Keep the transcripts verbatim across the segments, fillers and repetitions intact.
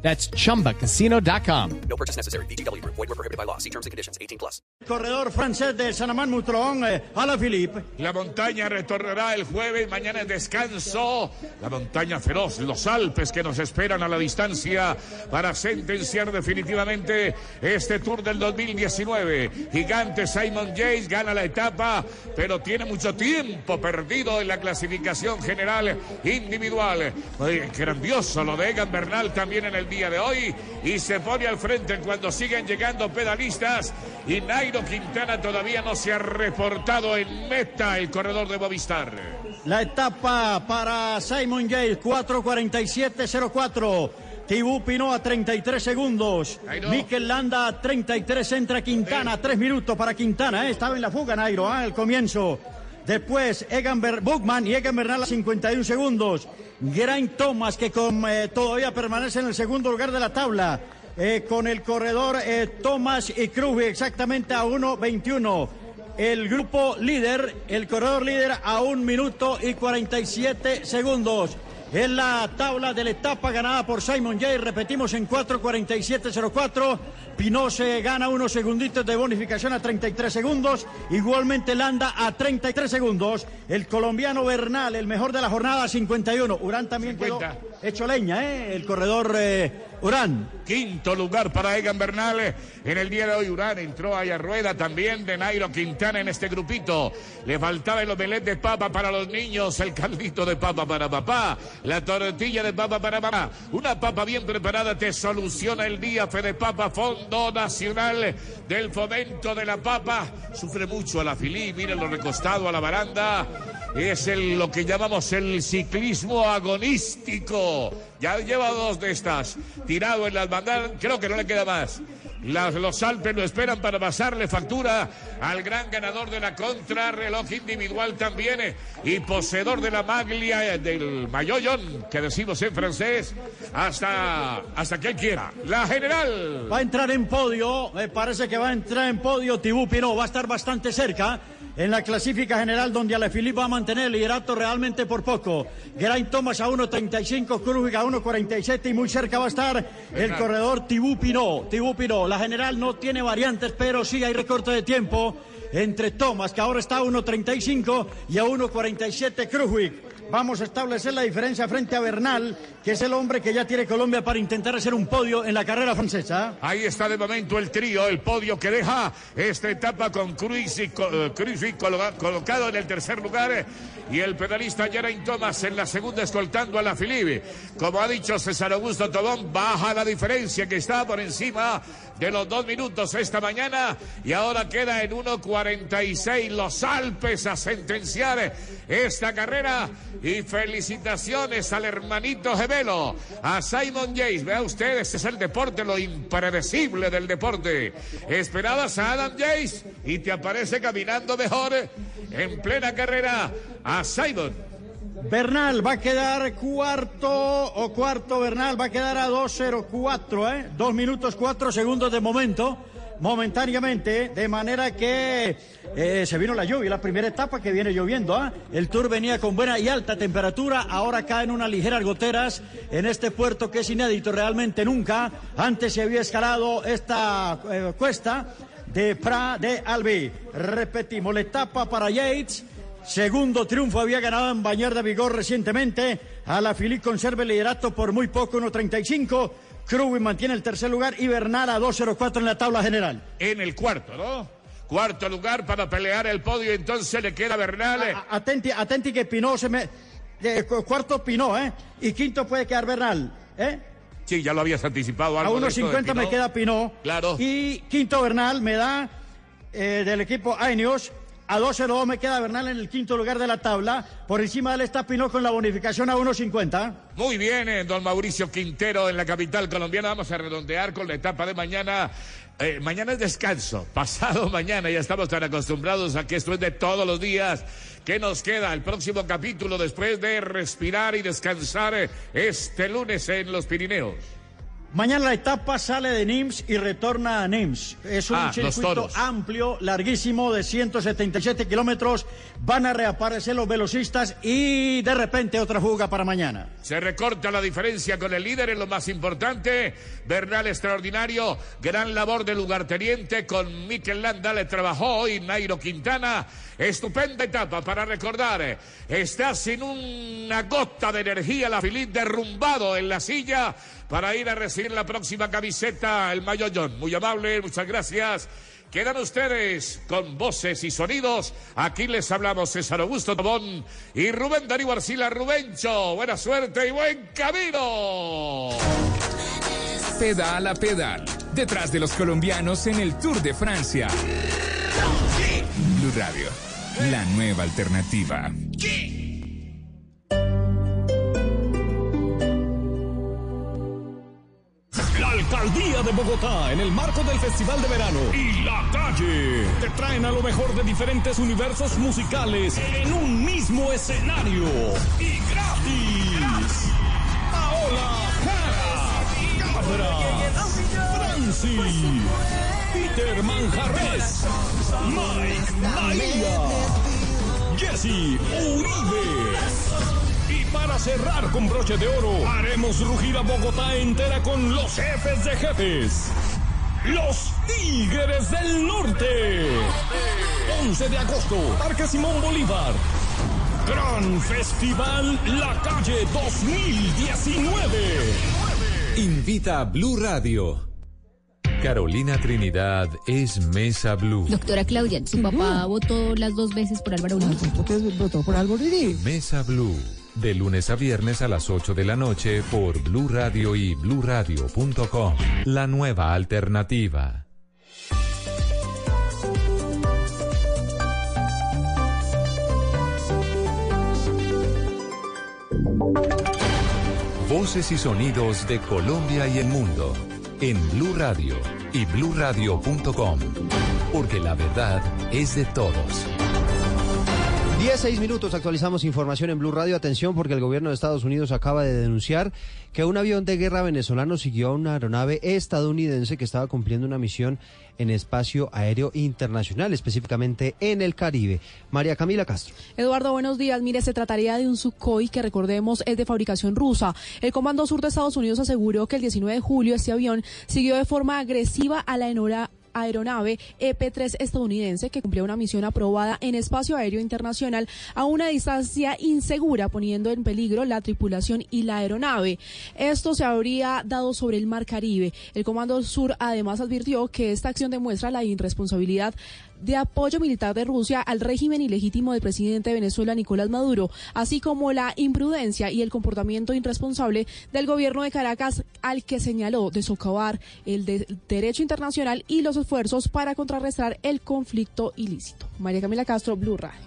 That's chumba casino dot com. No purchase necessary. V G W Group. Void where prohibited by law. See terms and conditions. eighteen plus. Corredor francés de Saint-Amand-Moutron, eh, Alaphilippe. La montaña retornará el jueves. Mañana es descanso. La montaña feroz, los Alpes que nos esperan a la distancia para sentenciar definitivamente este Tour del dos mil diecinueve. Gigante Simon Yates gana la etapa, pero tiene mucho tiempo perdido en la clasificación general individual. Eh, grandioso lo de Egan Bernal también en el día de hoy, y se pone al frente cuando siguen llegando pedalistas, y Nairo Quintana todavía no se ha reportado en meta, el corredor de Movistar. La etapa para Simon Yates, cuatro cuarenta y siete cero cuatro. Thibaut Pinot a treinta y tres segundos, Nairo. Mikel Landa a treinta y tres, entra Quintana, sí. tres minutos para Quintana, eh. Estaba en la fuga Nairo al eh, comienzo. Después, Egan Ber- Bookman y Egan Bernal a cincuenta y un segundos. Geraint Thomas, que con, eh, todavía permanece en el segundo lugar de la tabla. Eh, con el corredor eh, Thomas y Kruijswijk exactamente a uno veintiuno. El grupo líder, el corredor líder a un minuto y cuarenta y siete segundos. Es la tabla de la etapa ganada por Simon Yates, repetimos en cuatro cuarenta y siete cero cuatro. Pinot se gana unos segunditos de bonificación a treinta y tres segundos, igualmente Landa a treinta y tres segundos, el colombiano Bernal, el mejor de la jornada, a cincuenta y uno. Urán también cincuenta. Quedó hecho leña, ¿eh? El corredor eh, Urán. Quinto lugar para Egan Bernal en el día de hoy. Urán entró ahí a rueda también de Nairo Quintana en este grupito. Le faltaba el omelette de papa para los niños, el caldito de papa para papá, la tortilla de papa para mamá. Una papa bien preparada te soluciona el día. Fede Papa, Fondo Nacional del Fomento de la Papa. Sufre mucho Alaphilippe, mírenlo recostado a la baranda. Es el, lo que llamamos el ciclismo agonístico. Ya lleva dos de estas. Tirado en las bandas, creo que no le queda más. Las, los Alpes lo esperan para pasarle factura al gran ganador de la contrarreloj individual también, eh, y poseedor de la maglia, eh, del mayollón, que decimos en francés, hasta, hasta que él quiera. La general. Va a entrar en podio, me eh, parece que va a entrar en podio Thibaut Pinot, va a estar bastante cerca en la clasifica general, donde Alaphilippe va a mantener el liderato realmente por poco. Geraint Thomas a uno treinta y cinco, Kruijswijk a uno cuarenta y siete, y muy cerca va a estar el Exacto. corredor Thibaut Pinot. Thibaut Pinot. La general no tiene variantes, pero sí hay recorte de tiempo entre Thomas, que ahora está a uno treinta y cinco, y a uno cuarenta y siete Kruijswijk. Vamos a establecer la diferencia frente a Bernal, que es el hombre que ya tiene Colombia para intentar hacer un podio en la carrera francesa. Ahí está de momento el trío, el podio que deja esta etapa con Kruijswijk colocado en el tercer lugar, y el pedalista Geraint Thomas en la segunda escoltando a Alaphilippe. Como ha dicho César Augusto Tobón, baja la diferencia que está por encima de los dos minutos esta mañana, y ahora queda en uno cuarenta y seis los Alpes a sentenciar esta carrera. Y felicitaciones al hermanito gemelo, a Simon Yates. Vea usted, este es el deporte, lo impredecible del deporte. Esperabas a Adam Yates y te aparece caminando mejor en plena carrera a Simon. Bernal va a quedar cuarto o cuarto, Bernal va a quedar a dos cero cuatro, ¿eh? dos minutos cuatro segundos de momento, momentáneamente, de manera que eh, se vino la lluvia, la primera etapa que viene lloviendo, ¿eh? El Tour venía con buena y alta temperatura, ahora caen unas ligeras goteras en este puerto que es inédito realmente, nunca antes se había escalado esta eh, cuesta de Prat de Albi. Repetimos, la etapa para Yates. Segundo triunfo, había ganado en Bañar de Vigor recientemente. Alaphilippe conserva el liderato por muy poco, uno treinta y cinco. Kruijswijk mantiene el tercer lugar y Bernal a dos cero cuatro en la tabla general. En el cuarto, ¿no? Cuarto lugar para pelear el podio, entonces le queda Bernal. Eh. A- atenti, atenti que Pinot se me... Eh, cuarto Pinot, ¿eh? Y quinto puede quedar Bernal, ¿eh? Sí, ya lo habías anticipado. Algo a uno cincuenta me queda Pinot. Claro. Y quinto Bernal me da eh, del equipo Ineos. A dos cero dos me queda Bernal en el quinto lugar de la tabla. Por encima del está Pinot con la bonificación a uno cincuenta. Muy bien, eh, don Mauricio Quintero en la capital colombiana. Vamos a redondear con la etapa de mañana Eh, mañana es descanso, pasado mañana, ya estamos tan acostumbrados a que esto es de todos los días. ¿Qué nos queda? El próximo capítulo después de respirar y descansar este lunes en los Pirineos. Mañana la etapa sale de Nîmes y retorna a Nîmes. Es un ah, circuito amplio, larguísimo, de ciento setenta y siete kilómetros. Van a reaparecer los velocistas y de repente otra fuga para mañana. Se recorta la diferencia con el líder en lo más importante. Bernal extraordinario, gran labor de lugarteniente con Mikel Landa, le trabajó hoy Nairo Quintana. Estupenda etapa para recordar. Está sin una gota de energía Alaphilippe, derrumbado en la silla para ir a recibir la próxima camiseta, el maillot jaune. Muy amable, muchas gracias. Quedan ustedes con voces y sonidos. Aquí les hablamos César Augusto Tobón y Rubén Darío Arcila. Rubencho, buena suerte y buen camino. Pedal a pedal, detrás de los colombianos en el Tour de Francia. Blue Radio, la nueva alternativa. Alcaldía de Bogotá, en el marco del Festival de Verano y La Calle, te traen a lo mejor de diferentes universos musicales en un mismo escenario y gratis. Paola Jara, Cabra, Franci, Peter Manjarres, Mike María, Jesse Uribe. Y para cerrar con broche de oro, haremos rugir a Bogotá entera con los jefes de jefes, los Tigres del Norte. once de agosto, Parque Simón Bolívar. Gran Festival La Calle dos mil diecinueve. Invita a Blue Radio. Carolina Trinidad es Mesa Blue. Doctora Claudia, su papá uh-huh. votó las dos veces por Álvaro Uribe. ¿Usted votó por Álvaro Uribe? Mesa Blue, de lunes a viernes a las ocho de la noche por Blue Radio y blue radio punto com. La nueva alternativa. Voces y sonidos de Colombia y el mundo en Blue Radio y blue radio punto com, porque la verdad es de todos. dieciséis minutos, actualizamos información en Blue Radio. Atención, porque el gobierno de Estados Unidos acaba de denunciar que un avión de guerra venezolano siguió a una aeronave estadounidense que estaba cumpliendo una misión en espacio aéreo internacional, específicamente en el Caribe. María Camila Castro. Eduardo, buenos días. Mire, se trataría de un Sukhoi que, recordemos, es de fabricación rusa. El Comando Sur de Estados Unidos aseguró que el diecinueve de julio este avión siguió de forma agresiva a la enora aeronave E P tres estadounidense que cumplía una misión aprobada en espacio aéreo internacional a una distancia insegura, poniendo en peligro la tripulación y la aeronave. Esto se habría dado sobre el Mar Caribe. El Comando Sur además advirtió que esta acción demuestra la irresponsabilidad de apoyo militar de Rusia al régimen ilegítimo del presidente de Venezuela, Nicolás Maduro, así como la imprudencia y el comportamiento irresponsable del gobierno de Caracas, al que señaló de socavar el de derecho internacional y los esfuerzos para contrarrestar el conflicto ilícito. María Camila Castro, Blue Radio.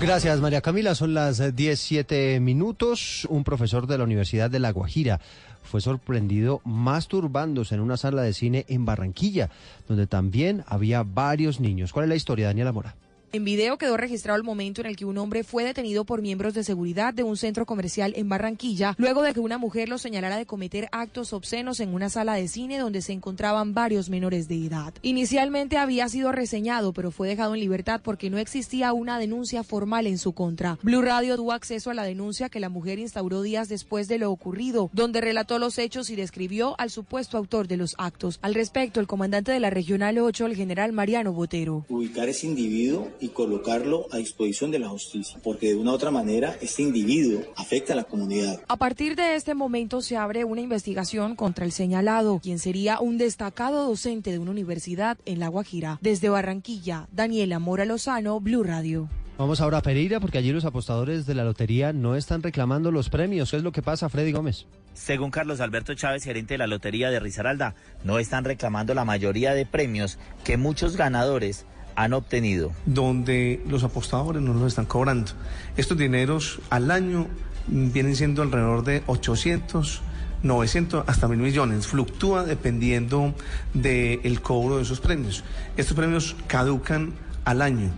Gracias, María Camila. Son las diecisiete minutos. Un profesor de la Universidad de La Guajira fue sorprendido masturbándose en una sala de cine en Barranquilla, donde también había varios niños. ¿Cuál es la historia, Daniela Mora? En video quedó registrado el momento en el que un hombre fue detenido por miembros de seguridad de un centro comercial en Barranquilla, luego de que una mujer lo señalara de cometer actos obscenos en una sala de cine donde se encontraban varios menores de edad. Inicialmente había sido reseñado, pero fue dejado en libertad porque no existía una denuncia formal en su contra. Blue Radio tuvo acceso a la denuncia que la mujer instauró días después de lo ocurrido, donde relató los hechos y describió al supuesto autor de los actos. Al respecto, el comandante de la Regional ocho, el general Mariano Botero. Ubicar ese individuo y colocarlo a disposición de la justicia, porque de una u otra manera este individuo afecta a la comunidad. A partir de este momento se abre una investigación contra el señalado, quien sería un destacado docente de una universidad en La Guajira. Desde Barranquilla, Daniela Mora Lozano, Blue Radio. Vamos ahora a Pereira, porque allí los apostadores de la lotería no están reclamando los premios. ¿Qué es lo que pasa, Freddy Gómez? Según Carlos Alberto Chávez, gerente de la lotería de Risaralda, no están reclamando la mayoría de premios que muchos ganadores han obtenido. Donde los apostadores no los están cobrando. Estos dineros al año vienen siendo alrededor de 800 novecientos hasta mil millones, fluctúa dependiendo del cobro de esos premios. Estos premios caducan al año,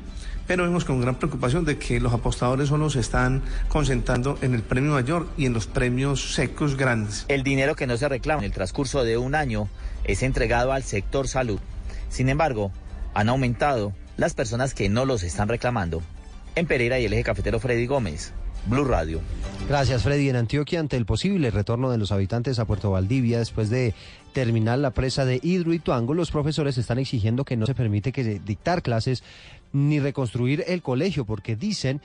pero vemos con gran preocupación de que los apostadores solo se están concentrando en el premio mayor y en los premios secos grandes. El dinero que no se reclama en el transcurso de un año es entregado al sector salud. Sin embargo, han aumentado las personas que no los están reclamando. En Pereira y el eje cafetero, Freddy Gómez, Blue Radio. Gracias, Freddy. En Antioquia, ante el posible retorno de los habitantes a Puerto Valdivia después de terminar la presa de Hidroituango, los profesores están exigiendo que no se permite que dictar clases ni reconstruir el colegio, porque dicen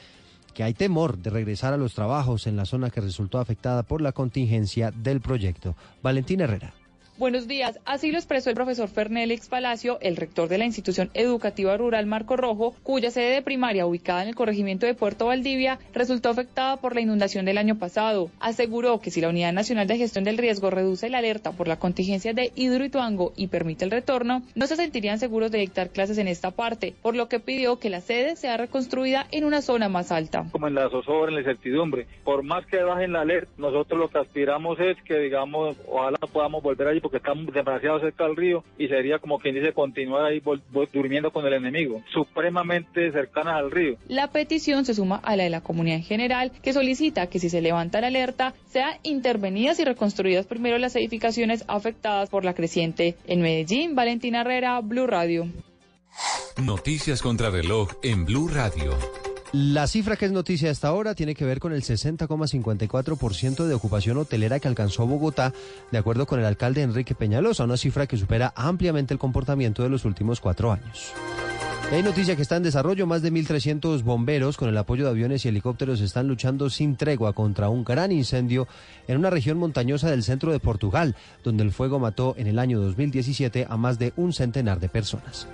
que hay temor de regresar a los trabajos en la zona que resultó afectada por la contingencia del proyecto. Valentina Herrera. Buenos días. Así lo expresó el profesor Fernélix Palacio, el rector de la institución educativa rural Marco Rojo, cuya sede de primaria ubicada en el corregimiento de Puerto Valdivia resultó afectada por la inundación del año pasado. Aseguró que si la Unidad Nacional de Gestión del Riesgo reduce la alerta por la contingencia de Hidroituango y permite el retorno, no se sentirían seguros de dictar clases en esta parte, por lo que pidió que la sede sea reconstruida en una zona más alta. Como en la zozobra, en la incertidumbre, por más que bajen la alerta, nosotros lo que aspiramos es que, digamos, ojalá podamos volver allí, porque estamos demasiado cerca del río y sería como quien dice continuar ahí vol- vol- durmiendo con el enemigo, supremamente cercanas al río. La petición se suma a la de la comunidad en general, que solicita que si se levanta la alerta, sean intervenidas y reconstruidas primero las edificaciones afectadas por la creciente. En Medellín, Valentina Herrera, Blue Radio. Noticias contra reloj en Blue Radio. La cifra que es noticia hasta ahora tiene que ver con el sesenta coma cincuenta y cuatro por ciento de ocupación hotelera que alcanzó Bogotá, de acuerdo con el alcalde Enrique Peñalosa, una cifra que supera ampliamente el comportamiento de los últimos cuatro años. Hay noticia que está en desarrollo. Más de mil trescientos bomberos con el apoyo de aviones y helicópteros están luchando sin tregua contra un gran incendio en una región montañosa del centro de Portugal, donde el fuego mató en el año dos mil diecisiete a más de un centenar de personas.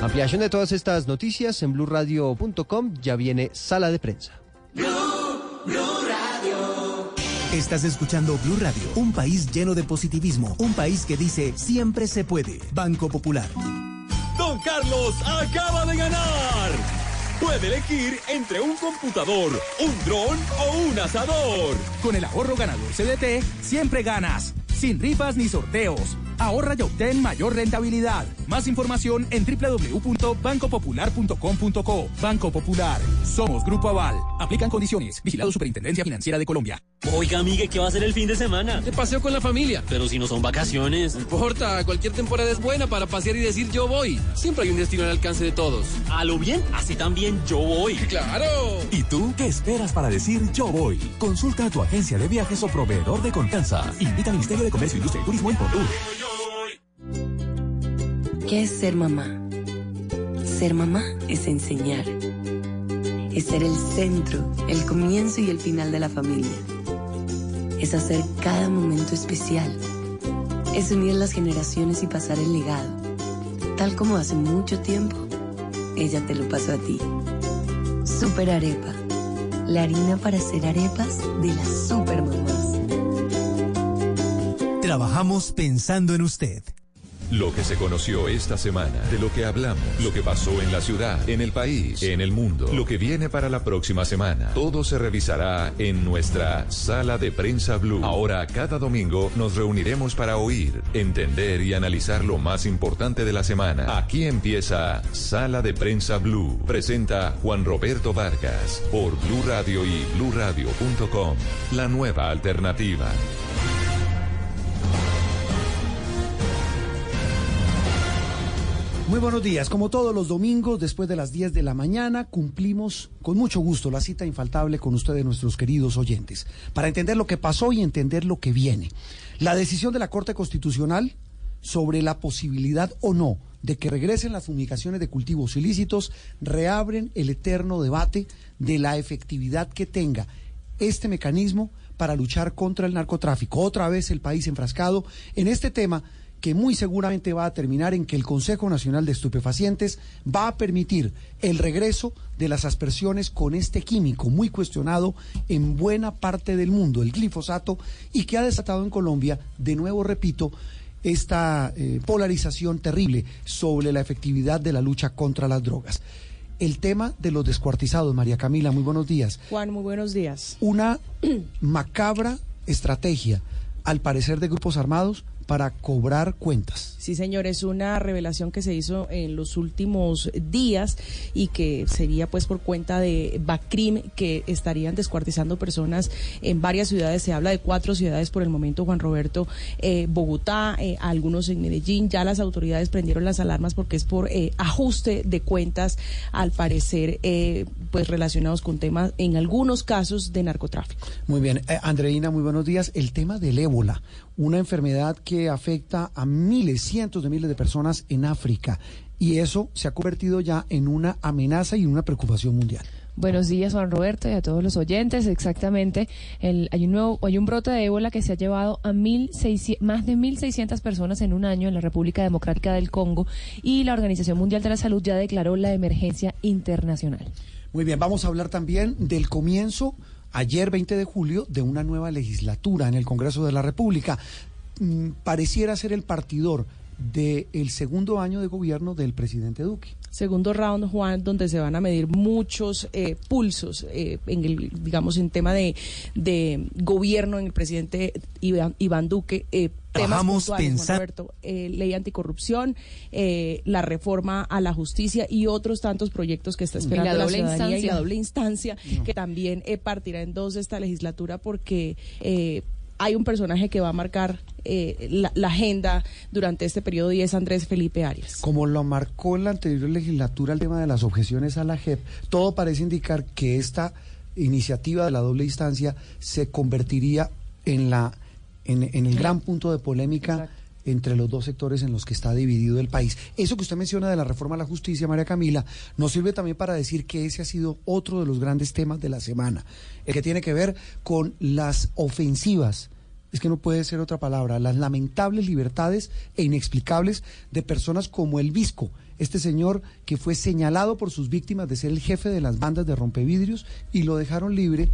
Ampliación de todas estas noticias en blue radio punto com. Ya viene Sala de Prensa. Blue, Blue. Estás escuchando Blue Radio, un país lleno de positivismo, un país que dice siempre se puede. Banco Popular. Don Carlos acaba de ganar. Puede elegir entre un computador, un dron o un asador. Con el ahorro ganador C D T, siempre ganas. Sin rifas ni sorteos. Ahorra y obtén mayor rentabilidad. Más información en doble u doble u doble u punto banco popular punto com punto co. Banco Popular. Somos Grupo Aval. Aplican condiciones. Vigilado Superintendencia Financiera de Colombia. Oiga, amigue, ¿qué va a hacer el fin de semana? De paseo con la familia. Pero si no son vacaciones. No importa, cualquier temporada es buena para pasear y decir yo voy. Siempre hay un destino al alcance de todos. A lo bien, así también yo voy. ¡Claro! ¿Y tú qué esperas para decir yo voy? Consulta a tu agencia de viajes o proveedor de confianza. Invita al Ministerio de Comercio, Industria y Turismo en Portugal. ¿Qué es ser mamá? Ser mamá es enseñar. Es ser el centro, el comienzo y el final de la familia. Es hacer cada momento especial. Es unir las generaciones y pasar el legado. Tal como hace mucho tiempo, ella te lo pasó a ti. Super Arepa. La harina para hacer arepas de las super mamás. Trabajamos pensando en usted. Lo que se conoció esta semana, de lo que hablamos, lo que pasó en la ciudad, en el país, en el mundo, lo que viene para la próxima semana. Todo se revisará en nuestra Sala de Prensa Blue. Ahora, cada domingo, nos reuniremos para oír, entender y analizar lo más importante de la semana. Aquí empieza Sala de Prensa Blue. Presenta Juan Roberto Vargas por Blue Radio y blue radio punto com. La nueva alternativa. Muy buenos días, como todos los domingos después de las diez de la mañana cumplimos con mucho gusto la cita infaltable con ustedes, nuestros queridos oyentes, para entender lo que pasó y entender lo que viene. La decisión de la Corte Constitucional sobre la posibilidad o no de que regresen las fumigaciones de cultivos ilícitos reabren el eterno debate de la efectividad que tenga este mecanismo para luchar contra el narcotráfico. Otra vez el país enfrascado en este tema, que muy seguramente va a terminar en que el Consejo Nacional de Estupefacientes va a permitir el regreso de las aspersiones con este químico muy cuestionado en buena parte del mundo, el glifosato, y que ha desatado en Colombia, de nuevo repito, esta eh, polarización terrible sobre la efectividad de la lucha contra las drogas. El tema de los descuartizados, María Camila, muy buenos días. Juan, muy buenos días. Una macabra estrategia al parecer de grupos armados, para cobrar cuentas. Sí, señor, es una revelación que se hizo en los últimos días y que sería pues por cuenta de BACRIM, que estarían descuartizando personas en varias ciudades. Se habla de cuatro ciudades por el momento, Juan Roberto, eh, Bogotá, eh, algunos en Medellín. Ya las autoridades prendieron las alarmas porque es por eh, ajuste de cuentas, al parecer eh, pues relacionados con temas, en algunos casos, de narcotráfico. Muy bien, eh, Andreina, muy buenos días. El tema del ébola, una enfermedad que afecta a miles, cientos de miles de personas en África, y eso se ha convertido ya en una amenaza y una preocupación mundial. Buenos días, Juan Roberto, y a todos los oyentes. Exactamente, el, hay, un nuevo, hay un brote de ébola que se ha llevado a mil seiscientas, más de mil seiscientas personas en un año en la República Democrática del Congo, y la Organización Mundial de la Salud ya declaró la emergencia internacional. Muy bien, vamos a hablar también del comienzo, ayer veinte de julio, de una nueva legislatura en el Congreso de la República. Pareciera ser el partidor del segundo año de gobierno del presidente Duque. Segundo round, Juan, donde se van a medir muchos eh, pulsos, eh, en el, digamos, en tema de, de gobierno, en el presidente Iván, Iván Duque. Eh, Vamos a pensar, Roberto, eh, ley anticorrupción, eh, la reforma a la justicia y otros tantos proyectos que está esperando la, la ciudadanía instancia. y la doble instancia, no. que también eh, partirá en dos de esta legislatura, porque eh, hay un personaje que va a marcar eh, la, la agenda durante este periodo, y es Andrés Felipe Arias. Como lo marcó en la anterior legislatura el tema de las objeciones a la J E P, todo parece indicar que esta iniciativa de la doble instancia se convertiría en la... En, en el gran punto de polémica. Exacto. Entre los dos sectores en los que está dividido el país. Eso que usted menciona de la reforma a la justicia, María Camila, nos sirve también para decir que ese ha sido otro de los grandes temas de la semana, el que tiene que ver con las ofensivas, es que no puede ser otra palabra, las lamentables libertades e inexplicables de personas como el Visco, este señor que fue señalado por sus víctimas de ser el jefe de las bandas de rompevidrios, y lo dejaron libre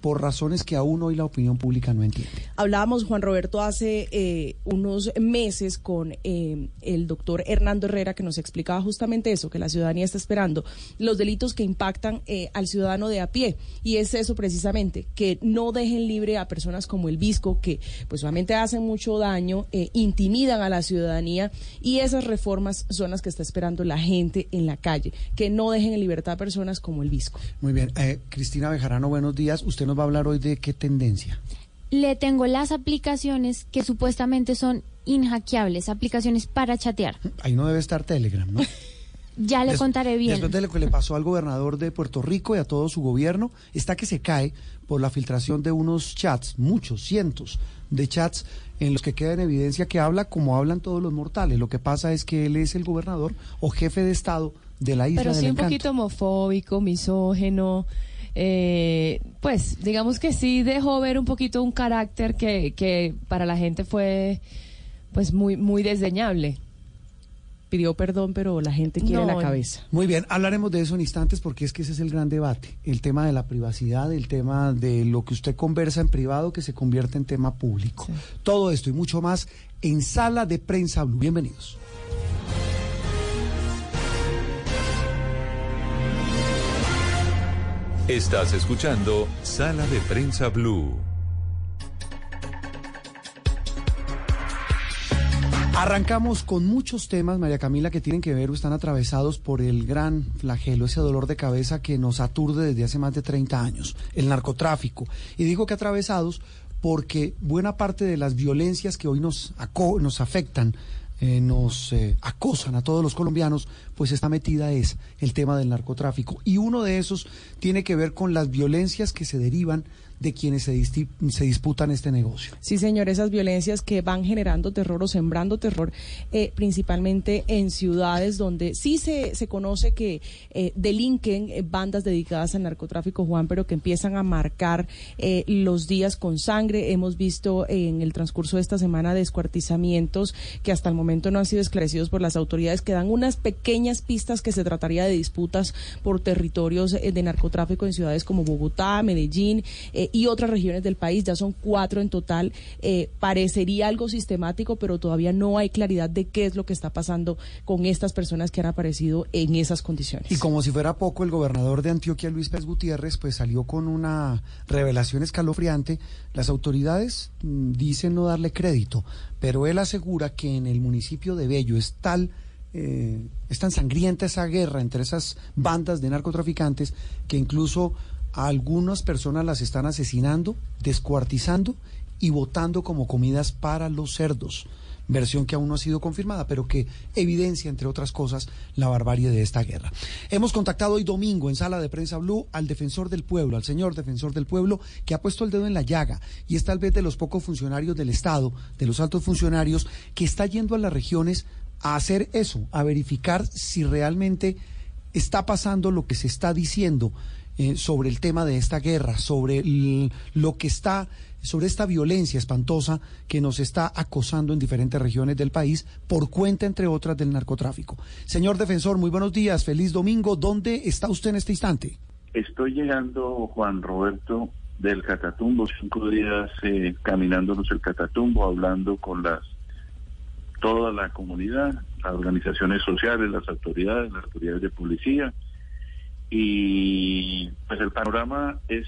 por razones que aún hoy la opinión pública no entiende. Hablábamos, Juan Roberto, hace eh, unos meses con eh, el doctor Hernando Herrera, que nos explicaba justamente eso, que la ciudadanía está esperando los delitos que impactan eh, al ciudadano de a pie, y es eso precisamente, que no dejen libre a personas como el Visco, que pues solamente hacen mucho daño, eh, intimidan a la ciudadanía, y esas reformas son las que está esperando la gente en la calle, que no dejen en libertad a personas como el Visco. Muy bien, eh, Cristina Bejarano, buenos días. Usted nos va a hablar hoy de qué tendencia. Le tengo las aplicaciones que supuestamente son inhackeables, aplicaciones para chatear. Ahí no debe estar Telegram, ¿no? Ya le Des, contaré bien. Después de lo que le pasó al gobernador de Puerto Rico y a todo su gobierno, está que se cae por la filtración de unos chats, muchos, cientos de chats, en los que queda en evidencia que habla como hablan todos los mortales. Lo que pasa es que él es el gobernador o jefe de Estado de la isla del Encanto. Pero sí un poquito homofóbico, misógino... Eh, pues digamos que sí dejó ver un poquito un carácter que, que para la gente fue pues muy, muy desdeñable. Pidió perdón, pero la gente quiere no, la cabeza. Muy bien, hablaremos de eso en instantes, porque es que ese es el gran debate, el tema de la privacidad, el tema de lo que usted conversa en privado que se convierte en tema público. Sí. Todo esto y mucho más en Sala de Prensa Blue. Bienvenidos. Estás escuchando Sala de Prensa Blue. Arrancamos con muchos temas, María Camila, que tienen que ver o están atravesados por el gran flagelo, ese dolor de cabeza que nos aturde desde hace más de treinta años, el narcotráfico. Y digo que atravesados porque buena parte de las violencias que hoy nos, aco- nos afectan, Eh, nos eh, acosan a todos los colombianos, pues está metida es el tema del narcotráfico. Y uno de esos tiene que ver con las violencias que se derivan de quienes se, disti- se disputan este negocio. Sí, señor, esas violencias que van generando terror o sembrando terror, eh, principalmente en ciudades donde sí se, se conoce que eh, delinquen eh, bandas dedicadas al narcotráfico, Juan, pero que empiezan a marcar eh, los días con sangre. Hemos visto eh, en el transcurso de esta semana descuartizamientos que hasta el momento no han sido esclarecidos por las autoridades, que dan unas pequeñas pistas que se trataría de disputas por territorios eh, de narcotráfico en ciudades como Bogotá, Medellín, eh, eh, y otras regiones del país, ya son cuatro en total. Eh, parecería algo sistemático, pero todavía no hay claridad de qué es lo que está pasando con estas personas que han aparecido en esas condiciones. Y como si fuera poco, el gobernador de Antioquia, Luis Pérez Gutiérrez, pues salió con una revelación escalofriante. Las autoridades m, dicen no darle crédito, pero él asegura que en el municipio de Bello es tal... Eh, es tan sangrienta esa guerra entre esas bandas de narcotraficantes que incluso a algunas personas las están asesinando, descuartizando y botando como comidas para los cerdos. Versión que aún no ha sido confirmada, pero que evidencia, entre otras cosas, la barbarie de esta guerra. Hemos contactado hoy domingo en Sala de Prensa Blue al defensor del pueblo, al señor defensor del pueblo, que ha puesto el dedo en la llaga y es tal vez de los pocos funcionarios del Estado, de los altos funcionarios, que está yendo a las regiones a hacer eso, a verificar si realmente está pasando lo que se está diciendo eh, sobre el tema de esta guerra, sobre el, lo que está, sobre esta violencia espantosa que nos está acosando en diferentes regiones del país por cuenta, entre otras, del narcotráfico. Señor defensor, muy buenos días, feliz domingo. ¿Dónde está usted en este instante? Estoy llegando, Juan Roberto, del Catatumbo, cinco días eh, caminándonos el Catatumbo, hablando con las toda la comunidad, las organizaciones sociales, las autoridades, las autoridades de policía, y pues el panorama es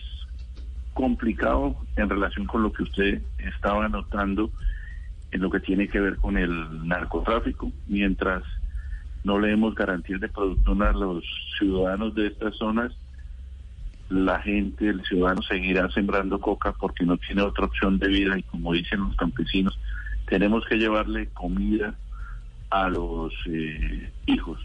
complicado en relación con lo que usted estaba anotando en lo que tiene que ver con el narcotráfico. Mientras no le demos garantías de producción a los ciudadanos de estas zonas, la gente, el ciudadano seguirá sembrando coca porque no tiene otra opción de vida, y como dicen los campesinos, tenemos que llevarle comida a los eh, hijos.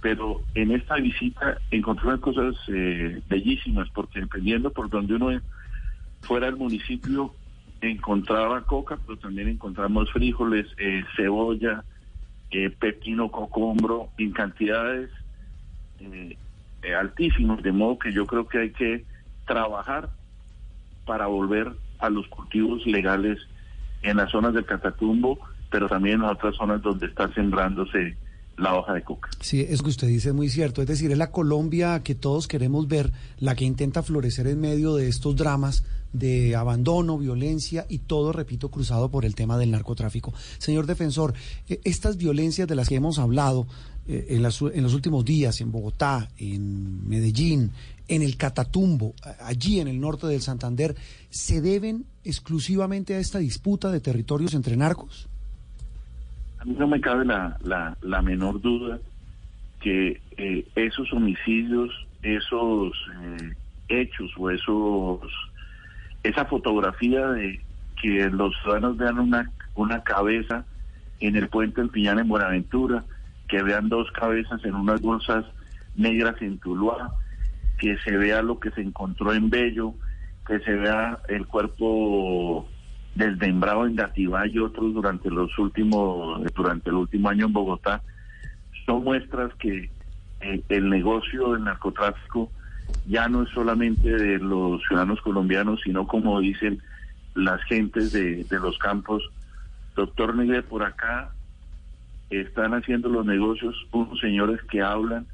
Pero en esta visita encontré unas cosas eh, bellísimas, porque dependiendo por donde uno fuera al municipio, encontraba coca, pero también encontramos frijoles, eh, cebolla, eh, pepino, cocombro, en cantidades eh, eh, altísimas, de modo que yo creo que hay que trabajar para volver a los cultivos legales en las zonas del Catatumbo, pero también en las otras zonas donde está sembrándose la hoja de coca. Sí, es que usted dice muy cierto, es decir, es la Colombia que todos queremos ver, la que intenta florecer en medio de estos dramas de abandono, violencia y todo, repito, cruzado por el tema del narcotráfico. Señor defensor, estas violencias de las que hemos hablado en, las, en los últimos días en Bogotá, en Medellín, en el Catatumbo, allí en el norte del Santander, ¿se deben exclusivamente a esta disputa de territorios entre narcos? A mí no me cabe la, la, la menor duda que eh, esos homicidios, esos eh, hechos o esos esa fotografía de que los ciudadanos vean una, una cabeza en el puente del Piñán en Buenaventura, que vean dos cabezas en unas bolsas negras en Tuluá, que se vea lo que se encontró en Bello, que se vea el cuerpo desmembrado en Gativá y otros durante los últimos durante el último año en Bogotá, son muestras que el, el negocio del narcotráfico ya no es solamente de los ciudadanos colombianos, sino, como dicen las gentes de, de los campos, doctor Negre, por acá están haciendo los negocios unos señores que hablan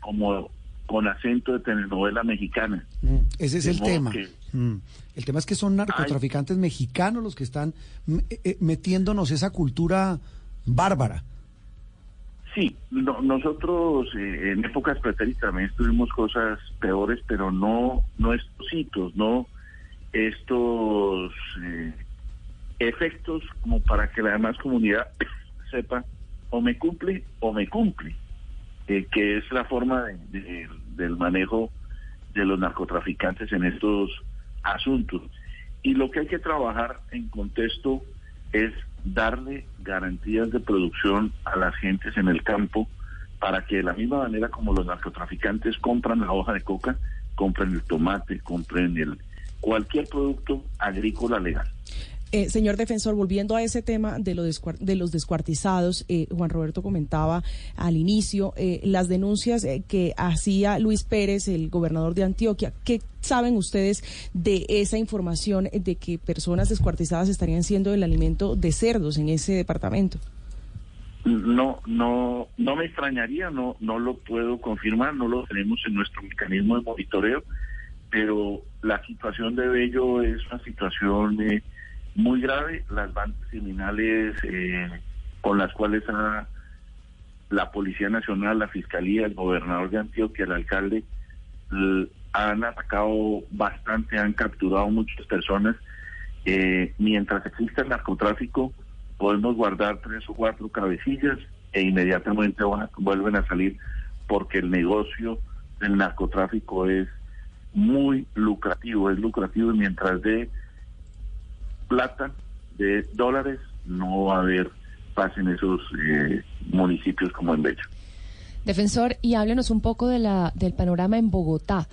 como con acento de telenovela mexicana. Mm, ese es el tema. Que, mm. El tema es que son narcotraficantes hay, mexicanos los que están metiéndonos esa cultura bárbara. Sí, no, nosotros eh, en épocas pretéritas también tuvimos cosas peores, pero no, no estos hitos, no estos eh, efectos como para que la demás comunidad sepa o me cumple o me cumple. Eh, que es la forma de, de, del manejo de los narcotraficantes en estos asuntos. Y lo que hay que trabajar en contexto es darle garantías de producción a las gentes en el campo para que de la misma manera como los narcotraficantes compran la hoja de coca, compren el tomate, compren el cualquier producto agrícola legal. Eh, señor defensor, volviendo a ese tema de, lo descuart- de los descuartizados, eh, Juan Roberto comentaba al inicio eh, las denuncias eh, que hacía Luis Pérez, el gobernador de Antioquia. ¿Qué saben ustedes de esa información de que personas descuartizadas estarían siendo el alimento de cerdos en ese departamento? No, no, no me extrañaría, no, no lo puedo confirmar, no lo tenemos en nuestro mecanismo de monitoreo. pero la situación de Bello es una situación eh, muy grave. Las bandas criminales eh, con las cuales ha, la Policía Nacional, la Fiscalía, el gobernador de Antioquia, el alcalde, l- han atacado bastante, han capturado muchas personas. Eh, mientras exista el narcotráfico, podemos guardar tres o cuatro cabecillas e inmediatamente van, vuelven a salir, porque el negocio del narcotráfico es muy lucrativo, es lucrativo, y mientras de plata, de dólares, no va a haber paz en esos eh, municipios como en Bello. Defensor, y háblenos un poco de la del panorama en Bogotá,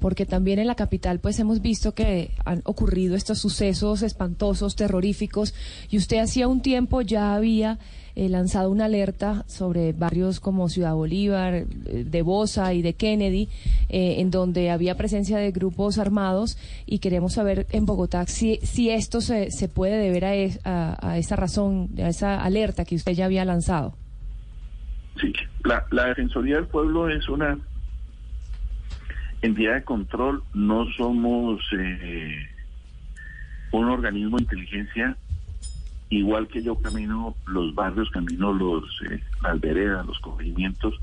porque también en la capital pues hemos visto que han ocurrido estos sucesos espantosos, terroríficos, y usted hacía un tiempo ya había eh, lanzado una alerta sobre barrios como Ciudad Bolívar, de Bosa y de Kennedy, eh, en donde había presencia de grupos armados, y queremos saber en Bogotá si, si esto se, se puede deber a, es, a, a esa razón, a esa alerta que usted ya había lanzado. Sí, la, la Defensoría del Pueblo es una entidad de control, no somos eh, un organismo de inteligencia. Igual que yo camino los barrios, camino los eh, las veredas, los corregimientos,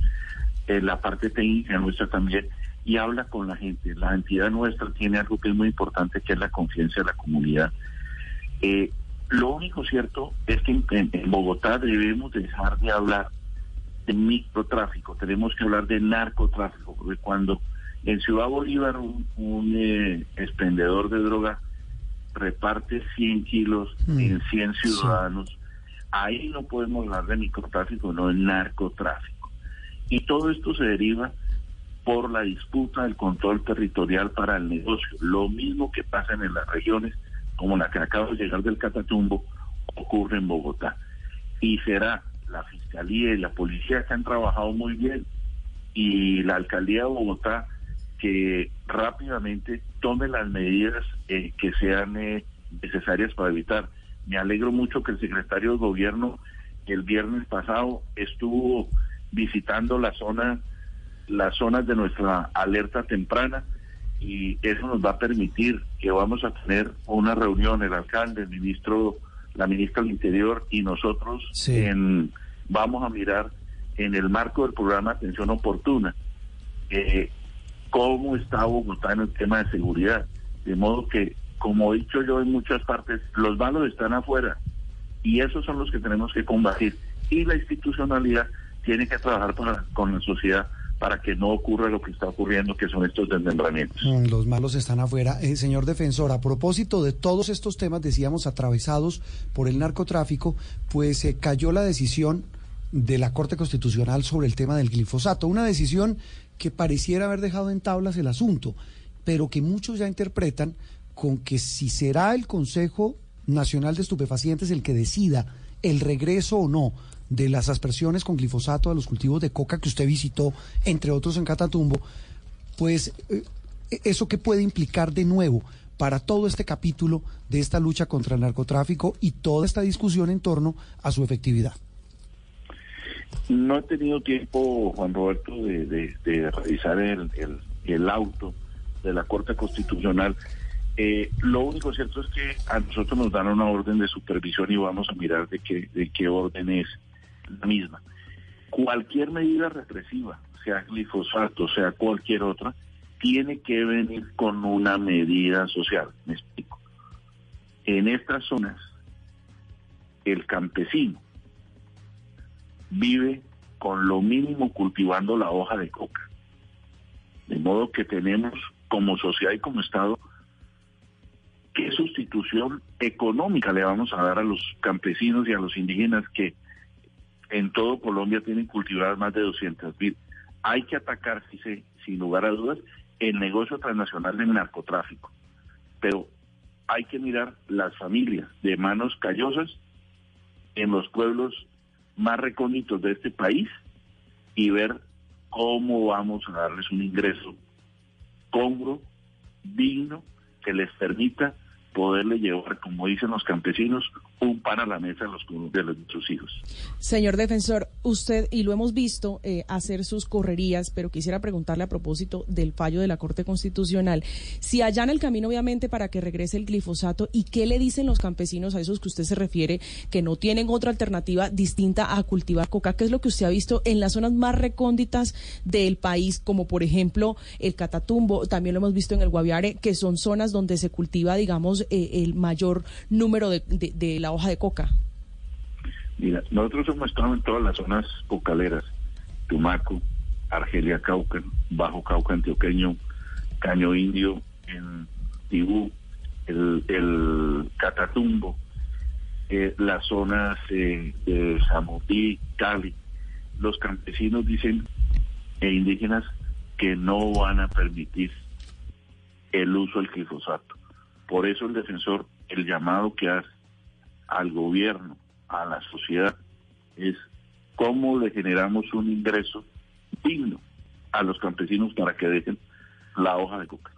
eh, la parte técnica nuestra también, y habla con la gente. La entidad nuestra tiene algo que es muy importante, que es la confianza de la comunidad. Eh, lo único cierto es que en, en Bogotá debemos dejar de hablar de microtráfico, tenemos que hablar de narcotráfico, porque cuando en Ciudad Bolívar un, un eh, expendedor de droga reparte cien kilos mm. en cien ciudadanos, sí. Ahí no podemos hablar de microtráfico, no de narcotráfico. Y todo esto se deriva por la disputa del control territorial para el negocio. Lo mismo que pasa en las regiones, como la que acabo de llegar del Catatumbo, ocurre en Bogotá. Y será la Fiscalía y la Policía, que han trabajado muy bien, y la Alcaldía de Bogotá, que rápidamente tome las medidas eh, que sean eh, necesarias para evitar. Me alegro mucho que el secretario de Gobierno el viernes pasado estuvo visitando la zona, las zonas de nuestra alerta temprana, y eso nos va a permitir que vamos a tener una reunión, el alcalde, el ministro, la ministra del Interior y nosotros, sí. en, vamos a mirar en el marco del programa Atención Oportuna, eh, cómo está Bogotá en el tema de seguridad. De modo que, como he dicho yo en muchas partes, los malos están afuera, y esos son los que tenemos que combatir. Y la institucionalidad tiene que trabajar para, con la sociedad, para que no ocurra lo que está ocurriendo, que son estos desmembramientos. Los malos están afuera. Eh, señor defensor, a propósito de todos estos temas, decíamos, atravesados por el narcotráfico, pues se eh, cayó la decisión de la Corte Constitucional sobre el tema del glifosato, una decisión que pareciera haber dejado en tablas el asunto, pero que muchos ya interpretan con que si será el Consejo Nacional de Estupefacientes el que decida el regreso o no de las aspersiones con glifosato a los cultivos de coca que usted visitó, entre otros en Catatumbo, pues eso que puede implicar de nuevo para todo este capítulo de esta lucha contra el narcotráfico y toda esta discusión en torno a su efectividad. No he tenido tiempo, Juan Roberto, de, de, de revisar el, el, el auto de la Corte Constitucional. Eh, lo único cierto es que a nosotros nos dan una orden de supervisión y vamos a mirar de qué, de qué orden es la misma. Cualquier medida represiva, sea glifosato, sea cualquier otra, tiene que venir con una medida social. Me explico. En estas zonas, el campesino vive con lo mínimo cultivando la hoja de coca. De modo que tenemos como sociedad y como Estado, ¿qué sustitución económica le vamos a dar a los campesinos y a los indígenas que en todo Colombia tienen cultivadas más de doscientos mil? Hay que atacar, si se, sin lugar a dudas, el negocio transnacional del narcotráfico. Pero hay que mirar las familias de manos callosas en los pueblos más recónditos de este país y ver cómo vamos a darles un ingreso congruo, digno, que les permita poderle llevar, como dicen los campesinos, un pan a la mesa los de nuestros hijos. Señor defensor, usted, y lo hemos visto eh, hacer sus correrías, pero quisiera preguntarle a propósito del fallo de la Corte Constitucional, si allana el camino obviamente para que regrese el glifosato, ¿y qué le dicen los campesinos a esos que usted se refiere, que no tienen otra alternativa distinta a cultivar coca? ¿Qué es lo que usted ha visto en las zonas más recónditas del país, como por ejemplo el Catatumbo, también lo hemos visto en el Guaviare, que son zonas donde se cultiva, digamos, eh, el mayor número de, de, de la hoja de coca? Mira, nosotros hemos estado en todas las zonas cocaleras: Tumaco, Argelia Cauca, Bajo Cauca Antioqueño, Caño Indio, en Tibú, el, el Catatumbo, eh, las zonas eh, de Samotí, Cali. Los campesinos dicen, e indígenas, que no van a permitir el uso del glifosato. Por eso el defensor, el llamado que hace al gobierno, a la sociedad, es cómo le generamos un ingreso digno a los campesinos para que dejen la hoja de coca.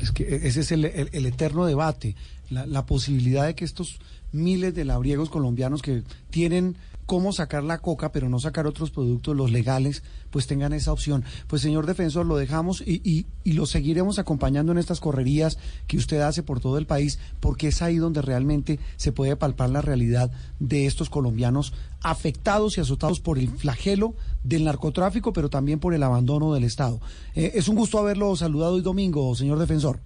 Es que ese es el, el, el eterno debate, la, la posibilidad de que estos miles de labriegos colombianos que tienen cómo sacar la coca, pero no sacar otros productos, los legales, pues tengan esa opción. Pues, señor defensor, lo dejamos y, y, y lo seguiremos acompañando en estas correrías que usted hace por todo el país, porque es ahí donde realmente se puede palpar la realidad de estos colombianos afectados y azotados por el flagelo del narcotráfico, pero también por el abandono del Estado. Eh, es un gusto haberlo saludado hoy domingo, señor defensor.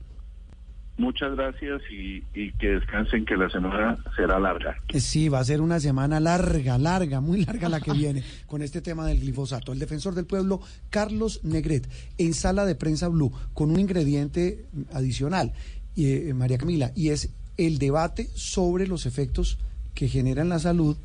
Muchas gracias y, y que descansen, que la semana será larga. Sí, va a ser una semana larga, larga, muy larga la que viene con este tema del glifosato. El defensor del pueblo, Carlos Negret, en Sala de Prensa Blue, con un ingrediente adicional, eh, María Camila, y es el debate sobre los efectos que genera en la salud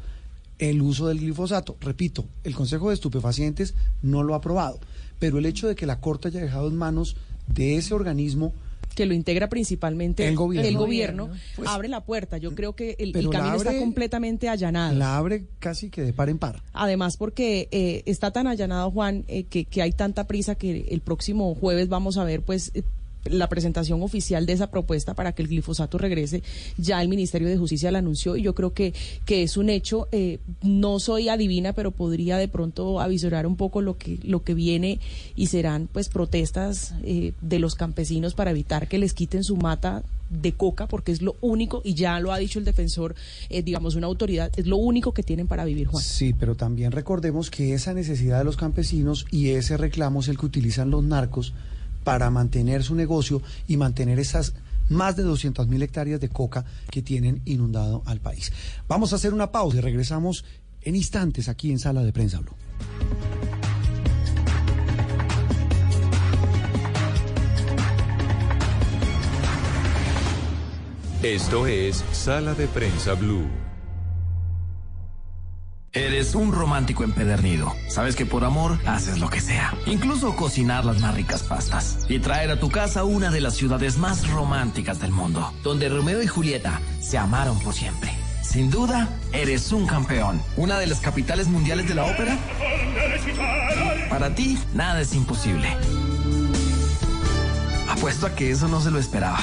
el uso del glifosato. Repito, el Consejo de Estupefacientes no lo ha aprobado, pero el hecho de que la Corte haya dejado en manos de ese organismo que lo integra principalmente el gobierno, el gobierno pues, abre la puerta. Yo creo que el, el camino abre, está completamente allanado. La abre casi que de par en par. Además, porque eh, está tan allanado, Juan, eh, que, que hay tanta prisa que el próximo jueves vamos a ver, pues, eh, la presentación oficial de esa propuesta para que el glifosato regrese. Ya el Ministerio de Justicia la anunció y yo creo que, que es un hecho. Eh, no soy adivina, pero podría de pronto avisorar un poco lo que lo que viene, y serán pues protestas eh, de los campesinos para evitar que les quiten su mata de coca, porque es lo único, y ya lo ha dicho el defensor, eh, digamos, una autoridad, es lo único que tienen para vivir, Juan. Sí, pero también recordemos que esa necesidad de los campesinos y ese reclamo es el que utilizan los narcos para mantener su negocio y mantener esas más de doscientas mil hectáreas de coca que tienen inundado al país. Vamos a hacer una pausa y regresamos en instantes aquí en Sala de Prensa Blue. Esto es Sala de Prensa Blue. Eres un romántico empedernido. Sabes que por amor haces lo que sea, incluso cocinar las más ricas pastas y traer a tu casa una de las ciudades más románticas del mundo, donde Romeo y Julieta se amaron por siempre. Sin duda, eres un campeón. Una de las capitales mundiales de la ópera. Para ti, nada es imposible. Apuesto a que eso no se lo esperaba.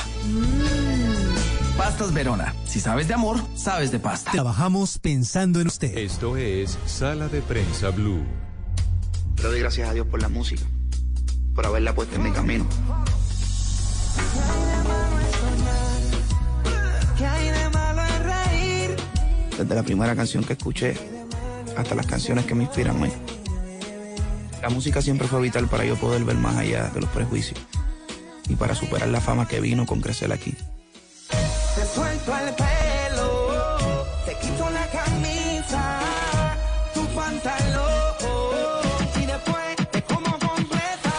Pastas Verona. Si sabes de amor, sabes de pasta. Trabajamos pensando en usted. Esto es Sala de Prensa Blue. Le doy gracias a Dios por la música, por haberla puesto en mi camino. Desde la primera canción que escuché hasta las canciones que me inspiran hoy, la música siempre fue vital para yo poder ver más allá de los prejuicios y para superar la fama que vino con crecer aquí. Suelto el pelo, te quito la camisa, tu pantalón, y después te como completa.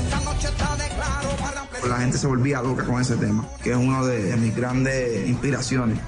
Esta noche está de claro para... La gente se volvía loca con ese tema, que es una de, de mis grandes inspiraciones.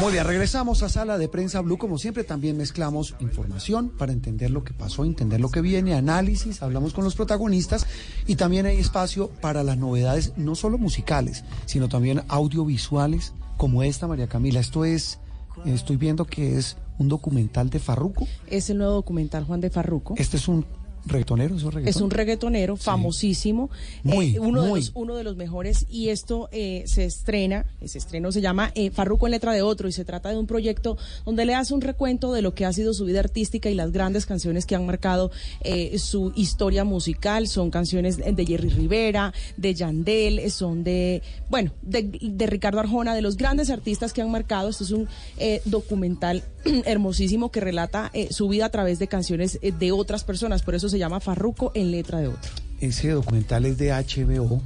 Muy bien, regresamos a Sala de Prensa Blue. Como siempre, también mezclamos información para entender lo que pasó, entender lo que viene, análisis, hablamos con los protagonistas y también hay espacio para las novedades, no solo musicales, sino también audiovisuales, como esta, María Camila. Esto es, estoy viendo que es un documental de Farruko. Es el nuevo documental, Juan, de Farruko. Este es un ¿Reggaetonero? ¿Es un reggaetonero? Es un reggaetonero famosísimo, sí. muy, eh, uno, muy. De los, uno de los mejores, y esto eh, se estrena, ese estreno se llama eh, Farruko en letra de otro, y se trata de un proyecto donde le hace un recuento de lo que ha sido su vida artística y las grandes canciones que han marcado eh, su historia musical. Son canciones de Jerry Rivera, de Yandel, son de, bueno, de, de Ricardo Arjona, de los grandes artistas que han marcado. Esto es un eh, documental hermosísimo que relata eh, su vida a través de canciones eh, de otras personas, por eso se llama Farruko en letra de otro. Ese documental es de H B O,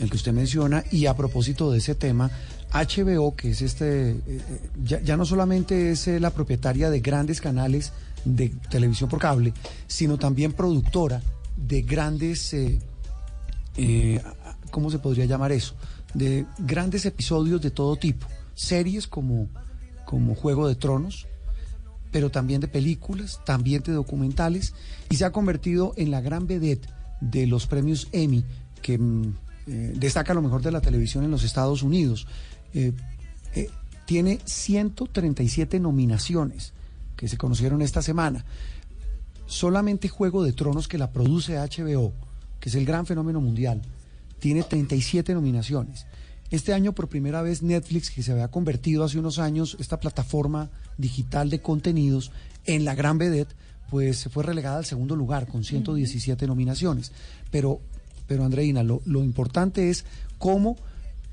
el que usted menciona, y a propósito de ese tema, H B O, que es este, eh, ya, ya no solamente es eh, la propietaria de grandes canales de televisión por cable, sino también productora de grandes, eh, eh, ¿cómo se podría llamar eso? De grandes episodios de todo tipo, series como, como Juego de Tronos, pero también de películas, también de documentales, y se ha convertido en la gran vedette de los premios Emmy, que eh, destaca lo mejor de la televisión en los Estados Unidos. Eh, eh, tiene ciento treinta y siete nominaciones que se conocieron esta semana. Solamente Juego de Tronos, que la produce H B O, que es el gran fenómeno mundial, tiene treinta y siete nominaciones. Este año, por primera vez, Netflix, que se había convertido hace unos años, esta plataforma digital de contenidos, en la gran vedette, pues se fue relegada al segundo lugar con ciento diecisiete nominaciones. Pero, pero Andreina, lo, lo importante es cómo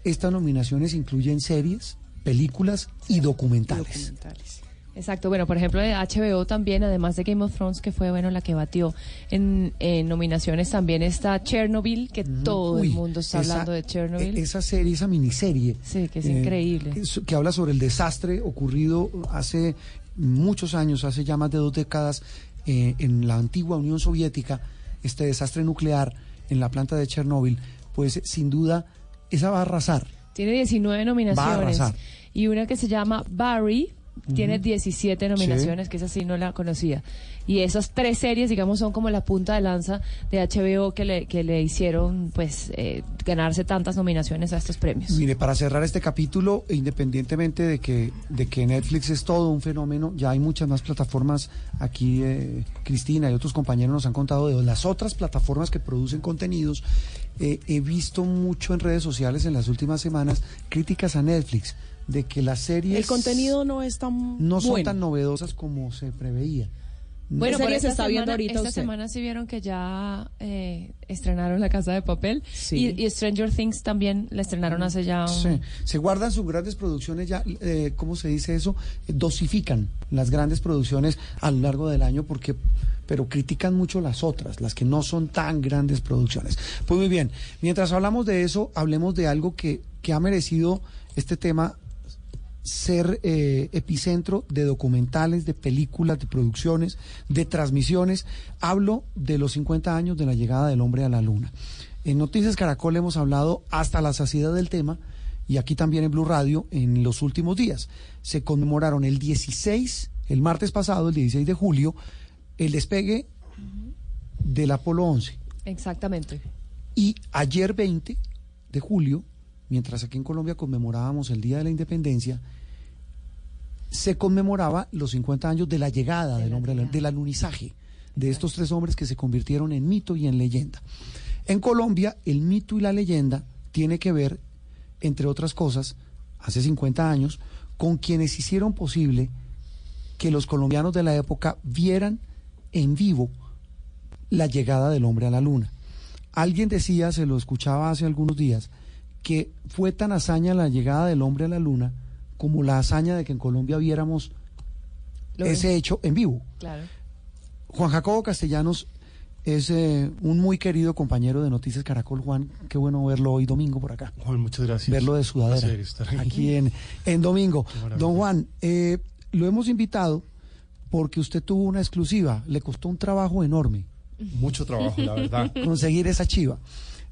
estas nominaciones incluyen series, películas y documentales. documentales. Exacto, bueno, por ejemplo, de H B O también, además de Game of Thrones, que fue, bueno, la que batió en, en nominaciones, también está Chernobyl, que mm, todo uy, el mundo está esa, hablando de Chernobyl. Esa serie, esa miniserie. Sí, que es eh, increíble. Que, que habla sobre el desastre ocurrido hace muchos años, hace ya más de dos décadas, eh, en la antigua Unión Soviética, este desastre nuclear en la planta de Chernobyl. Pues, sin duda, esa va a arrasar. Tiene diecinueve nominaciones. Va a arrasar. Y una que se llama Barry... Tiene diecisiete nominaciones, sí. Que esa sí no la conocía. Y esas tres series, digamos, son como la punta de lanza de H B O que le, que le hicieron, pues, eh, ganarse tantas nominaciones a estos premios. Mire, para cerrar este capítulo, independientemente de que, de que Netflix es todo un fenómeno, ya hay muchas más plataformas aquí, eh, Cristina y otros compañeros nos han contado de las otras plataformas que producen contenidos. Eh, he visto mucho en redes sociales en las últimas semanas críticas a Netflix, de que las series... El contenido no es tan No bueno. son tan novedosas como se preveía. Bueno, ¿qué series está viendo ahorita usted? Esta semana sí vieron que ya eh, estrenaron La Casa de Papel, sí. y, y Stranger Things también la estrenaron hace ya... Un... Sí. Se guardan sus grandes producciones ya, eh, ¿cómo se dice eso? Dosifican las grandes producciones a lo largo del año porque... pero critican mucho las otras, las que no son tan grandes producciones. Pues muy bien, mientras hablamos de eso, hablemos de algo que, que ha merecido este tema ser eh, epicentro de documentales, de películas, de producciones, de transmisiones. Hablo de los cincuenta años de la llegada del hombre a la luna. En Noticias Caracol hemos hablado hasta la saciedad del tema, y aquí también en Blue Radio en los últimos días. Se conmemoraron el dieciséis, el martes pasado, el dieciséis de julio, el despegue del Apolo once. Exactamente. Y ayer veinte de julio, mientras aquí en Colombia conmemorábamos el Día de la Independencia, se conmemoraba los cincuenta años de la llegada de del hombre, la, del alunizaje, de estos tres hombres que se convirtieron en mito y en leyenda. En Colombia, el mito y la leyenda tiene que ver, entre otras cosas, hace cincuenta años, con quienes hicieron posible que los colombianos de la época vieran en vivo la llegada del hombre a la luna. Alguien decía, se lo escuchaba hace algunos días, que fue tan hazaña la llegada del hombre a la luna como la hazaña de que en Colombia viéramos lo ese bien. hecho en vivo. Claro. Juan Jacobo Castellanos es eh, un muy querido compañero de Noticias Caracol. Juan, qué bueno verlo hoy domingo por acá. Juan, muchas gracias. Verlo de sudadera, estar aquí, aquí en, en domingo. Don Juan, eh, lo hemos invitado porque usted tuvo una exclusiva, le costó un trabajo enorme. Mucho trabajo, la verdad. Conseguir esa chiva,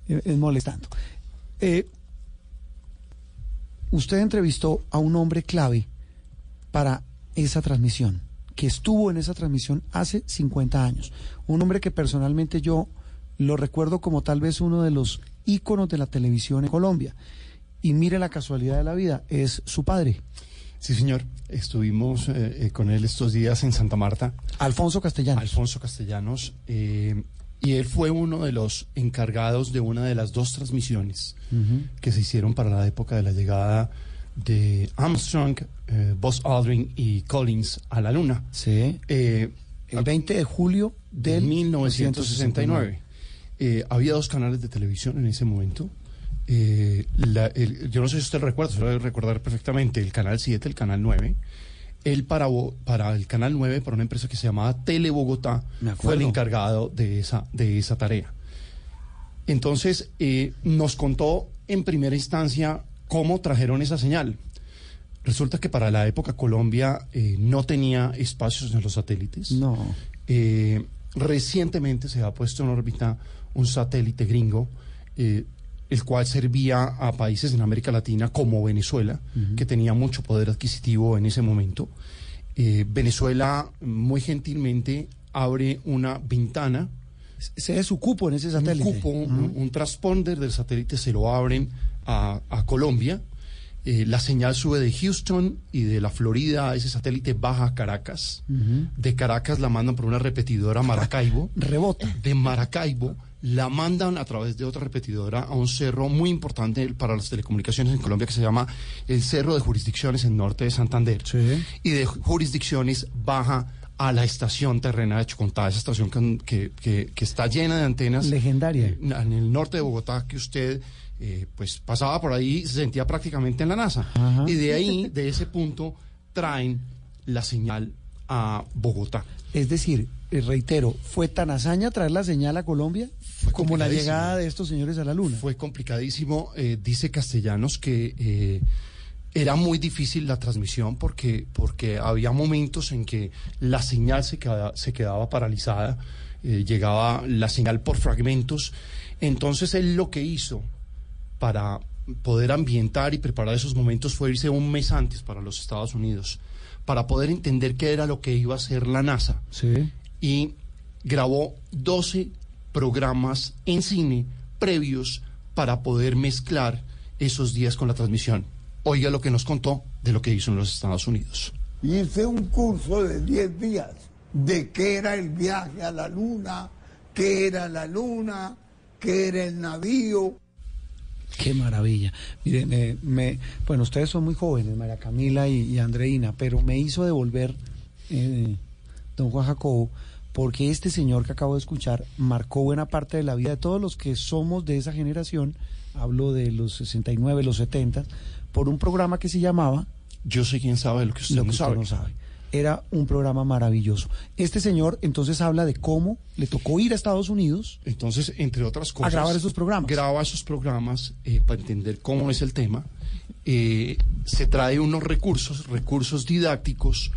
es molestando. Eh, usted entrevistó a un hombre clave para esa transmisión, que estuvo en esa transmisión hace cincuenta años. Un hombre que personalmente yo lo recuerdo como tal vez uno de los íconos de la televisión en Colombia. Y mire la casualidad de la vida, es su padre. Sí, señor. Estuvimos eh, eh, con él estos días en Santa Marta. Alfonso Castellanos. Alfonso Castellanos. Eh, y él fue uno de los encargados de una de las dos transmisiones uh-huh. que se hicieron para la época de la llegada de Armstrong, eh, Buzz Aldrin y Collins a la Luna. Sí. Eh, el veinte de julio del mil novecientos sesenta y nueve. Eh, había dos canales de televisión en ese momento. Eh, la, el, yo no sé si usted recuerda, se lo debe recordar perfectamente, el canal siete, el canal nueve. Él para, para el canal nueve, para una empresa que se llamaba Tele Bogotá, fue el encargado de esa, de esa tarea. Entonces, eh, nos contó en primera instancia cómo trajeron esa señal. Resulta que para la época Colombia eh, no tenía espacios en los satélites. No. Eh, recientemente se ha puesto en órbita un satélite gringo, eh, el cual servía a países en América Latina como Venezuela, uh-huh. que tenía mucho poder adquisitivo en ese momento. Eh, Venezuela muy gentilmente abre una ventana. Se da su cupo en ese satélite. Un cupo, uh-huh. un, un transponder del satélite se lo abren a, a Colombia. Eh, la señal sube de Houston y de la Florida, ese satélite baja a Caracas. Uh-huh. De Caracas la mandan por una repetidora a Maracaibo. Rebota. De Maracaibo la mandan a través de otra repetidora a un cerro muy importante para las telecomunicaciones en Colombia que se llama el Cerro de Jurisdicciones en Norte de Santander. Sí. Y de Jurisdicciones baja a la estación terrena de Chocontá, esa estación que, que, que está llena de antenas. Legendaria. En, en el norte de Bogotá, que usted eh, pues pasaba por ahí, se sentía prácticamente en la NASA. Ajá. Y de ahí, de ese punto, traen la señal a Bogotá. Es decir, reitero, ¿fue tan hazaña traer la señal a Colombia como la llegada de estos señores a la Luna? Fue complicadísimo. Eh, dice Castellanos que eh, era muy difícil la transmisión porque, porque había momentos en que la señal se quedaba, se quedaba paralizada, eh, llegaba la señal por fragmentos. Entonces él lo que hizo para poder ambientar y preparar esos momentos fue irse un mes antes para los Estados Unidos, para poder entender qué era lo que iba a hacer la NASA. Sí. Y grabó doce programas en cine previos para poder mezclar esos días con la transmisión. Oiga lo que nos contó de lo que hizo en los Estados Unidos. Hice un curso de diez días de qué era el viaje a la Luna, qué era la Luna, qué era el navío. Qué maravilla. Miren, eh, me, bueno, ustedes son muy jóvenes, María Camila y, y Andreina, pero me hizo devolver, eh, don Juan Jacobo, porque este señor que acabo de escuchar marcó buena parte de la vida de todos los que somos de esa generación, hablo de los sesenta y nueve, los setenta, por un programa que se llamaba... Yo sé quién sabe lo que usted, lo que usted no, sabe. no sabe. Era un programa maravilloso. Este señor entonces habla de cómo le tocó ir a Estados Unidos... Entonces, entre otras cosas... A grabar esos programas. Graba esos programas eh, para entender cómo es el tema. Eh, se trae unos recursos, recursos didácticos...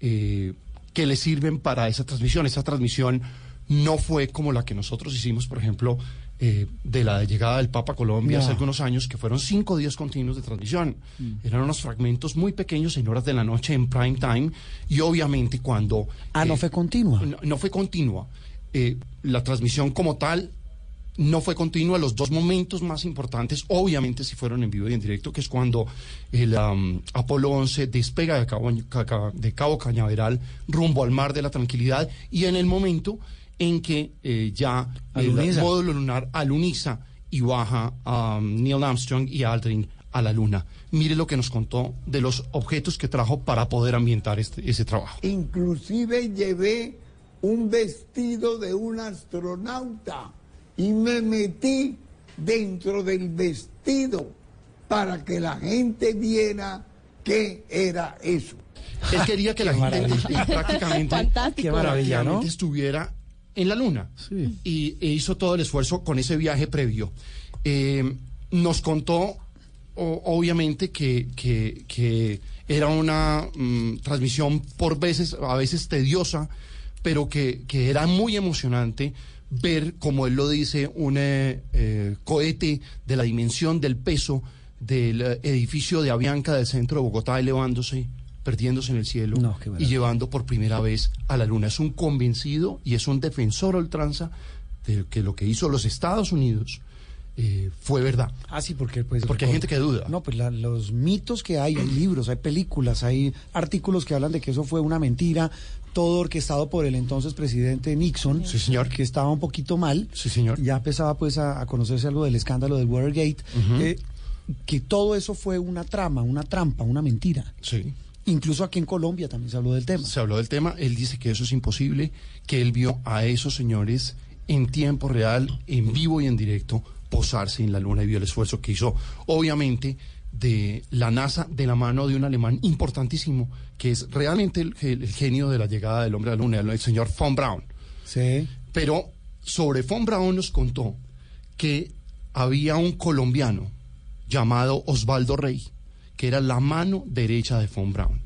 Eh, que le sirven para esa transmisión. Esa transmisión no fue como la que nosotros hicimos, por ejemplo, eh, de la llegada del Papa a Colombia no. hace algunos años, que fueron cinco días continuos de transmisión. Mm. Eran unos fragmentos muy pequeños en horas de la noche en prime time, y obviamente cuando... Ah, eh, no fue continua. No, no fue continua. Eh, la transmisión como tal no fue continua. Los dos momentos más importantes, obviamente, sí fueron en vivo y en directo, que es cuando el um, Apolo once despega de Cabo, de Cabo Cañaveral rumbo al Mar de la Tranquilidad, y en el momento en que eh, ya el módulo lunar aluniza y baja a um, Neil Armstrong y Aldrin a la Luna. Mire lo que nos contó de los objetos que trajo para poder ambientar este, ese trabajo. Inclusive llevé un vestido de un astronauta y me metí dentro del vestido para que la gente viera qué era eso. Él quería que la gente prácticamente, qué maravilla, ¿no?, estuviera en la Luna. Sí. Y e hizo todo el esfuerzo con ese viaje previo. Eh, nos contó, o, obviamente, que, que, que era una mm, transmisión por veces, a veces tediosa, pero que, que era muy emocionante ver, como él lo dice, un eh, eh, cohete de la dimensión del peso del eh, edificio de Avianca del centro de Bogotá elevándose, perdiéndose en el cielo, no, y llevando por primera vez a la Luna. Es un convencido y es un defensor a ultranza de que lo que hizo los Estados Unidos eh, fue verdad. Ah, sí, porque pues porque hay gente que duda. No, pues la, los mitos que hay, hay libros, hay películas, hay artículos que hablan de que eso fue una mentira, todo orquestado por el entonces presidente Nixon. Sí, señor. Que estaba un poquito mal. Sí, señor. Ya empezaba pues a, a conocerse algo del escándalo del Watergate. Uh-huh. eh, que todo eso fue una trama, una trampa, una mentira. Sí. Incluso aquí en Colombia también se habló del tema. Se habló del tema, él dice que eso es imposible, que él vio a esos señores en tiempo real, en vivo y en directo, posarse en la luna y vio el esfuerzo que hizo, obviamente, de la NASA de la mano de un alemán importantísimo, que es realmente el, el, el genio de la llegada del hombre a la luna, el señor von Braun. Sí. Pero sobre von Braun nos contó que había un colombiano llamado Osvaldo Rey, que era la mano derecha de von Braun,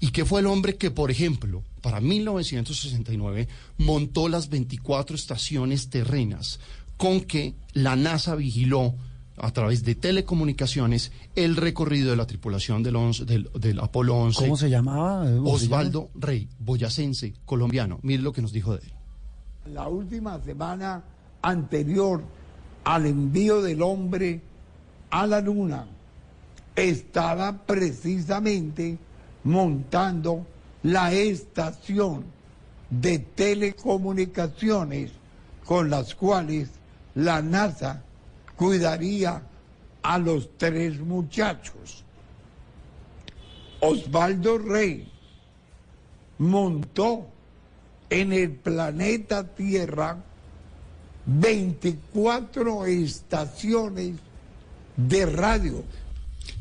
y que fue el hombre que, por ejemplo, para mil novecientos sesenta y nueve montó las veinticuatro estaciones terrenas con que la NASA vigiló a través de telecomunicaciones el recorrido de la tripulación del, once, del, del Apolo once. ¿Cómo se llamaba? ¿Cómo Osvaldo se llama? Rey, boyacense, colombiano. Mire lo que nos dijo de él. La última semana anterior al envío del hombre a la luna, estaba precisamente montando la estación de telecomunicaciones con las cuales la NASA cuidaría a los tres muchachos. Osvaldo Rey montó en el planeta Tierra veinticuatro estaciones de radio.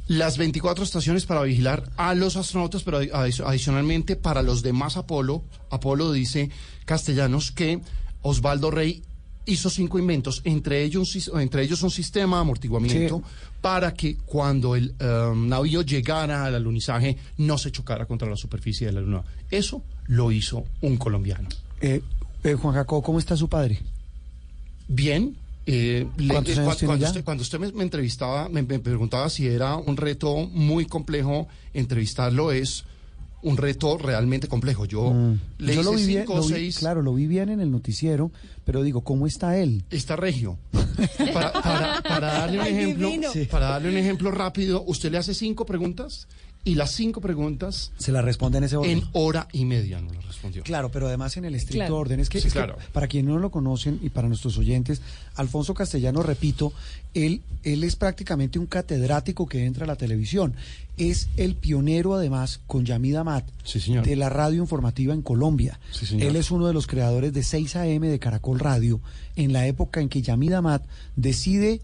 Las veinticuatro estaciones para vigilar a los astronautas, pero adicionalmente para los demás Apolo. Apolo dice Castellanos que Osvaldo Rey hizo cinco inventos, entre ellos, entre ellos un sistema de amortiguamiento, sí, para que cuando el um, navío llegara al alunizaje no se chocara contra la superficie de la luna. Eso lo hizo un colombiano. Eh, eh, Juan Jacobo, ¿cómo está su padre? Bien. Eh, ¿Cuántos años cu- cuando, usted, cuando usted me, me entrevistaba, me, me preguntaba si era un reto muy complejo, entrevistarlo es un reto realmente complejo. Yo mm. le Yo hice lo vi cinco bien, o seis... Lo vi, claro, lo vi bien en el noticiero, pero digo, ¿cómo está él? Está regio. Para, para, para, darle un ejemplo, para darle un ejemplo rápido, usted le hace cinco preguntas... Y las cinco preguntas... Se las responde en ese orden. En hora y media no las respondió. Claro, pero además en el estricto claro. orden. Es que, sí, es claro. que para quienes no lo conocen y para nuestros oyentes, Alfonso Castellanos, repito, él, él es prácticamente un catedrático que entra a la televisión. Es el pionero, además, con Yamid Amat, sí, señor, de la radio informativa en Colombia. Sí, señor. Él es uno de los creadores de seis A M de Caracol Radio, en la época en que Yamid Amat decide,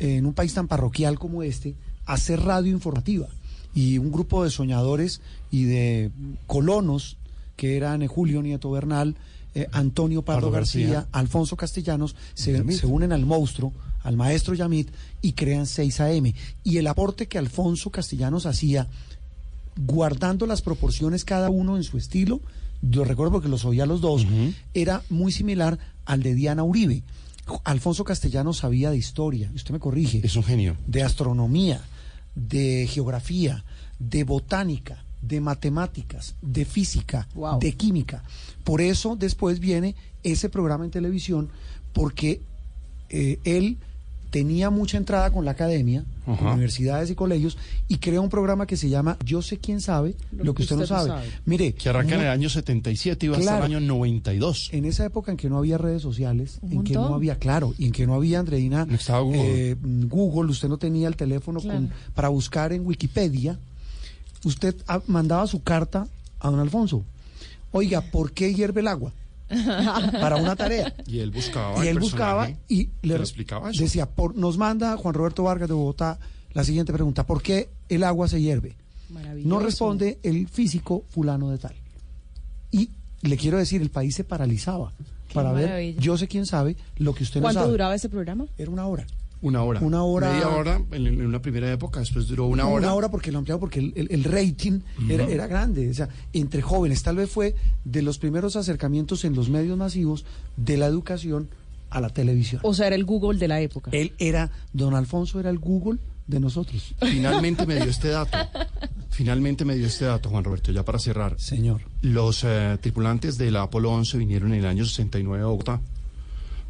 en un país tan parroquial como este, hacer radio informativa. Y un grupo de soñadores y de colonos que eran Julio Nieto Bernal, eh, Antonio Pardo, Pardo García, García, Alfonso Castellanos, se, se unen al monstruo, al maestro Yamid, y crean seis A M. Y el aporte que Alfonso Castellanos hacía, guardando las proporciones cada uno en su estilo, yo recuerdo porque los oía a los dos, uh-huh, era muy similar al de Diana Uribe. Alfonso Castellanos sabía de historia, usted me corrige. Es un genio. De astronomía, de geografía, de botánica, de matemáticas, de física, wow, de química. Por eso después viene ese programa en televisión, porque eh, él tenía mucha entrada con la academia, uh-huh, con universidades y colegios, y crea un programa que se llama Yo sé quién sabe lo, lo que usted, usted no sabe. sabe. Mire, que arranca no, en el año setenta y siete y va claro, hasta el año noventa y dos. En esa época en que no había redes sociales, en montón. que no había, claro, y en que no había, Andreina, no estaba Google. Eh, Google, usted no tenía el teléfono claro. con, para buscar en Wikipedia, usted a, mandaba su carta a don Alfonso. Oiga, ¿por qué hierve el agua? Para una tarea. Y él buscaba. Y él buscaba y le explicaba eso. Decía, por, nos manda Juan Roberto Vargas de Bogotá la siguiente pregunta: ¿por qué el agua se hierve? No responde el físico fulano de tal. Y le quiero decir, el país se paralizaba qué para maravilla. ver, yo sé quién sabe lo que usted no sabe. ¿Cuánto duraba ese programa? Era una hora. Una hora. Una hora. Media hora en, en una primera época, después duró una hora. Una hora porque lo ampliaba, porque el, el, el rating uh-huh. era, era grande. O sea, entre jóvenes, tal vez fue de los primeros acercamientos en los medios masivos de la educación a la televisión. O sea, era el Google de la época. Él era, don Alfonso era el Google de nosotros. Finalmente me dio este dato. Finalmente me dio este dato, Juan Roberto, ya para cerrar. Señor. Los eh, tripulantes del Apolo once vinieron en el año sesenta y nueve a Bogotá.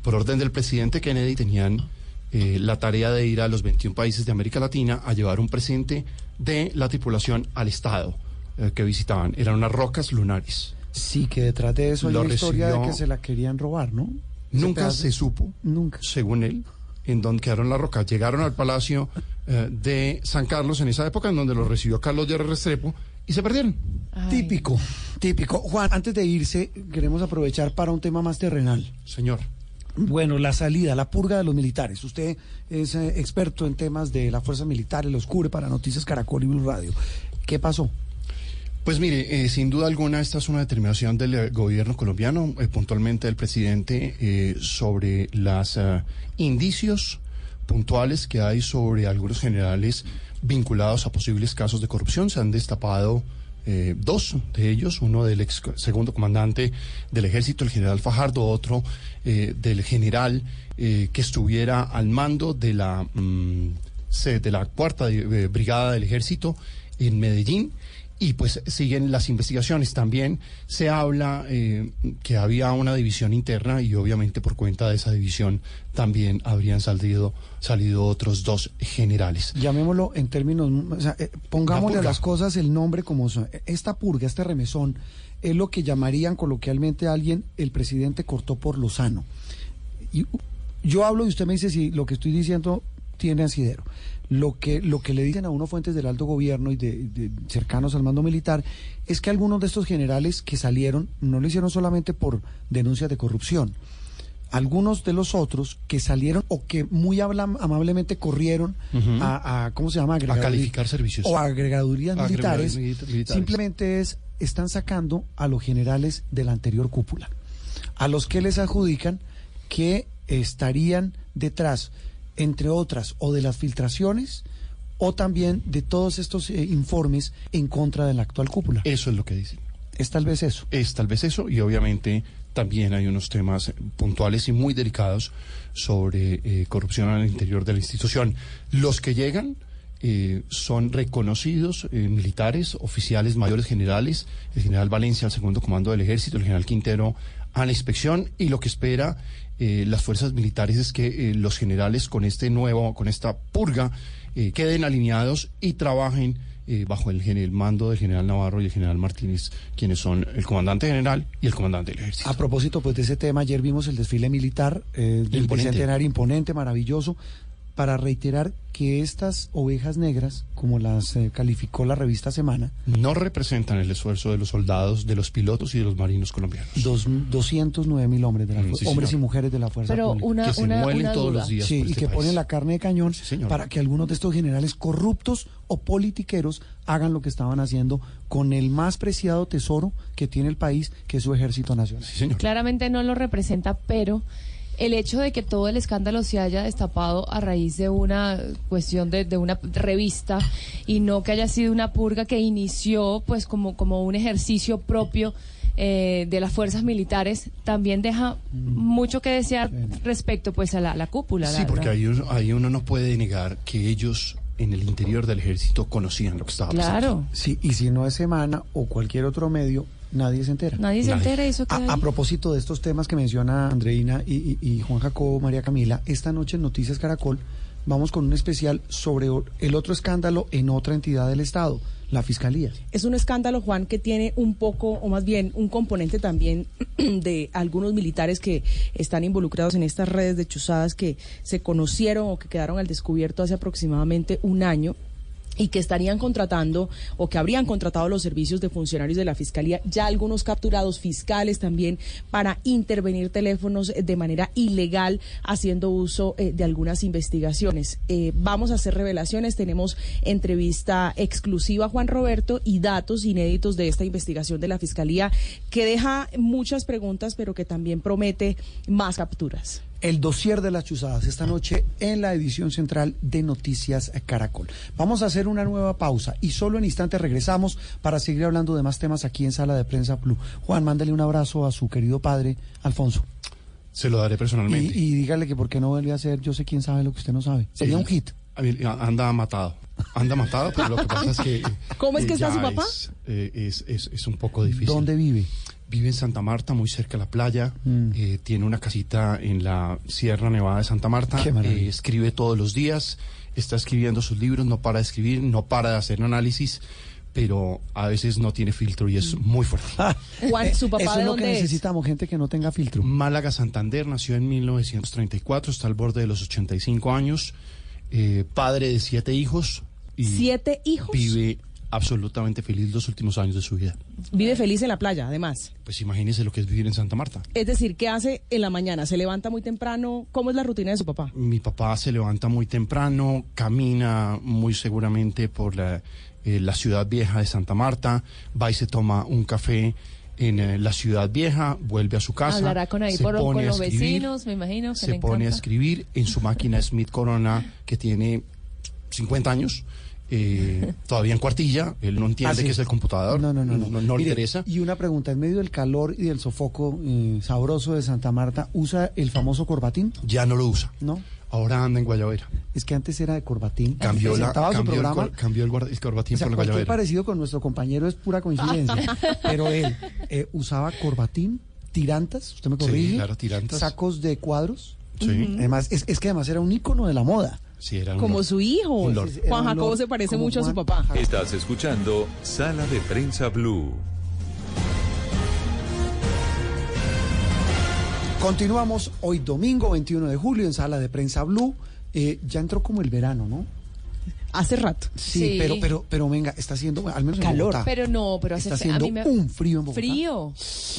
Por orden del presidente Kennedy tenían eh, la tarea de ir a los veintiún países de América Latina a llevar un presente de la tripulación al estado eh, que visitaban. Eran unas rocas lunares. Sí, que detrás de eso hay una historia de que se la querían robar, ¿no? Nunca se supo, nunca, según él, en dónde quedaron las rocas. Llegaron al Palacio eh, de San Carlos en esa época, en donde los recibió Carlos de Restrepo, y se perdieron. Ay. Típico, típico. Juan, antes de irse, queremos aprovechar para un tema más terrenal. Señor. Bueno, la salida, la purga de los militares. Usted es eh, experto en temas de las fuerzas militares, los cubre para Noticias Caracol y Blue Radio. ¿Qué pasó? Pues mire, eh, sin duda alguna esta es una determinación del eh, gobierno colombiano, eh, puntualmente del presidente, eh, sobre los uh, indicios puntuales que hay sobre algunos generales vinculados a posibles casos de corrupción. Se han destapado eh, dos de ellos, uno del ex segundo comandante del ejército, el general Fajardo, otro eh, del general eh, que estuviera al mando de la, mm, de la cuarta eh, brigada del ejército en Medellín. Y pues siguen las investigaciones. También se habla eh, que había una división interna y obviamente por cuenta de esa división también habrían salido, salido otros dos generales. Llamémoslo en términos, o sea, eh, pongámosle a las cosas el nombre como son. Esta purga, este remesón, es lo que llamarían coloquialmente a alguien, el presidente cortó por lo sano. Y yo hablo y usted me dice si lo que estoy diciendo tiene asidero. Lo que, lo que le dicen a uno fuentes del alto gobierno y de, de cercanos al mando militar es que algunos de estos generales que salieron no lo hicieron solamente por denuncias de corrupción. Algunos de los otros que salieron o que muy hablan, amablemente corrieron uh-huh. a, a, ¿cómo se llama? A calificar servicios. O agregadurías militares, militares. Simplemente es, están sacando a los generales de la anterior cúpula, a los que les adjudican que estarían detrás, entre otras, o de las filtraciones o también de todos estos eh, informes en contra de la actual cúpula. Eso es lo que dicen. Es tal vez eso. Es tal vez eso, y obviamente también hay unos temas puntuales y muy delicados sobre eh, corrupción al interior de la institución. Los que llegan eh, son reconocidos eh, militares, oficiales, mayores generales, el general Valencia al segundo comando del ejército, el general Quintero a la inspección, y lo que espera Eh, las fuerzas militares es que eh, los generales con este nuevo, con esta purga, eh, queden alineados y trabajen eh, bajo el, el mando del general Navarro y el general Martínez, quienes son el comandante general y el comandante del ejército. A propósito pues de ese tema, ayer vimos el desfile militar eh, del bicentenario, imponente, maravilloso, para reiterar que estas ovejas negras, como las eh, calificó la revista Semana, no representan el esfuerzo de los soldados, de los pilotos y de los marinos colombianos. Dos, doscientos nueve mil hombres, de la, sí, hombres señor. y mujeres de la Fuerza Pero Pública. Una, que se una, muelen una todos duda. los días. Sí, por este y que país. ponen la carne de cañón sí, para que algunos de estos generales corruptos o politiqueros hagan lo que estaban haciendo con el más preciado tesoro que tiene el país, que es su ejército nacional. Sí, señor. Claramente no lo representa, pero el hecho de que todo el escándalo se haya destapado a raíz de una cuestión de, de una revista y no que haya sido una purga que inició pues como, como un ejercicio propio eh, de las fuerzas militares, también deja mucho que desear respecto pues a la, la cúpula. Sí, la, porque ahí uno, ahí uno no puede negar que ellos en el interior del ejército conocían lo que estaba pasando. Claro. Sí, y si no es Semana o cualquier otro medio, nadie se entera. Nadie se nadie. entera, eso que a, a propósito de estos temas que menciona Andreina y, y, y Juan Jacobo, María Camila, esta noche en Noticias Caracol vamos con un especial sobre el otro escándalo en otra entidad del Estado, la Fiscalía. Es un escándalo, Juan, que tiene un poco, o más bien, un componente también de algunos militares que están involucrados en estas redes de chuzadas que se conocieron o que quedaron al descubierto hace aproximadamente un año, y que estarían contratando o que habrían contratado los servicios de funcionarios de la Fiscalía, ya algunos capturados, fiscales también, para intervenir teléfonos de manera ilegal haciendo uso eh, de algunas investigaciones. Eh, vamos a hacer revelaciones, tenemos entrevista exclusiva a Juan Roberto y datos inéditos de esta investigación de la Fiscalía que deja muchas preguntas pero que también promete más capturas. El dossier de las chuzadas, esta noche en la edición central de Noticias Caracol. Vamos a hacer una nueva pausa y solo en instantes regresamos para seguir hablando de más temas aquí en Sala de Prensa Blue. Juan, mándale un abrazo a su querido padre, Alfonso. Se lo daré personalmente. Y, y dígale que por qué no vuelve a hacer Yo sé quién sabe lo que usted no sabe. Sería sí, un hit. Anda matado. Anda matado, pero lo que pasa es que... ¿Cómo es que eh, está su papá? Es, eh, es, es, es un poco difícil. ¿Dónde vive? vive en Santa Marta, muy cerca de la playa, mm. eh, tiene una casita en la Sierra Nevada de Santa Marta, eh, escribe todos los días, está escribiendo sus libros, no para de escribir, no para de hacer análisis, pero a veces no tiene filtro y es muy fuerte. Juan, ¿su papá eso de es lo que necesitamos, es? Gente que no tenga filtro. Málaga, Santander, nació en mil novecientos treinta y cuatro, está al borde de los ochenta y cinco años, eh, padre de siete hijos. Y ¿Siete hijos? Vive absolutamente feliz los últimos años de su vida. Vive feliz en la playa, además. Pues imagínese lo que es vivir en Santa Marta. Es decir, ¿qué hace en la mañana? ¿Se levanta muy temprano? ¿Cómo es la rutina de su papá? Mi papá se levanta muy temprano, camina muy seguramente por la... Eh, la ciudad vieja de Santa Marta, va y se toma un café en eh, la ciudad vieja, vuelve a su casa. Hablará con ahí por, con los escribir, vecinos, me imagino. Que se pone encanta. a escribir en su máquina Smith Corona, que tiene cincuenta años, eh, todavía en cuartilla, él no entiende Así. qué es el computador, no, no, no, no, no, no Mire, le interesa. Y una pregunta, en medio del calor y del sofoco eh, sabroso de Santa Marta, ¿usa el famoso corbatín? Ya no lo usa. ¿No? Ahora anda en guayabera. Es que antes era de corbatín. Cambió, la, cambió, el, cor, cambió el, guarda, el corbatín, o sea, por la guayabera. Cualquier parecido con nuestro compañero es pura coincidencia. Pero él eh, usaba corbatín, tirantas, usted me corrige. Sí, claro, tirantas. Sacos de cuadros. Sí. Uh-huh. Además, es, es que además era un ícono de la moda. Sí, era un Como lord. su hijo. Sí, sí, Juan Jacobo se parece mucho Juan a su papá. Estás escuchando Sala de Prensa Blue. Continuamos hoy domingo veintiuno de julio en Sala de Prensa Blue. Eh, ya entró como el verano, ¿no? Hace rato. Sí, sí. pero pero pero venga, está haciendo al menos calor, en Bogotá, pero no, pero hace está haciendo me... un frío en Bogotá. Frío.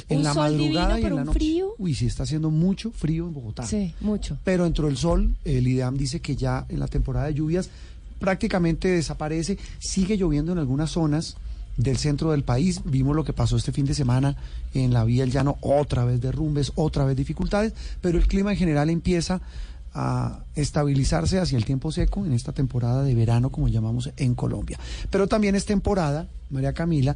En un la sol madrugada divino, y en la noche. Frío. Uy, sí está haciendo mucho frío en Bogotá. Sí, mucho. Pero entró el sol, el IDEAM dice que ya en la temporada de lluvias prácticamente desaparece, sigue lloviendo en algunas zonas del centro del país. Vimos lo que pasó este fin de semana en la vía El Llano, otra vez derrumbes, otra vez dificultades, pero el clima en general empieza a estabilizarse hacia el tiempo seco en esta temporada de verano, como llamamos en Colombia. Pero también es temporada, María Camila,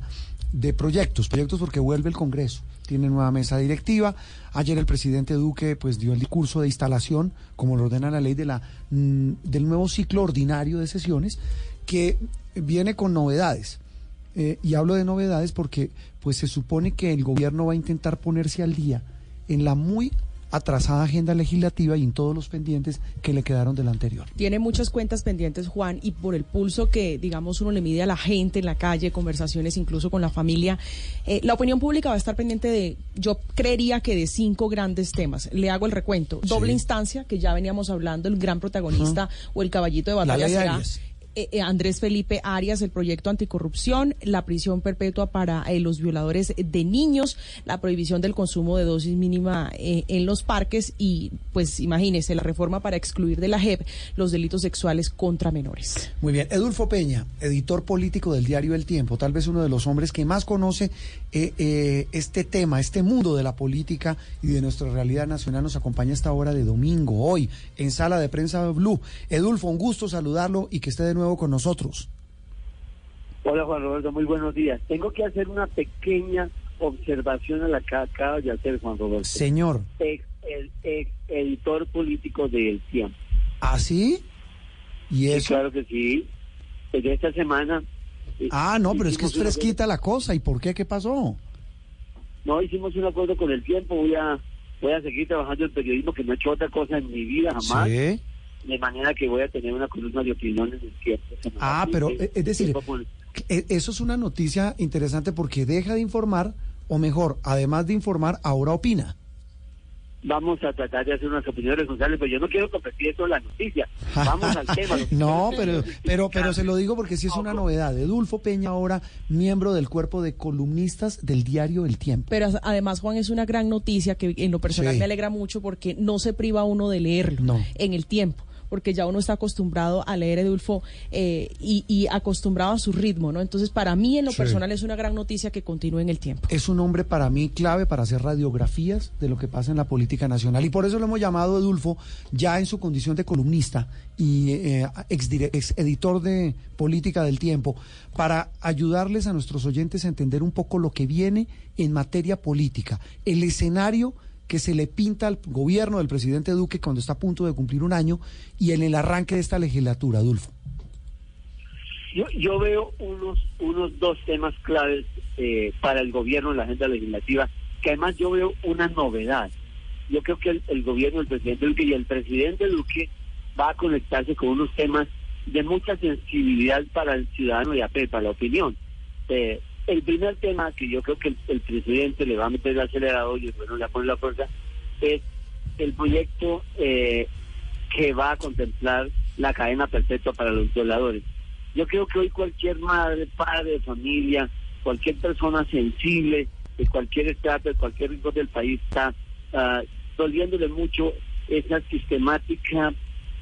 de proyectos, proyectos porque vuelve el Congreso, tiene nueva mesa directiva. Ayer el presidente Duque pues dio el discurso de instalación, como lo ordena la ley, de la, mm, del nuevo ciclo ordinario de sesiones, que viene con novedades. Eh, y hablo de novedades porque pues se supone que el gobierno va a intentar ponerse al día en la muy atrasada agenda legislativa y en todos los pendientes que le quedaron de la anterior. Tiene muchas cuentas pendientes, Juan, y por el pulso que, digamos, uno le mide a la gente en la calle, conversaciones incluso con la familia, eh, la opinión pública va a estar pendiente de, yo creería que de cinco grandes temas. Le hago el recuento. Sí. Doble instancia, que ya veníamos hablando, el gran protagonista uh-huh. o el caballito de batalla será... Andrés Felipe Arias, el proyecto anticorrupción, la prisión perpetua para eh, los violadores de niños, la prohibición del consumo de dosis mínima eh, en los parques y, pues, imagínese, la reforma para excluir de la J E P los delitos sexuales contra menores. Muy bien. Edulfo Peña, editor político del diario El Tiempo, tal vez uno de los hombres que más conoce eh, eh, este tema, este mundo de la política y de nuestra realidad nacional, nos acompaña a esta hora de domingo, hoy, en Sala de Prensa Blue. Edulfo, un gusto saludarlo y que esté de nuevo con nosotros. Hola, Juan Roberto, muy buenos días. Tengo que hacer una pequeña observación a la que acaba de hacer Juan Roberto. Señor. Ex, el ex editor político de El Tiempo. ¿Ah, sí? ¿Y eso? Sí, claro que sí. Desde esta semana... Ah, no, pero es que es fresquita una... la cosa. ¿Y por qué? ¿Qué pasó? No, hicimos un acuerdo con El Tiempo. Voy a, voy a seguir trabajando en periodismo, que no he hecho otra cosa en mi vida jamás. Sí. De manera que voy a tener una columna de opinión en El Tiempo. Ah, pero es decir, eso es una noticia interesante porque deja de informar, o mejor, además de informar, ahora opina. Vamos a tratar de hacer unas opiniones responsables, pero yo no quiero competir eso en la noticia. Vamos al tema. No, pero, pero, pero se lo digo porque sí es una novedad. Edulfo Peña, ahora miembro del cuerpo de columnistas del diario El Tiempo. Pero además, Juan, es una gran noticia que en lo personal sí. me alegra mucho porque no se priva uno de leerlo no. en El Tiempo. Porque ya uno está acostumbrado a leer, Edulfo, eh, y, y acostumbrado a su ritmo, ¿no? Entonces, para mí, en lo sí. personal, es una gran noticia que continúe en El Tiempo. Es un hombre, para mí, clave para hacer radiografías de lo que pasa en la política nacional. Y por eso lo hemos llamado, Edulfo, ya en su condición de columnista y eh, ex, ex editor de política del Tiempo, para ayudarles a nuestros oyentes a entender un poco lo que viene en materia política, el escenario que se le pinta al gobierno del presidente Duque cuando está a punto de cumplir un año y en el arranque de esta legislatura, Adulfo. Yo, yo veo unos unos dos temas claves eh, para el gobierno en la agenda legislativa porque además yo veo una novedad. Yo creo que el, el gobierno, el presidente Duque y el presidente Duque va a conectarse con unos temas de mucha sensibilidad para el ciudadano y para la opinión. Eh, el primer tema que yo creo que el, el presidente le va a meter el acelerador y bueno, le va a poner la fuerza, es el proyecto eh, que va a contemplar la cadena perpetua para los violadores. Yo creo que hoy cualquier madre, padre de familia, cualquier persona sensible de cualquier estrato, de cualquier rincón del país, está uh, doliéndole mucho esa sistemática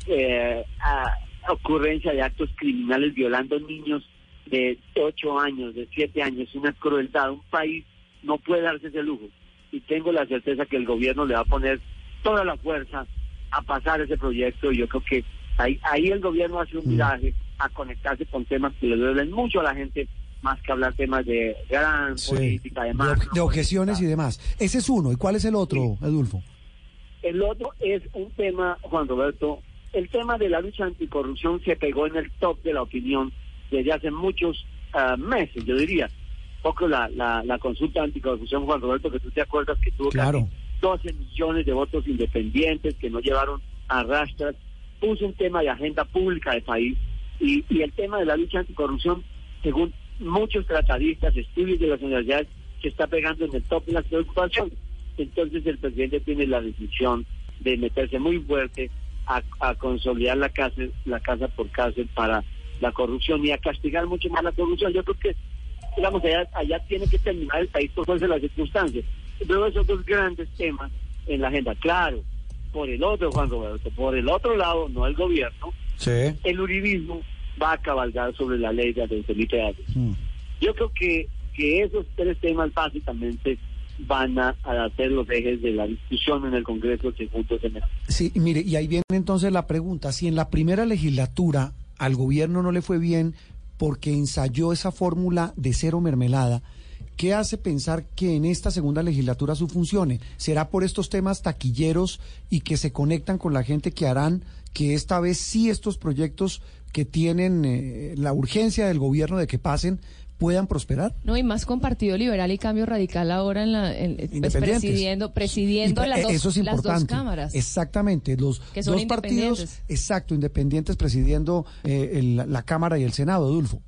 eh, a, ocurrencia de actos criminales violando niños de ocho años, de siete años. Es una crueldad. Un país no puede darse ese lujo. Y tengo la certeza que el gobierno le va a poner toda la fuerza a pasar ese proyecto. Y yo creo que ahí, ahí el gobierno hace un viraje a conectarse con temas que le duelen mucho a la gente, más que hablar temas de gran sí, política, de, macro, de, de objeciones política y demás. Ese es uno. ¿Y cuál es el otro, sí, Edulfo? El otro es un tema, Juan Roberto, el tema de la lucha anticorrupción se pegó en el top de la opinión desde hace muchos uh, meses, yo diría. Poco la, la, la consulta anticorrupción, Juan Roberto, que tú te acuerdas que tuvo claro, casi doce millones de votos independientes que no llevaron a rastras, puso un tema de agenda pública del país. Y, y el tema de la lucha anticorrupción, según muchos tratadistas, estudios de las universidades, se está pegando en el top de las preocupaciones. Entonces el presidente tiene la decisión de meterse muy fuerte a, a consolidar la casa, la casa por cárcel para la corrupción y a castigar mucho más la corrupción. Yo creo que, digamos, allá, allá tiene que terminar el país por fuerza de las circunstancias. Luego esos dos grandes temas en la agenda. Claro, por el otro, Juan Roberto, por el otro lado, no el gobierno, sí, el uribismo va a cabalgar sobre la ley de Felipe Arias. Mm. Yo creo que, que esos tres temas básicamente van a, a hacer los ejes de la discusión en el Congreso que juntos tenemos. Sí, mire, y ahí viene entonces la pregunta, si en la primera legislatura al gobierno no le fue bien porque ensayó esa fórmula de cero mermelada, ¿qué hace pensar que en esta segunda legislatura su funcione? ¿Será por estos temas taquilleros y que se conectan con la gente que harán que esta vez sí estos proyectos que tienen eh, la urgencia del gobierno de que pasen puedan prosperar? No, y más con Partido Liberal y Cambio Radical ahora en la en, pues, presidiendo, presidiendo y, las, dos, eso es importante, las dos cámaras. Exactamente, los dos partidos, exacto, independientes presidiendo eh, el, la Cámara y el Senado, Adulfo.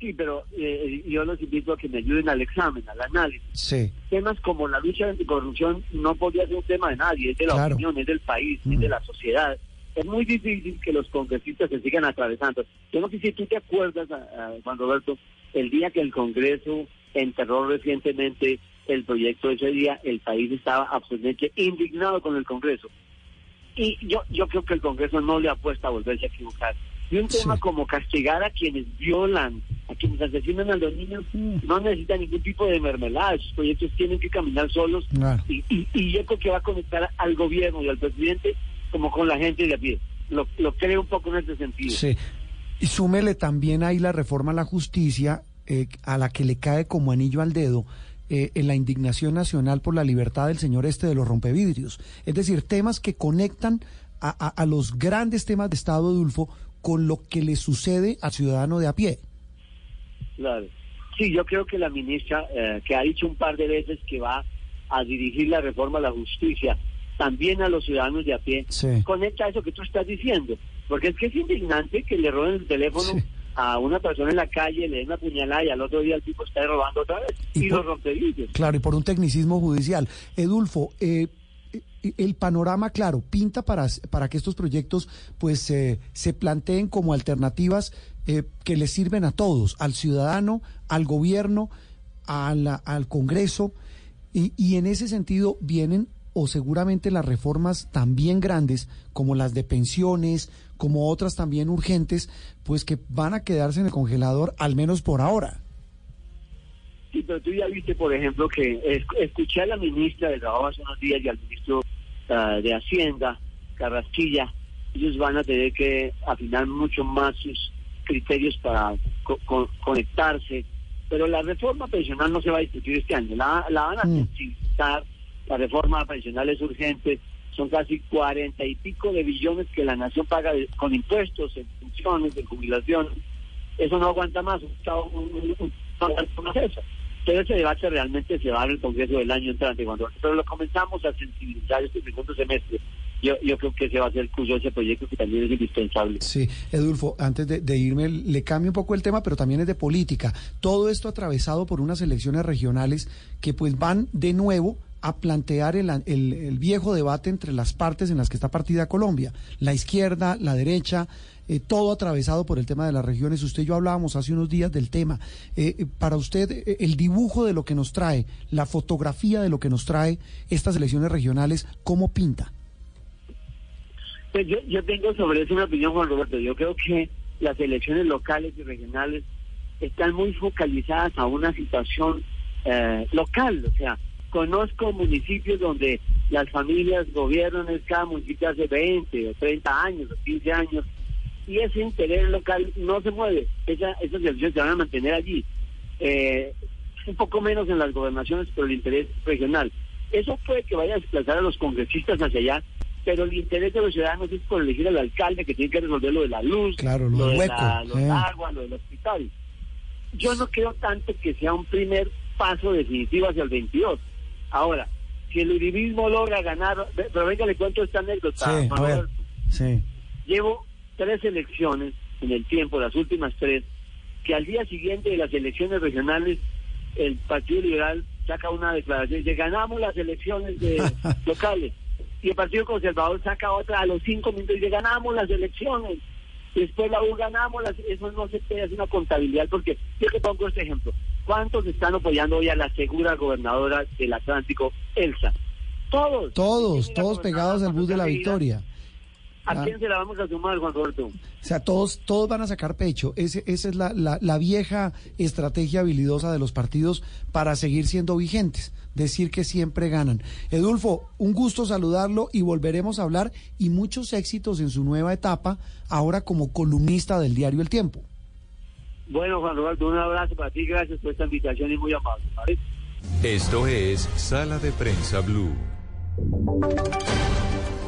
Sí, pero eh, yo los invito a que me ayuden al examen, al análisis. Sí. Temas como la lucha anticorrupción no podría ser un tema de nadie, es de la claro, opinión, es del país, mm. es de la sociedad. Es muy difícil que los congresistas se sigan atravesando. Yo no sé si tú te acuerdas, a, a Juan Roberto, el día que el Congreso enterró recientemente el proyecto, ese día el país estaba absolutamente indignado con el Congreso. Y yo yo creo que el Congreso no le apuesta a volverse a equivocar. Y un tema sí, como castigar a quienes violan, a quienes asesinan a los niños, mm. no necesita ningún tipo de mermelada. Esos proyectos tienen que caminar solos. Claro. Y, y, y yo creo que va a conectar al gobierno y al presidente como con la gente de a pie. Lo, lo creo un poco en ese sentido. Sí. Y súmele también ahí la reforma a la justicia, eh, a la que le cae como anillo al dedo eh, en la indignación nacional por la libertad del señor este de los rompevidrios. Es decir, temas que conectan a, a, a los grandes temas de Estado, Adulfo, con lo que le sucede al ciudadano de a pie. Claro. Sí, yo creo que la ministra, eh, que ha dicho un par de veces que va a dirigir la reforma a la justicia también a los ciudadanos de a pie, sí, conecta eso que tú estás diciendo, porque es que es indignante que le roben el teléfono, sí, a una persona en la calle, le den una puñalada y al otro día el tipo está robando otra vez y, y por, los rompevidrios. Claro, y por un tecnicismo judicial. Edulfo, eh, el panorama, claro, pinta para, para que estos proyectos pues eh, se planteen como alternativas eh, que les sirven a todos, al ciudadano, al gobierno, a la, al Congreso, y, y en ese sentido vienen o seguramente las reformas también grandes, como las de pensiones, como otras también urgentes, pues que van a quedarse en el congelador, al menos por ahora. Sí, pero tú ya viste, por ejemplo, que escuché a la ministra de Trabajo hace unos días y al ministro uh, de Hacienda, Carrasquilla, ellos van a tener que afinar mucho más sus criterios para co- co- conectarse, pero la reforma pensional no se va a discutir este año, la, la van a mm. necesitar. La reforma pensional es urgente, son casi cuarenta y pico de billones que la nación paga de, con impuestos, en pensiones, en jubilaciones. Eso no aguanta más. Un, un, un, un, un, un, un, un, Todo ese debate realmente se va a dar en el Congreso del año entrante, cuando pero lo comenzamos a sensibilizar este segundo semestre. Yo, yo creo que se va a hacer cuyo ese proyecto que también es indispensable. Sí, Edulfo, antes de, de irme, le cambio un poco el tema, pero también es de política. Todo esto atravesado por unas elecciones regionales que pues van de nuevo a plantear el, el, el viejo debate entre las partes en las que está partida Colombia, la izquierda, la derecha, eh, todo atravesado por el tema de las regiones. Usted y yo hablábamos hace unos días del tema. Eh, para usted, eh, el dibujo de lo que nos trae, la fotografía de lo que nos trae estas elecciones regionales, ¿cómo pinta? Pues yo, yo tengo sobre eso una opinión, Juan Roberto. Yo creo que las elecciones locales y regionales están muy focalizadas a una situación eh, local, o sea, conozco municipios donde las familias gobiernan cada municipio hace veinte o treinta años o quince años, y ese interés local no se mueve. Esa, esas elecciones se van a mantener allí, eh, un poco menos en las gobernaciones, pero el interés regional. Eso puede que vaya a desplazar a los congresistas hacia allá, pero el interés de los ciudadanos es por elegir al alcalde que tiene que resolver lo de la luz, claro, lo, lo de hueco, la los eh. agua, lo del hospital. Yo no creo tanto que sea un primer paso definitivo hacia el veintidós. Ahora, si el uribismo logra ganar, pero venga, le cuento esta anécdota. Sí, Manuel, sí. Llevo tres elecciones en el tiempo, las últimas tres, que al día siguiente de las elecciones regionales, el Partido Liberal saca una declaración y dice, ganamos las elecciones de locales. Y el Partido Conservador saca otra a los cinco minutos y dice, ganamos las elecciones. Después la U, ganamos las... Eso no se puede hacer una contabilidad, porque yo te pongo este ejemplo. ¿Cuántos están apoyando hoy a la segura gobernadora del Atlántico, Elsa? Todos. Todos, todos pegados al bus de la victoria. ¿A quién se la vamos a sumar, Juan Roberto? O sea, todos todos van a sacar pecho. Ese, esa es la, la, la vieja estrategia habilidosa de los partidos para seguir siendo vigentes. Decir que siempre ganan. Edulfo, un gusto saludarlo y volveremos a hablar. Y muchos éxitos en su nueva etapa, ahora como columnista del diario El Tiempo. Bueno, Juan Roberto, un abrazo para ti. Gracias por esta invitación y muy amable. ¿Vale? Esto es Sala de Prensa Blue.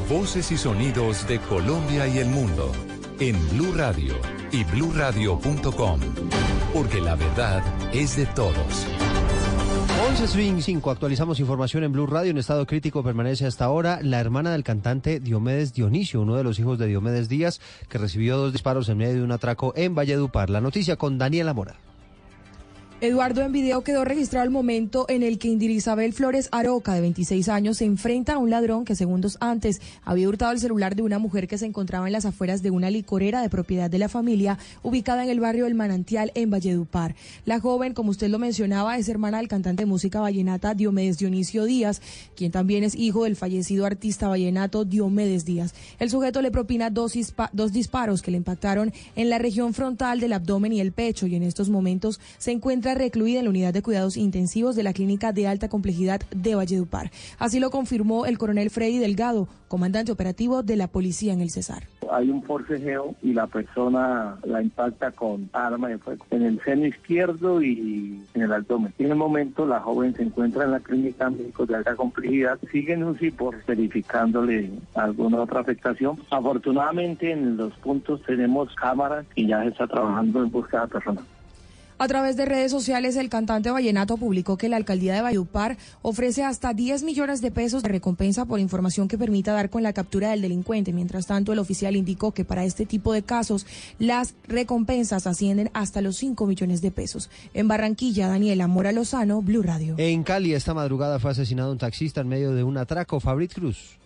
Voces y sonidos de Colombia y el mundo en Blue Radio y blue radio punto com, porque la verdad es de todos. once cinco, actualizamos información en Blue Radio. En estado crítico permanece hasta ahora la hermana del cantante Diomedes Dionisio, uno de los hijos de Diomedes Díaz, que recibió dos disparos en medio de un atraco en Valledupar. La noticia con Daniela Mora. Eduardo, en video quedó registrado el momento en el que Indira Isabel Flores Aroca, de veintiséis años, se enfrenta a un ladrón que segundos antes había hurtado el celular de una mujer que se encontraba en las afueras de una licorera de propiedad de la familia, ubicada en el barrio El Manantial, en Valledupar. La joven, como usted lo mencionaba, es hermana del cantante de música vallenata Diomedes Dionisio Díaz, quien también es hijo del fallecido artista vallenato Diomedes Díaz. El sujeto le propina dos, ispa- dos disparos que le impactaron en la región frontal del abdomen y el pecho, y en estos momentos se encuentra recluida en la unidad de cuidados intensivos de la clínica de alta complejidad de Valledupar. Así lo confirmó el coronel Freddy Delgado, comandante operativo de la policía en el Cesar. Hay un forcejeo y la persona la impacta con arma de fuego en el seno izquierdo y en el abdomen. En el momento la joven se encuentra en la clínica médico de alta complejidad, sigue en U C I por verificándole alguna otra afectación. Afortunadamente en los puntos tenemos cámaras y ya se está trabajando en busca de la persona. A través de redes sociales, el cantante vallenato publicó que la alcaldía de Valledupar ofrece hasta diez millones de pesos de recompensa por información que permita dar con la captura del delincuente. Mientras tanto, el oficial indicó que para este tipo de casos, las recompensas ascienden hasta los cinco millones de pesos. En Barranquilla, Daniela Mora Lozano, Blue Radio. En Cali, esta madrugada fue asesinado un taxista en medio de un atraco. Fabric Cruz.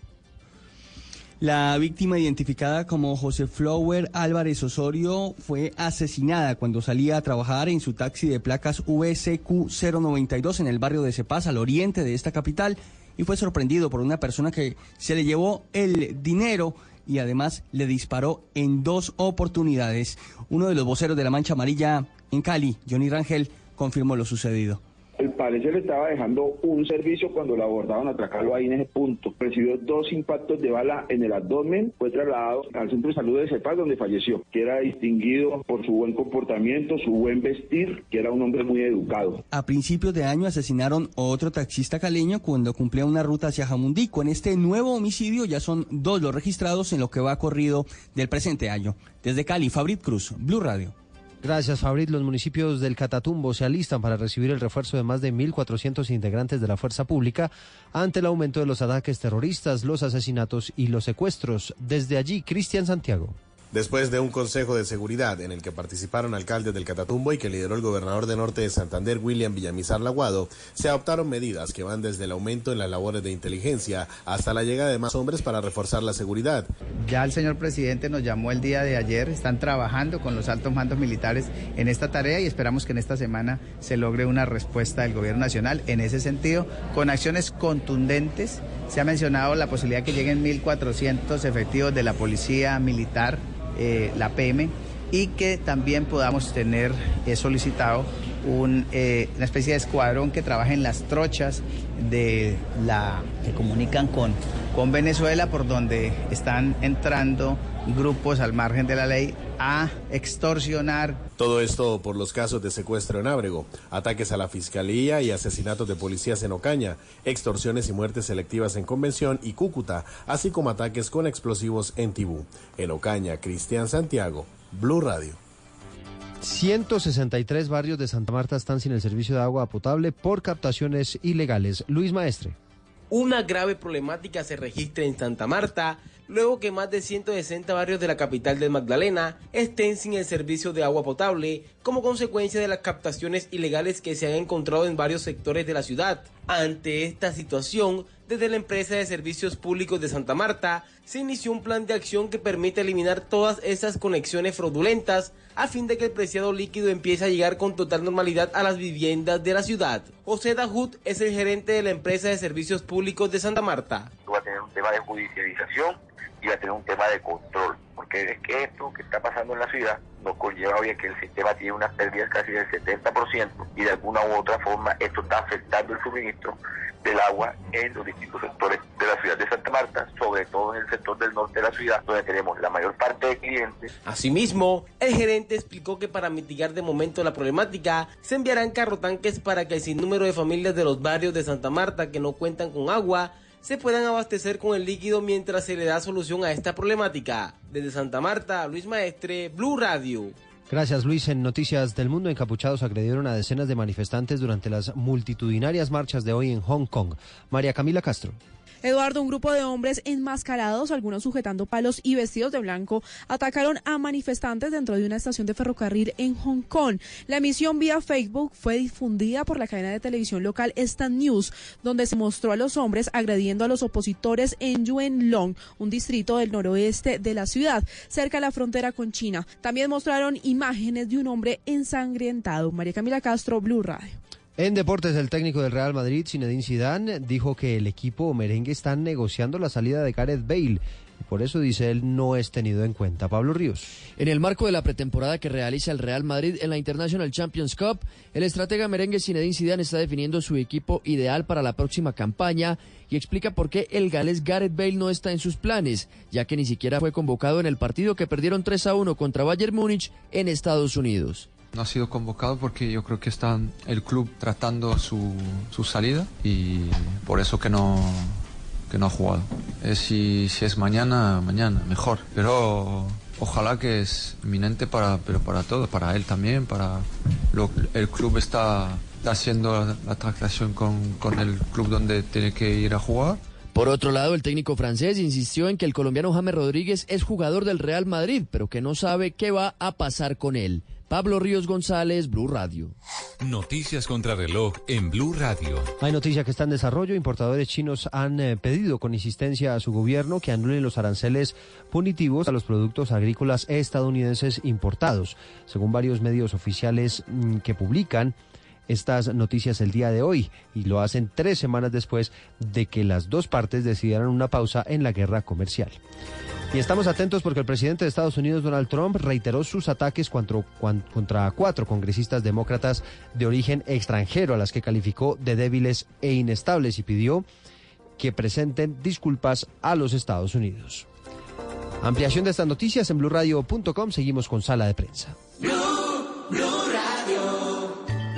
La víctima, identificada como José Flower Álvarez Osorio, fue asesinada cuando salía a trabajar en su taxi de placas V C Q cero noventa y dos en el barrio de Cepaz, al oriente de esta capital, y fue sorprendido por una persona que se le llevó el dinero y además le disparó en dos oportunidades. Uno de los voceros de la Mancha Amarilla en Cali, Johnny Rangel, confirmó lo sucedido. Al parecer le estaba dejando un servicio cuando lo abordaron a atracarlo ahí en ese punto. Recibió dos impactos de bala en el abdomen, fue trasladado al centro de salud de Cepaz, donde falleció, que era distinguido por su buen comportamiento, su buen vestir, que era un hombre muy educado. A principios de año asesinaron a otro taxista caleño cuando cumplía una ruta hacia Jamundí. Con este nuevo homicidio ya son dos los registrados en lo que va corrido del presente año. Desde Cali, Fabric Cruz, Blue Radio. Gracias, Fabriz. Los municipios del Catatumbo se alistan para recibir el refuerzo de más de mil cuatrocientos integrantes de la fuerza pública ante el aumento de los ataques terroristas, los asesinatos y los secuestros. Desde allí, Cristian Santiago. Después de un consejo de seguridad en el que participaron alcaldes del Catatumbo y que lideró el gobernador de Norte de Santander, William Villamizar Laguado, se adoptaron medidas que van desde el aumento en las labores de inteligencia hasta la llegada de más hombres para reforzar la seguridad. Ya el señor presidente nos llamó el día de ayer, están trabajando con los altos mandos militares en esta tarea y esperamos que en esta semana se logre una respuesta del gobierno nacional en ese sentido, con acciones contundentes. Se ha mencionado la posibilidad que lleguen mil cuatrocientos efectivos de la policía militar, Eh, la P M, y que también podamos tener eh, solicitado un, eh, una especie de escuadrón que trabaje en las trochas de la que comunican con, con Venezuela, por donde están entrando grupos al margen de la ley a extorsionar. Todo esto por los casos de secuestro en Ábrego, ataques a la fiscalía y asesinatos de policías en Ocaña, extorsiones y muertes selectivas en Convención y Cúcuta, así como ataques con explosivos en Tibú. En Ocaña, Cristian Santiago, Blue Radio. ciento sesenta y tres barrios de Santa Marta están sin el servicio de agua potable por captaciones ilegales. Luis Maestre. Una grave problemática se registra en Santa Marta, luego que más de ciento sesenta barrios de la capital del Magdalena estén sin el servicio de agua potable como consecuencia de las captaciones ilegales que se han encontrado en varios sectores de la ciudad. Ante esta situación, desde la empresa de servicios públicos de Santa Marta se inició un plan de acción que permite eliminar todas esas conexiones fraudulentas a fin de que el preciado líquido empiece a llegar con total normalidad a las viviendas de la ciudad. José Dajut es el gerente de la empresa de servicios públicos de Santa Marta. Va a tener un tema de judicialización y va a tener un tema de control, porque es que esto que está pasando en la ciudad nos conlleva hoy a que el sistema tiene unas pérdidas casi del setenta por ciento y de alguna u otra forma esto está afectando el suministro del agua en los distintos sectores de la ciudad de Santa Marta, sobre todo en el sector del norte de la ciudad, donde tenemos la mayor parte de clientes. Asimismo, el gerente explicó que para mitigar de momento la problemática, se enviarán carrotanques para que el sinnúmero de familias de los barrios de Santa Marta que no cuentan con agua se puedan abastecer con el líquido mientras se le da solución a esta problemática. Desde Santa Marta, Luis Maestre, Blue Radio. Gracias, Luis. En Noticias del Mundo, encapuchados agredieron a decenas de manifestantes durante las multitudinarias marchas de hoy en Hong Kong. María Camila Castro. Eduardo, un grupo de hombres enmascarados, algunos sujetando palos y vestidos de blanco, atacaron a manifestantes dentro de una estación de ferrocarril en Hong Kong. La emisión vía Facebook fue difundida por la cadena de televisión local Stand News, donde se mostró a los hombres agrediendo a los opositores en Yuen Long, un distrito del noroeste de la ciudad, cerca de la frontera con China. También mostraron imágenes de un hombre ensangrentado. María Camila Castro, Blue Radio. En deportes, el técnico del Real Madrid, Zinedine Zidane, dijo que el equipo merengue está negociando la salida de Gareth Bale. Por eso, dice él, no es tenido en cuenta. Pablo Ríos. En el marco de la pretemporada que realiza el Real Madrid en la International Champions Cup, el estratega merengue Zinedine Zidane está definiendo su equipo ideal para la próxima campaña y explica por qué el galés Gareth Bale no está en sus planes, ya que ni siquiera fue convocado en el partido que perdieron tres a uno contra Bayern Múnich en Estados Unidos. No ha sido convocado porque yo creo que está el club tratando su, su salida y por eso que no, que no ha jugado. Eh, si, si es mañana, mañana, mejor. Pero ojalá que es inminente para, pero para todos, para él también, para lo, el club está haciendo la, la transacción con, con el club donde tiene que ir a jugar. Por otro lado, el técnico francés insistió en que el colombiano James Rodríguez es jugador del Real Madrid, pero que no sabe qué va a pasar con él. Pablo Ríos González, Blue Radio. Noticias contra reloj en Blue Radio. Hay noticia que está en desarrollo. Importadores chinos han eh, pedido con insistencia a su gobierno que anule los aranceles punitivos a los productos agrícolas estadounidenses importados. Según varios medios oficiales mmm, que publican estas noticias el día de hoy, y lo hacen tres semanas después de que las dos partes decidieran una pausa en la guerra comercial. Y estamos atentos porque el presidente de Estados Unidos, Donald Trump, reiteró sus ataques contra, contra cuatro congresistas demócratas de origen extranjero, a las que calificó de débiles e inestables, y pidió que presenten disculpas a los Estados Unidos. Ampliación de estas noticias en blue radio punto com. Seguimos con Sala de Prensa. Blue, Blue Radio,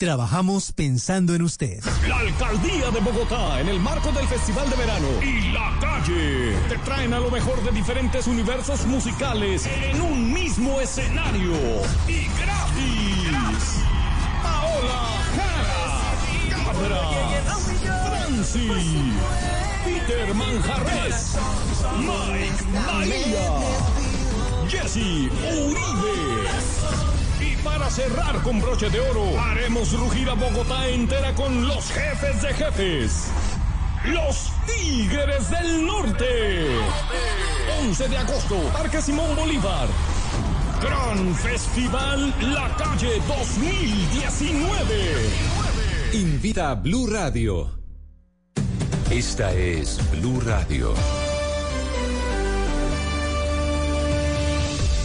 Trabajamos pensando en usted. La Alcaldía de Bogotá, en el marco del Festival de Verano y La Calle, te traen a lo mejor de diferentes universos musicales en un mismo escenario. Y gratis. Paola Jara, Cabra, Franci, Peter Manjarrés, Mike María, Jesse Uribe. Para cerrar con broche de oro, haremos rugir a Bogotá entera con los jefes de jefes, los Tigres del Norte. once de agosto, Parque Simón Bolívar. Gran Festival La Calle dos mil diecinueve. Invita a Blue Radio. Esta es Blue Radio.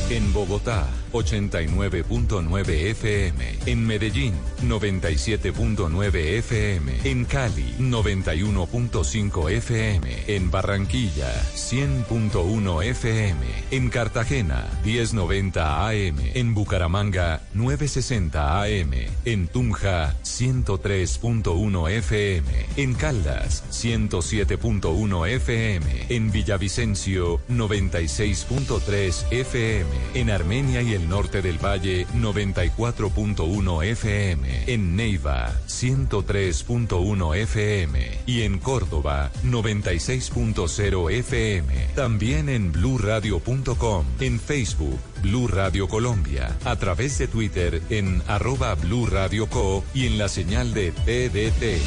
En Bogotá, ochenta y nueve punto nueve F M. En Medellín, noventa y siete punto nueve F M. En Cali, noventa y uno punto cinco F M. En Barranquilla, cien punto uno F M. En Cartagena, mil noventa A M. En Bucaramanga, novecientos sesenta A M. En Tunja, ciento tres punto uno F M. En Caldas, ciento siete punto uno F M. En Villavicencio, noventa y seis punto tres F M. En Armenia y el norte del valle, noventa y cuatro punto uno F M. En Neiva, ciento tres punto uno F M. Y en Córdoba, noventa y seis punto cero F M. También en blue radio punto com, en Facebook, Blue Radio Colombia, a través de Twitter en arroba Blue Radio Co y en la señal de T D T.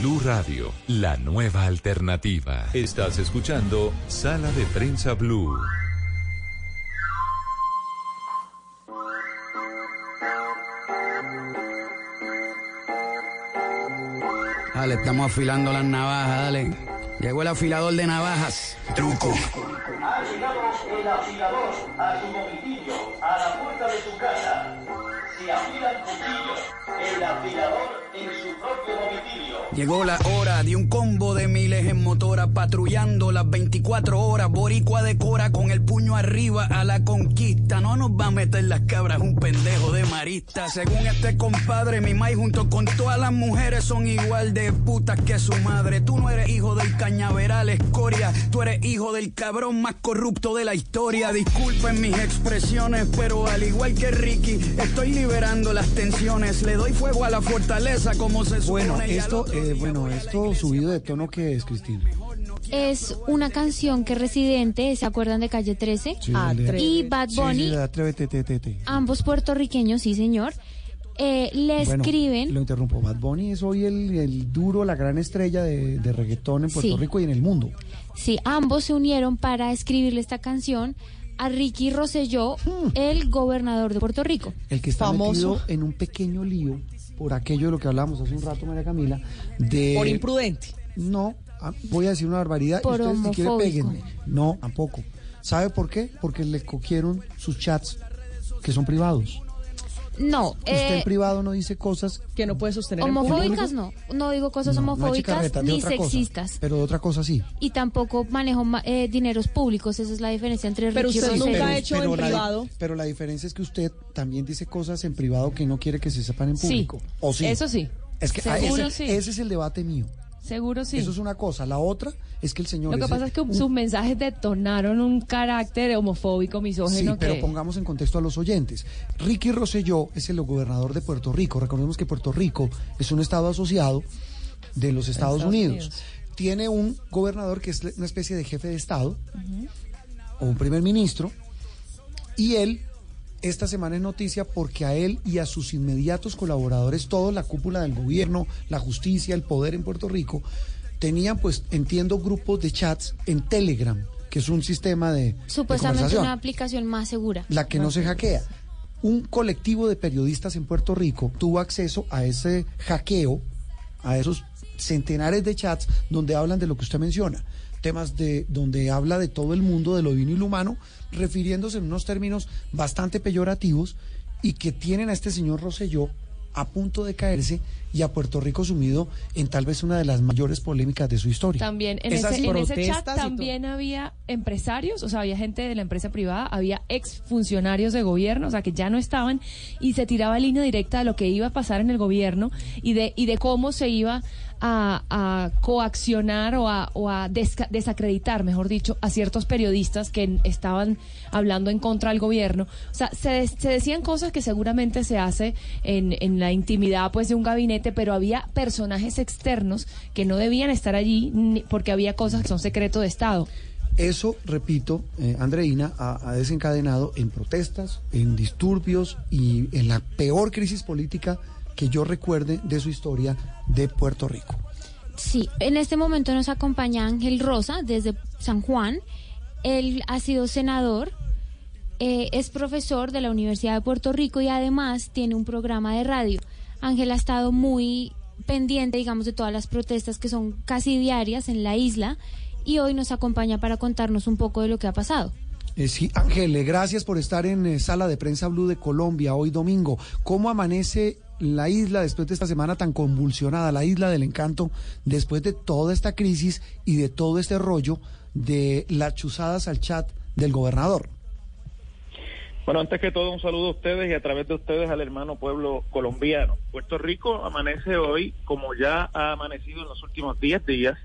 Blue Radio, la nueva alternativa. Estás escuchando Sala de Prensa Blue. Dale, estamos afilando las navajas, dale. Llegó el afilador de navajas. Truco. Ha llegado el afilador a tu domicilio, a la puerta de tu casa. Se afila el cuchillo, el afilador en su propio domicilio. Llegó la hora de un combo de miles en motora, patrullando las veinticuatro horas, boricua de cora, con el puño arriba a la conquista. No nos va a meter las cabras un pendejo de marista. Según este compadre, mi mai junto con todas las mujeres son igual de putas que su madre. Tú no eres hijo del cañaveral, escoria, tú eres hijo del cabrón más corrupto de la historia. Disculpen mis expresiones, pero al igual que Ricky, estoy liberando las tensiones. Le doy fuego a la fortaleza como se supone. Bueno, esto... Eh, Bueno, esto subido de tono, ¿qué es, Cristina? Es una canción que Residente, ¿se acuerdan de Calle trece? Sí, y Bad Bunny, sí, sí, atrévete, te, te, te. Ambos puertorriqueños, sí señor, eh, le bueno, escriben... Lo interrumpo, Bad Bunny es hoy el, el duro, la gran estrella de, de reggaetón en Puerto sí. Rico y en el mundo. Sí, ambos se unieron para escribirle esta canción a Ricky Rosselló, hmm. el gobernador de Puerto Rico. El que está famoso, metido en un pequeño lío por aquello de lo que hablábamos hace un rato, María Camila, de... Por imprudente. No, voy a decir una barbaridad, por ustedes si quieren péguenme. No, tampoco. ¿Sabe por qué? Porque le cogieron sus chats, que son privados. No. Usted eh, en privado no dice cosas... Que no puede sostener... Homofóbicas no, no digo cosas no, homofóbicas no ni sexistas. Cosa, pero de otra cosa sí. Y tampoco manejo eh, dineros públicos, esa es la diferencia entre... Pero usted nunca pero, ha hecho pero en pero privado. La, pero la diferencia es que usted también dice cosas en privado que no quiere que se sepan en público. Sí, ¿o sí? Eso sí. Es que Seguro ese, sí. ese es el debate mío. Seguro sí. Eso es una cosa. La otra es que el señor... Lo que pasa es que un... sus mensajes detonaron un carácter homofóbico, misógino. Sí, pero que... pongamos en contexto a los oyentes. Ricky Rosselló es el gobernador de Puerto Rico. Recordemos que Puerto Rico es un estado asociado de los Estados, Estados Unidos. Unidos. Tiene un gobernador que es una especie de jefe de estado, uh-huh. o un primer ministro, y él... Esta semana es noticia porque a él y a sus inmediatos colaboradores, toda la cúpula del gobierno, la justicia, el poder en Puerto Rico, tenían, pues, entiendo, grupos de chats en Telegram, que es un sistema de... Supuestamente de conversación, una aplicación más segura. La que no se hackea. un colectivo de periodistas en Puerto Rico tuvo acceso a ese hackeo, a esos centenares de chats donde hablan de lo que usted menciona, temas de donde habla de todo el mundo, de lo divino y lo humano, refiriéndose en unos términos bastante peyorativos y que tienen a este señor Rosselló a punto de caerse y a Puerto Rico sumido en tal vez una de las mayores polémicas de su historia. También en, ese, en ese chat también había empresarios, o sea, había gente de la empresa privada, había exfuncionarios de gobierno, o sea, que ya no estaban, y se tiraba línea directa de lo que iba a pasar en el gobierno y de, y de cómo se iba a, a coaccionar o a, o a desca, desacreditar, mejor dicho, a ciertos periodistas que estaban hablando en contra del gobierno. O sea, se, se decían cosas que seguramente se hace en, en la intimidad pues de un gabinete, pero había personajes externos que no debían estar allí ni, porque había cosas que son secreto de Estado. Eso, repito, eh, Andreina, ha, ha desencadenado en protestas, en disturbios y en la peor crisis política que yo recuerde de su historia de Puerto Rico. Sí, en este momento nos acompaña Ángel Rosa desde San Juan. Él ha sido senador, eh, es profesor de la Universidad de Puerto Rico y además tiene un programa de radio. Ángel ha estado muy pendiente, digamos, de todas las protestas que son casi diarias en la isla y hoy nos acompaña para contarnos un poco de lo que ha pasado. Eh, sí, Ángel, gracias por estar en eh, Sala de Prensa Blue de Colombia hoy domingo. ¿Cómo amanece la isla después de esta semana tan convulsionada, la isla del encanto, después de toda esta crisis y de todo este rollo de las chuzadas al chat del gobernador? Bueno, antes que todo, un saludo a ustedes y a través de ustedes al hermano pueblo colombiano. Puerto Rico amanece hoy, como ya ha amanecido en los últimos diez días,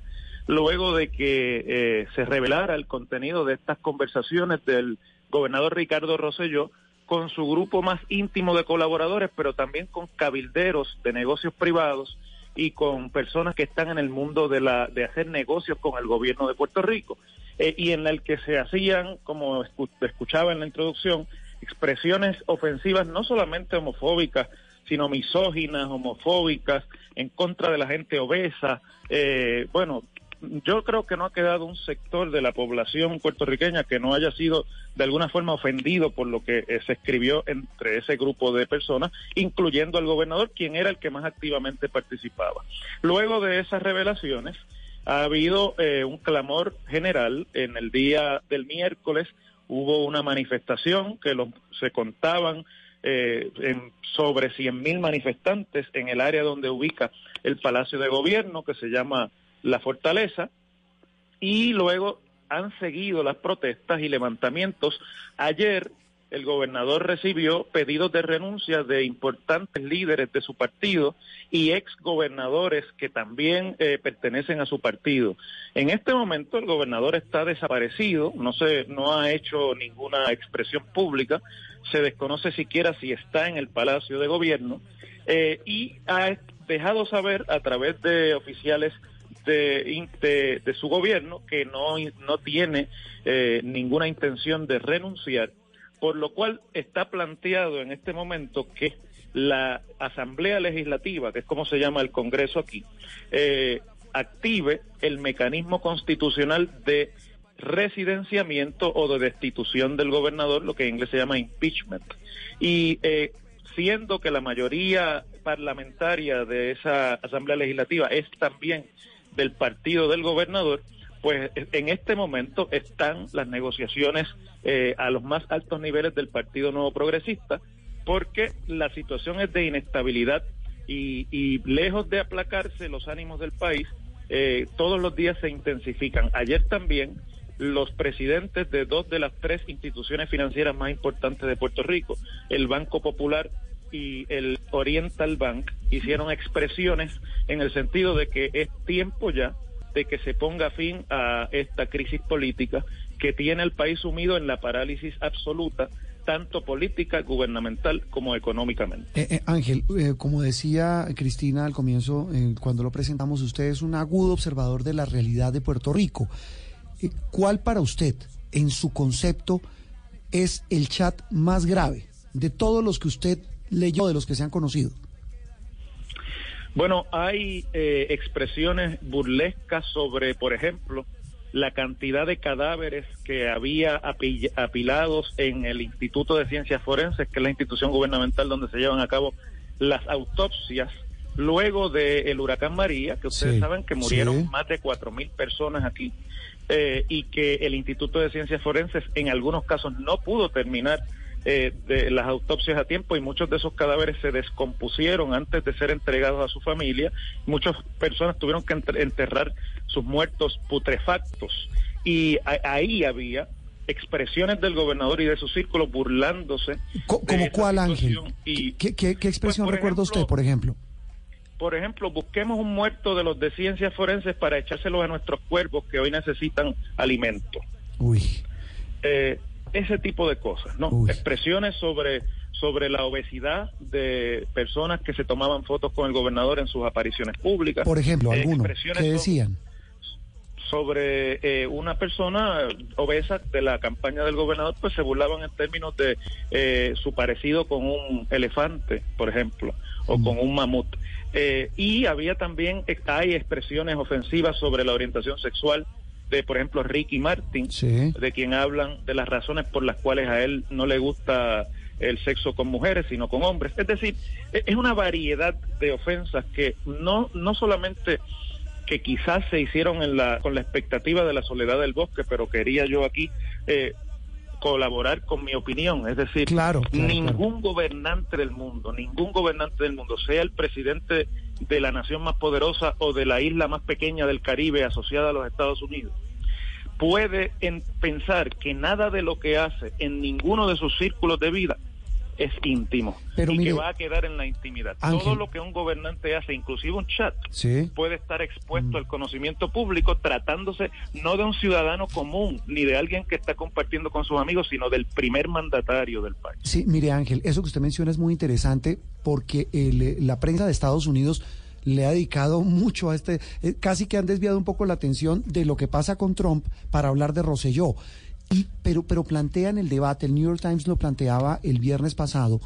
luego de que eh, se revelara el contenido de estas conversaciones del gobernador Ricardo Rosselló con su grupo más íntimo de colaboradores, pero también con cabilderos de negocios privados y con personas que están en el mundo de la de hacer negocios con el gobierno de Puerto Rico, eh, y en el que se hacían, como escuchaba en la introducción, expresiones ofensivas no solamente homofóbicas, sino misóginas, homofóbicas, en contra de la gente obesa. Eh, bueno, yo creo que no ha quedado un sector de la población puertorriqueña que no haya sido de alguna forma ofendido por lo que eh, se escribió entre ese grupo de personas, incluyendo al gobernador, quien era el que más activamente participaba. Luego de esas revelaciones, ha habido eh, un clamor general. En el día del miércoles hubo una manifestación que los, se contaban eh, en sobre cien mil manifestantes en el área donde ubica el Palacio de Gobierno, que se llama La Fortaleza, y luego han seguido las protestas y levantamientos. Ayer el gobernador recibió pedidos de renuncia de importantes líderes de su partido y exgobernadores que también eh, pertenecen a su partido. En este momento el gobernador está desaparecido, no se, no ha hecho ninguna expresión pública, se desconoce siquiera si está en el Palacio de Gobierno, eh, y ha dejado saber a través de oficiales De, de, de su gobierno que no, no tiene eh, ninguna intención de renunciar, por lo cual está planteado en este momento que la Asamblea Legislativa, que es como se llama el Congreso aquí, eh, active el mecanismo constitucional de residenciamiento o de destitución del gobernador, lo que en inglés se llama impeachment, y eh, siendo que la mayoría parlamentaria de esa Asamblea Legislativa es también del partido del gobernador, pues en este momento están las negociaciones eh, a los más altos niveles del Partido Nuevo Progresista, porque la situación es de inestabilidad y, y lejos de aplacarse los ánimos del país, eh, todos los días se intensifican. Ayer también los presidentes de dos de las tres instituciones financieras más importantes de Puerto Rico, el Banco Popular y el Oriental Bank, hicieron expresiones en el sentido de que es tiempo ya de que se ponga fin a esta crisis política que tiene al país sumido en la parálisis absoluta, tanto política, gubernamental como económicamente. Eh, eh, Ángel, eh, como decía Cristina al comienzo, eh, cuando lo presentamos, usted es un agudo observador de la realidad de Puerto Rico. Eh, ¿Cuál para usted, en su concepto, es el chat más grave de todos los que usted leyó, de los que se han conocido? Bueno, hay eh, expresiones burlescas sobre, por ejemplo, la cantidad de cadáveres que había api- apilados en el Instituto de Ciencias Forenses, que es la institución gubernamental donde se llevan a cabo las autopsias, luego del huracán María, que ustedes sí, saben que murieron sí. más de cuatro mil personas aquí, eh, y que el Instituto de Ciencias Forenses en algunos casos no pudo terminar eh, de las autopsias a tiempo, y muchos de esos cadáveres se descompusieron antes de ser entregados a su familia. Muchas personas tuvieron que enterrar sus muertos putrefactos, y a- ahí había expresiones del gobernador y de su círculo burlándose. ¿Cómo cuál, Ángel? Y, ¿Qué, qué, ¿Qué expresión pues, recuerda ejemplo, usted, por ejemplo? Por ejemplo, busquemos un muerto de los de ciencias forenses para echárselos a nuestros cuervos que hoy necesitan alimento. Uy. Eh, ese tipo de cosas, ¿no? Uy. Expresiones sobre, sobre la obesidad de personas que se tomaban fotos con el gobernador en sus apariciones públicas. Por ejemplo, algunos, eh, ¿qué decían? Sobre eh, una persona obesa de la campaña del gobernador, pues se burlaban en términos de eh, su parecido con un elefante, por ejemplo, o mm. con un mamut. Eh, y había también, hay expresiones ofensivas sobre la orientación sexual de, por ejemplo, Ricky Martin, sí. de quien hablan de las razones por las cuales a él no le gusta el sexo con mujeres, sino con hombres. Es decir, es una variedad de ofensas que no, no solamente... que quizás se hicieron en la, con la expectativa de la soledad del bosque, pero quería yo aquí eh, colaborar con mi opinión, es decir, claro, claro, ningún claro. gobernante del mundo, ningún gobernante del mundo, sea el presidente de la nación más poderosa o de la isla más pequeña del Caribe asociada a los Estados Unidos, puede en pensar que nada de lo que hace en ninguno de sus círculos de vida es íntimo, pero y mire, que va a quedar en la intimidad. Ángel, todo lo que un gobernante hace, inclusive un chat, ¿sí? puede estar expuesto mm. al conocimiento público, tratándose no de un ciudadano común, ni de alguien que está compartiendo con sus amigos, sino del primer mandatario del país. Sí, mire Ángel, eso que usted menciona es muy interesante, porque el, la prensa de Estados Unidos le ha dedicado mucho a este, casi que han desviado un poco la atención de lo que pasa con Trump para hablar de Rosselló. Y, pero, pero plantean el debate, el New York Times lo planteaba el viernes pasado,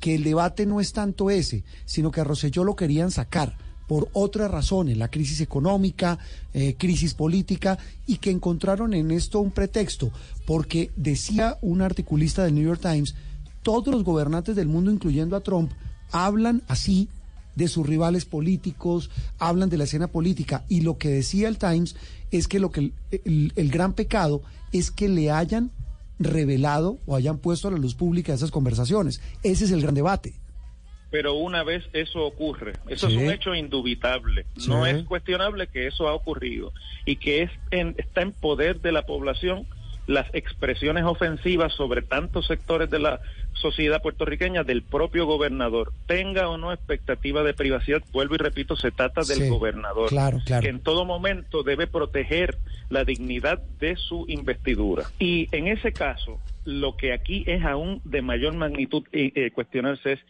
que el debate no es tanto ese, sino que a Rosselló lo querían sacar por otras razones, la crisis económica, eh, crisis política, y que encontraron en esto un pretexto, porque decía un articulista del New York Times, todos los gobernantes del mundo, incluyendo a Trump, hablan así de sus rivales políticos, hablan de la escena política, y lo que decía el Times es que, lo que el, el, el gran pecado es que le hayan revelado o hayan puesto a la luz pública esas conversaciones. Ese es el gran debate. Pero una vez eso ocurre, eso sí. es un hecho indubitable, sí. no es cuestionable que eso ha ocurrido y que es en, está en poder de la población las expresiones ofensivas sobre tantos sectores de la sociedad puertorriqueña del propio gobernador. Tenga o no expectativa de privacidad, vuelvo y repito, se trata del sí, gobernador, claro, claro. que en todo momento debe proteger la dignidad de su investidura. Y en ese caso, lo que aquí es aún de mayor magnitud eh, eh, cuestionarse es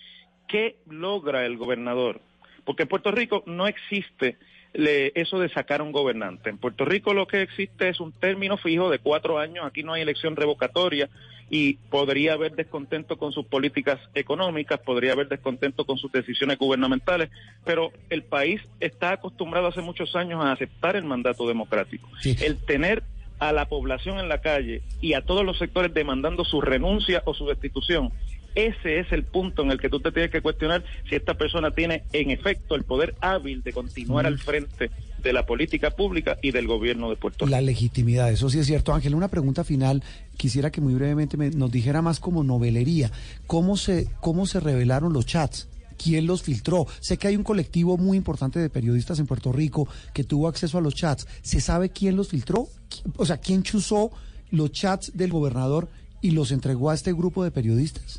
¿qué logra el gobernador? Porque en Puerto Rico no existe Le, eso de sacar a un gobernante. En Puerto Rico lo que existe es un término fijo de cuatro años, aquí no hay elección revocatoria y podría haber descontento con sus políticas económicas, podría haber descontento con sus decisiones gubernamentales, pero el país está acostumbrado hace muchos años a aceptar el mandato democrático. Sí. El tener a la población en la calle y a todos los sectores demandando su renuncia o su destitución, ese es el punto en el que tú te tienes que cuestionar si esta persona tiene en efecto el poder hábil de continuar al frente de la política pública y del gobierno de Puerto Rico. La legitimidad, eso sí es cierto. Ángel, una pregunta final, quisiera que muy brevemente me, nos dijera más como novelería, ¿cómo se, cómo se revelaron los chats? ¿Quién los filtró? Sé que hay un colectivo muy importante de periodistas en Puerto Rico que tuvo acceso a los chats. ¿Se sabe quién los filtró? O sea, ¿quién chuzó los chats del gobernador y los entregó a este grupo de periodistas?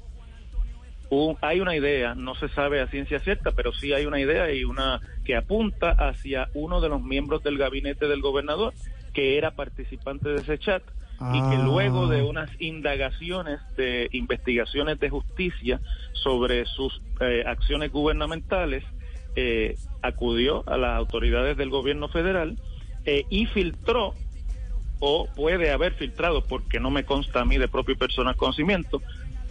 Un, hay una idea, no se sabe a ciencia cierta, pero sí hay una idea y una que apunta hacia uno de los miembros del gabinete del gobernador que era participante de ese chat ah. y que luego de unas indagaciones de investigaciones de justicia sobre sus eh, acciones gubernamentales eh, acudió a las autoridades del gobierno federal eh, y filtró o puede haber filtrado, porque no me consta a mí de propio y personal conocimiento,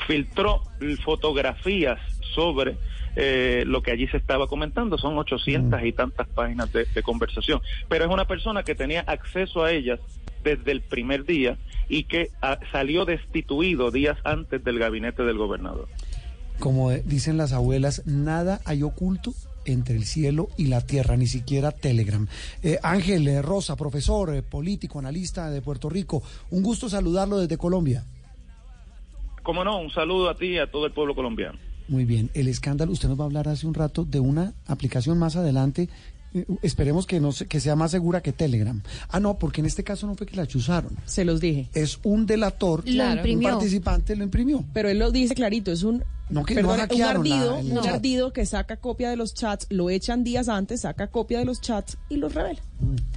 filtró fotografías sobre eh, lo que allí se estaba comentando. Son ochocientas mm. y tantas páginas de, de conversación. Pero es una persona que tenía acceso a ellas desde el primer día y que a, salió destituido días antes del gabinete del gobernador. Como dicen las abuelas, nada hay oculto entre el cielo y la tierra, ni siquiera Telegram. Eh, Ángel Rosa, profesor, eh, político, analista de Puerto Rico, un gusto saludarlo desde Colombia. Cómo no, un saludo a ti y a todo el pueblo colombiano. Muy bien, el escándalo, usted nos va a hablar hace un rato de una aplicación más adelante, eh, esperemos que, no se, que sea más segura que Telegram. Ah, no, porque en este caso no fue que la chuzaron. Se los dije. Es un delator, claro, un participante lo imprimió. Pero él lo dice clarito, es un... No, que Perdón, no un ardido, nada, un ardido que saca copia de los chats, lo echan días antes, saca copia de los chats y los revela.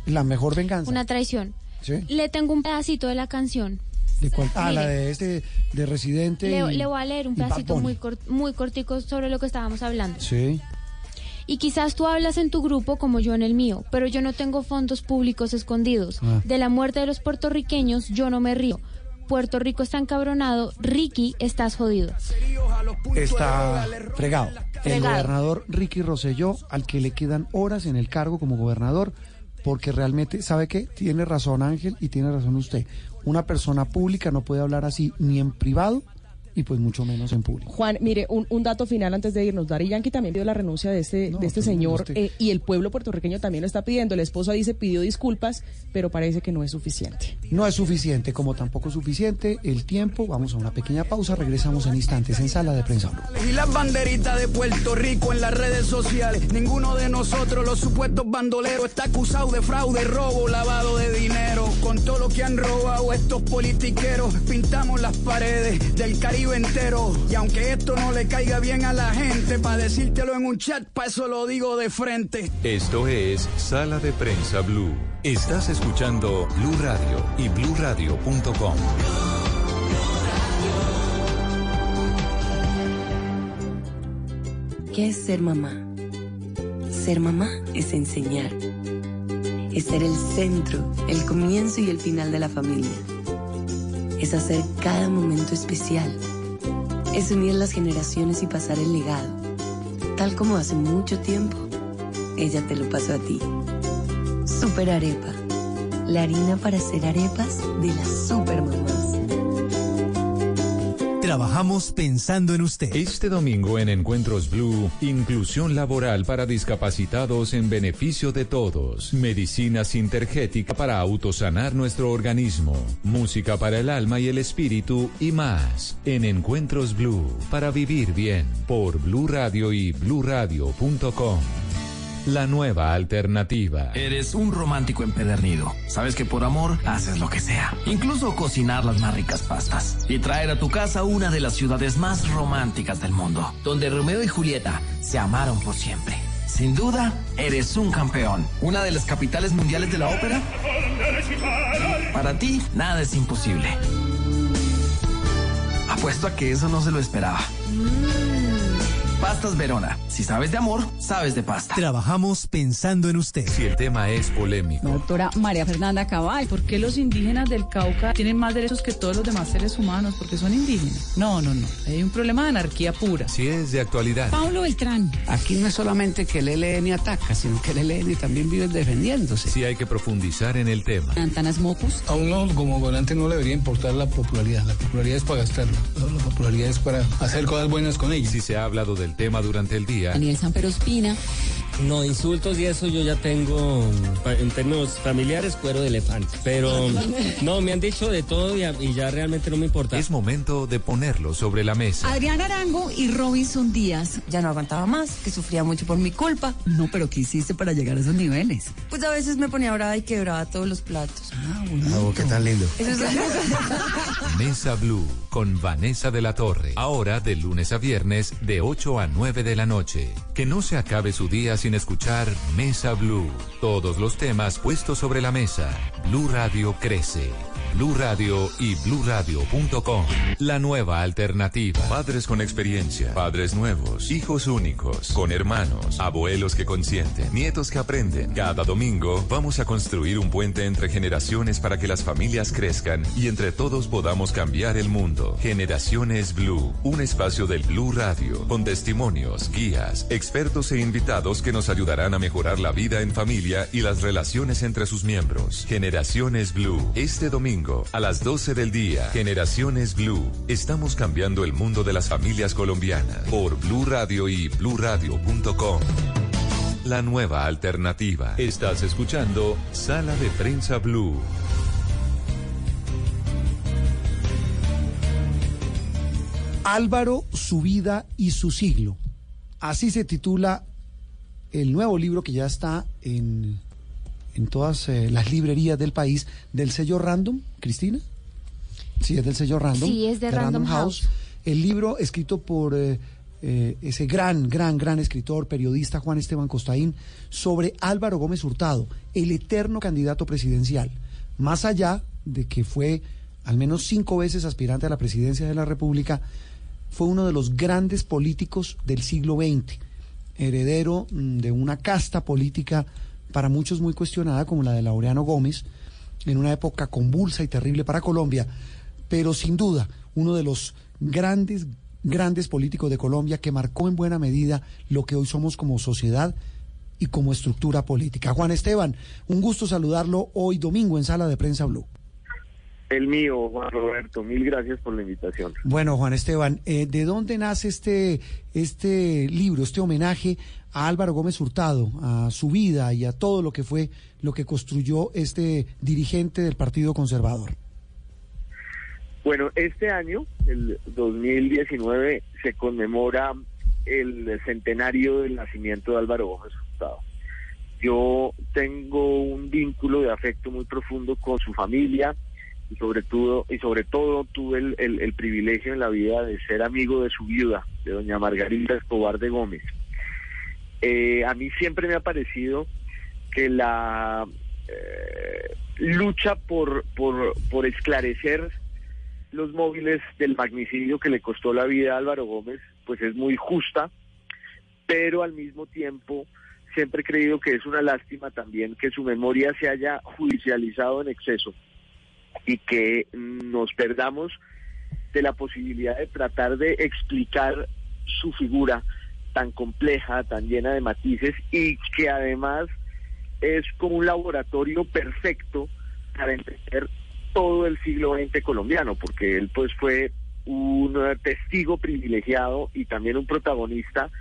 La mejor venganza. Una traición. ¿Sí? Le tengo un pedacito de la canción. ¿De cuál? Ah, Mire, la de este, de Residente. Le, y, le voy a leer un pedacito muy, cort, muy cortico sobre lo que estábamos hablando. Sí. Y quizás tú hablas en tu grupo como yo en el mío, pero yo no tengo fondos públicos escondidos. Ah. De la muerte de los puertorriqueños yo no me río. Puerto Rico está encabronado, Ricky, estás jodido. Está fregado. El gobernador Ricky Rosselló, al que le quedan horas en el cargo como gobernador, porque realmente, ¿sabe qué? Tiene razón Ángel y tiene razón usted. Una persona pública no puede hablar así ni en privado y pues mucho menos en público. Juan, mire, un, un dato final antes de irnos. Daddy Yankee también pidió la renuncia de este, no, de este señor, usted... eh, y el pueblo puertorriqueño también lo está pidiendo. La esposa dice, pidió disculpas, pero parece que no es suficiente. No es suficiente, como tampoco es suficiente el tiempo. Vamos a una pequeña pausa, regresamos en instantes en Sala de Prensa Blue. Y las banderitas de Puerto Rico en las redes sociales. Ninguno de nosotros, los supuestos bandoleros, está acusado de fraude, robo, lavado de dinero. Con todo lo que han robado estos politiqueros, pintamos las paredes del Caribe entero, y aunque esto no le caiga bien a la gente, para decírtelo en un chat, para eso lo digo de frente. Esto es Sala de Prensa Blue. Estás escuchando Blue Radio y blue radio punto com. ¿Qué es ser mamá? Ser mamá es enseñar. Es ser el centro, el comienzo y el final de la familia. Es hacer cada momento especial. Es unir las generaciones y pasar el legado. Tal como hace mucho tiempo, ella te lo pasó a ti. Super Arepa. La harina para hacer arepas de las super mamás. Trabajamos pensando en usted. Este domingo en Encuentros Blue, inclusión laboral para discapacitados en beneficio de todos. Medicina sintergética para autosanar nuestro organismo. Música para el alma y el espíritu y más. En Encuentros Blue, para vivir bien. Por Blue Radio y blue radio punto com. La nueva alternativa. Eres un romántico empedernido. Sabes que por amor haces lo que sea. Incluso cocinar las más ricas pastas. Y traer a tu casa una de las ciudades más románticas del mundo. Donde Romeo y Julieta se amaron por siempre. Sin duda, eres un campeón. Una de las capitales mundiales de la ópera. Para ti, nada es imposible. Apuesto a que eso no se lo esperaba. Pastas Verona. Si sabes de amor, sabes de pasta. Trabajamos pensando en usted. Si el tema es polémico. La doctora María Fernanda Cabal. ¿Por qué los indígenas del Cauca tienen más derechos que todos los demás seres humanos? Porque son indígenas. No, no, no. Hay un problema de anarquía pura. Si es de actualidad. Pablo Beltrán. Aquí no es solamente que el E L N ataca, sino que el E L N también vive defendiéndose. Si hay que profundizar en el tema. Antanas Mocus. A uno como gobernante no le debería importar la popularidad. La popularidad es para gastarla. La popularidad es para hacer cosas buenas con ella. Si se ha hablado del tema durante el día. Daniel Samperospina. No, insultos y eso yo ya tengo, en términos familiares, cuero de elefante. Pero no, me han dicho de todo y, y ya realmente no me importa. Es momento de ponerlo sobre la mesa. Adrián Arango y Robinson Díaz. Ya no aguantaba más, que sufría mucho por mi culpa. No, pero ¿qué hiciste para llegar a esos niveles? Pues a veces me ponía brava y quebraba todos los platos. Ah, bonito. Oh, qué tan lindo. Eso es Mesa Blue, con Vanessa de la Torre. Ahora de lunes a viernes, de ocho a nueve de la noche. Que no se acabe su día sin escuchar Mesa Blue. Todos los temas puestos sobre la mesa. Blue Radio crece. Blue Radio y blue radio punto com. La nueva alternativa. Padres con experiencia, padres nuevos, hijos únicos, con hermanos, abuelos que consienten, nietos que aprenden. Cada domingo vamos a construir un puente entre generaciones para que las familias crezcan y entre todos podamos cambiar el mundo. Generaciones Blue, un espacio del Blue Radio con testimonios, guías, expertos e invitados que nos ayudarán a mejorar la vida en familia y las relaciones entre sus miembros. Generaciones Blue, este domingo a las doce del día. Generaciones Blue, estamos cambiando el mundo de las familias colombianas por Blue Radio y blue radio punto com. La nueva alternativa. Estás escuchando Sala de Prensa Blue. Álvaro, su vida y su siglo. Así se titula el nuevo libro que ya está en, en todas eh, las librerías del país, del sello Random, Cristina. Sí, es del sello Random. Sí, es de, de Random, Random House. House. El libro escrito por eh, eh, ese gran, gran, gran escritor, periodista Juan Esteban Costaín, sobre Álvaro Gómez Hurtado, el eterno candidato presidencial. Más allá de que fue al menos cinco veces aspirante a la presidencia de la República, fue uno de los grandes políticos del siglo veinte, heredero de una casta política para muchos muy cuestionada como la de Laureano Gómez, en una época convulsa y terrible para Colombia, pero sin duda uno de los grandes, grandes políticos de Colombia que marcó en buena medida lo que hoy somos como sociedad y como estructura política. Juan Esteban, un gusto saludarlo hoy domingo en Sala de Prensa Blue. El mío, Juan Roberto, mil gracias por la invitación. Bueno, Juan Esteban, eh, ¿de dónde nace este, este libro, este homenaje a Álvaro Gómez Hurtado, a su vida y a todo lo que fue, lo que construyó este dirigente del Partido Conservador? Bueno, este año, el dos mil diecinueve, se conmemora el centenario del nacimiento de Álvaro Gómez Hurtado. Yo tengo un vínculo de afecto muy profundo con su familia, y sobre todo y sobre todo tuve el, el, el privilegio en la vida de ser amigo de su viuda, de doña Margarita Escobar de Gómez. Eh, a mí siempre me ha parecido que la eh, lucha por, por, por esclarecer los móviles del magnicidio que le costó la vida a Álvaro Gómez, pues es muy justa, pero al mismo tiempo siempre he creído que es una lástima también que su memoria se haya judicializado en exceso y que nos perdamos de la posibilidad de tratar de explicar su figura tan compleja, tan llena de matices, y que además es como un laboratorio perfecto para entender todo el siglo veinte colombiano, porque él pues fue un testigo privilegiado y también un protagonista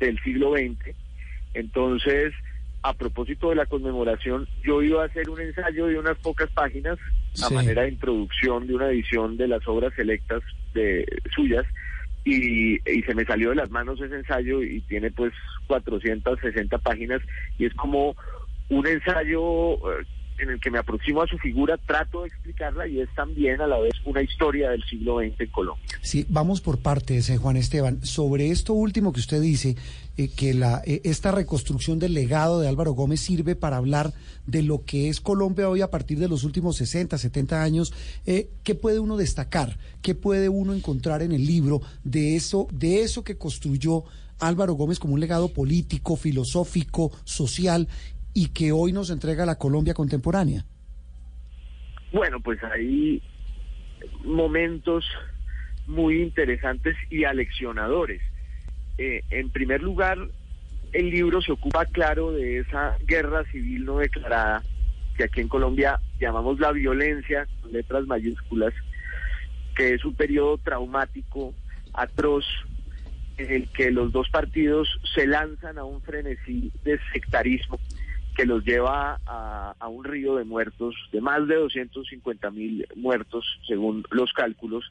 del siglo veinte. Entonces, a propósito de la conmemoración, yo iba a hacer un ensayo de unas pocas páginas a sí. manera de introducción de una edición de las obras selectas de suyas y, y se me salió de las manos ese ensayo y tiene pues cuatrocientas sesenta páginas y es como un ensayo en el que me aproximo a su figura, trato de explicarla y es también a la vez una historia del siglo veinte en Colombia. Sí, vamos por partes, eh, Juan Esteban. Sobre esto último que usted dice, eh, que la eh, esta reconstrucción del legado de Álvaro Gómez sirve para hablar de lo que es Colombia hoy a partir de los últimos sesenta, setenta años, eh, ¿qué puede uno destacar? ¿Qué puede uno encontrar en el libro de eso, de eso que construyó Álvaro Gómez como un legado político, filosófico, social, y que hoy nos entrega la Colombia contemporánea? Bueno, pues hay momentos muy interesantes y aleccionadores. Eh, en primer lugar, el libro se ocupa, claro, de esa guerra civil no declarada, que aquí en Colombia llamamos la violencia, con letras mayúsculas, que es un periodo traumático, atroz, en el que los dos partidos se lanzan a un frenesí de sectarismo que los lleva a, a un río de muertos, de más de doscientos cincuenta mil muertos, según los cálculos,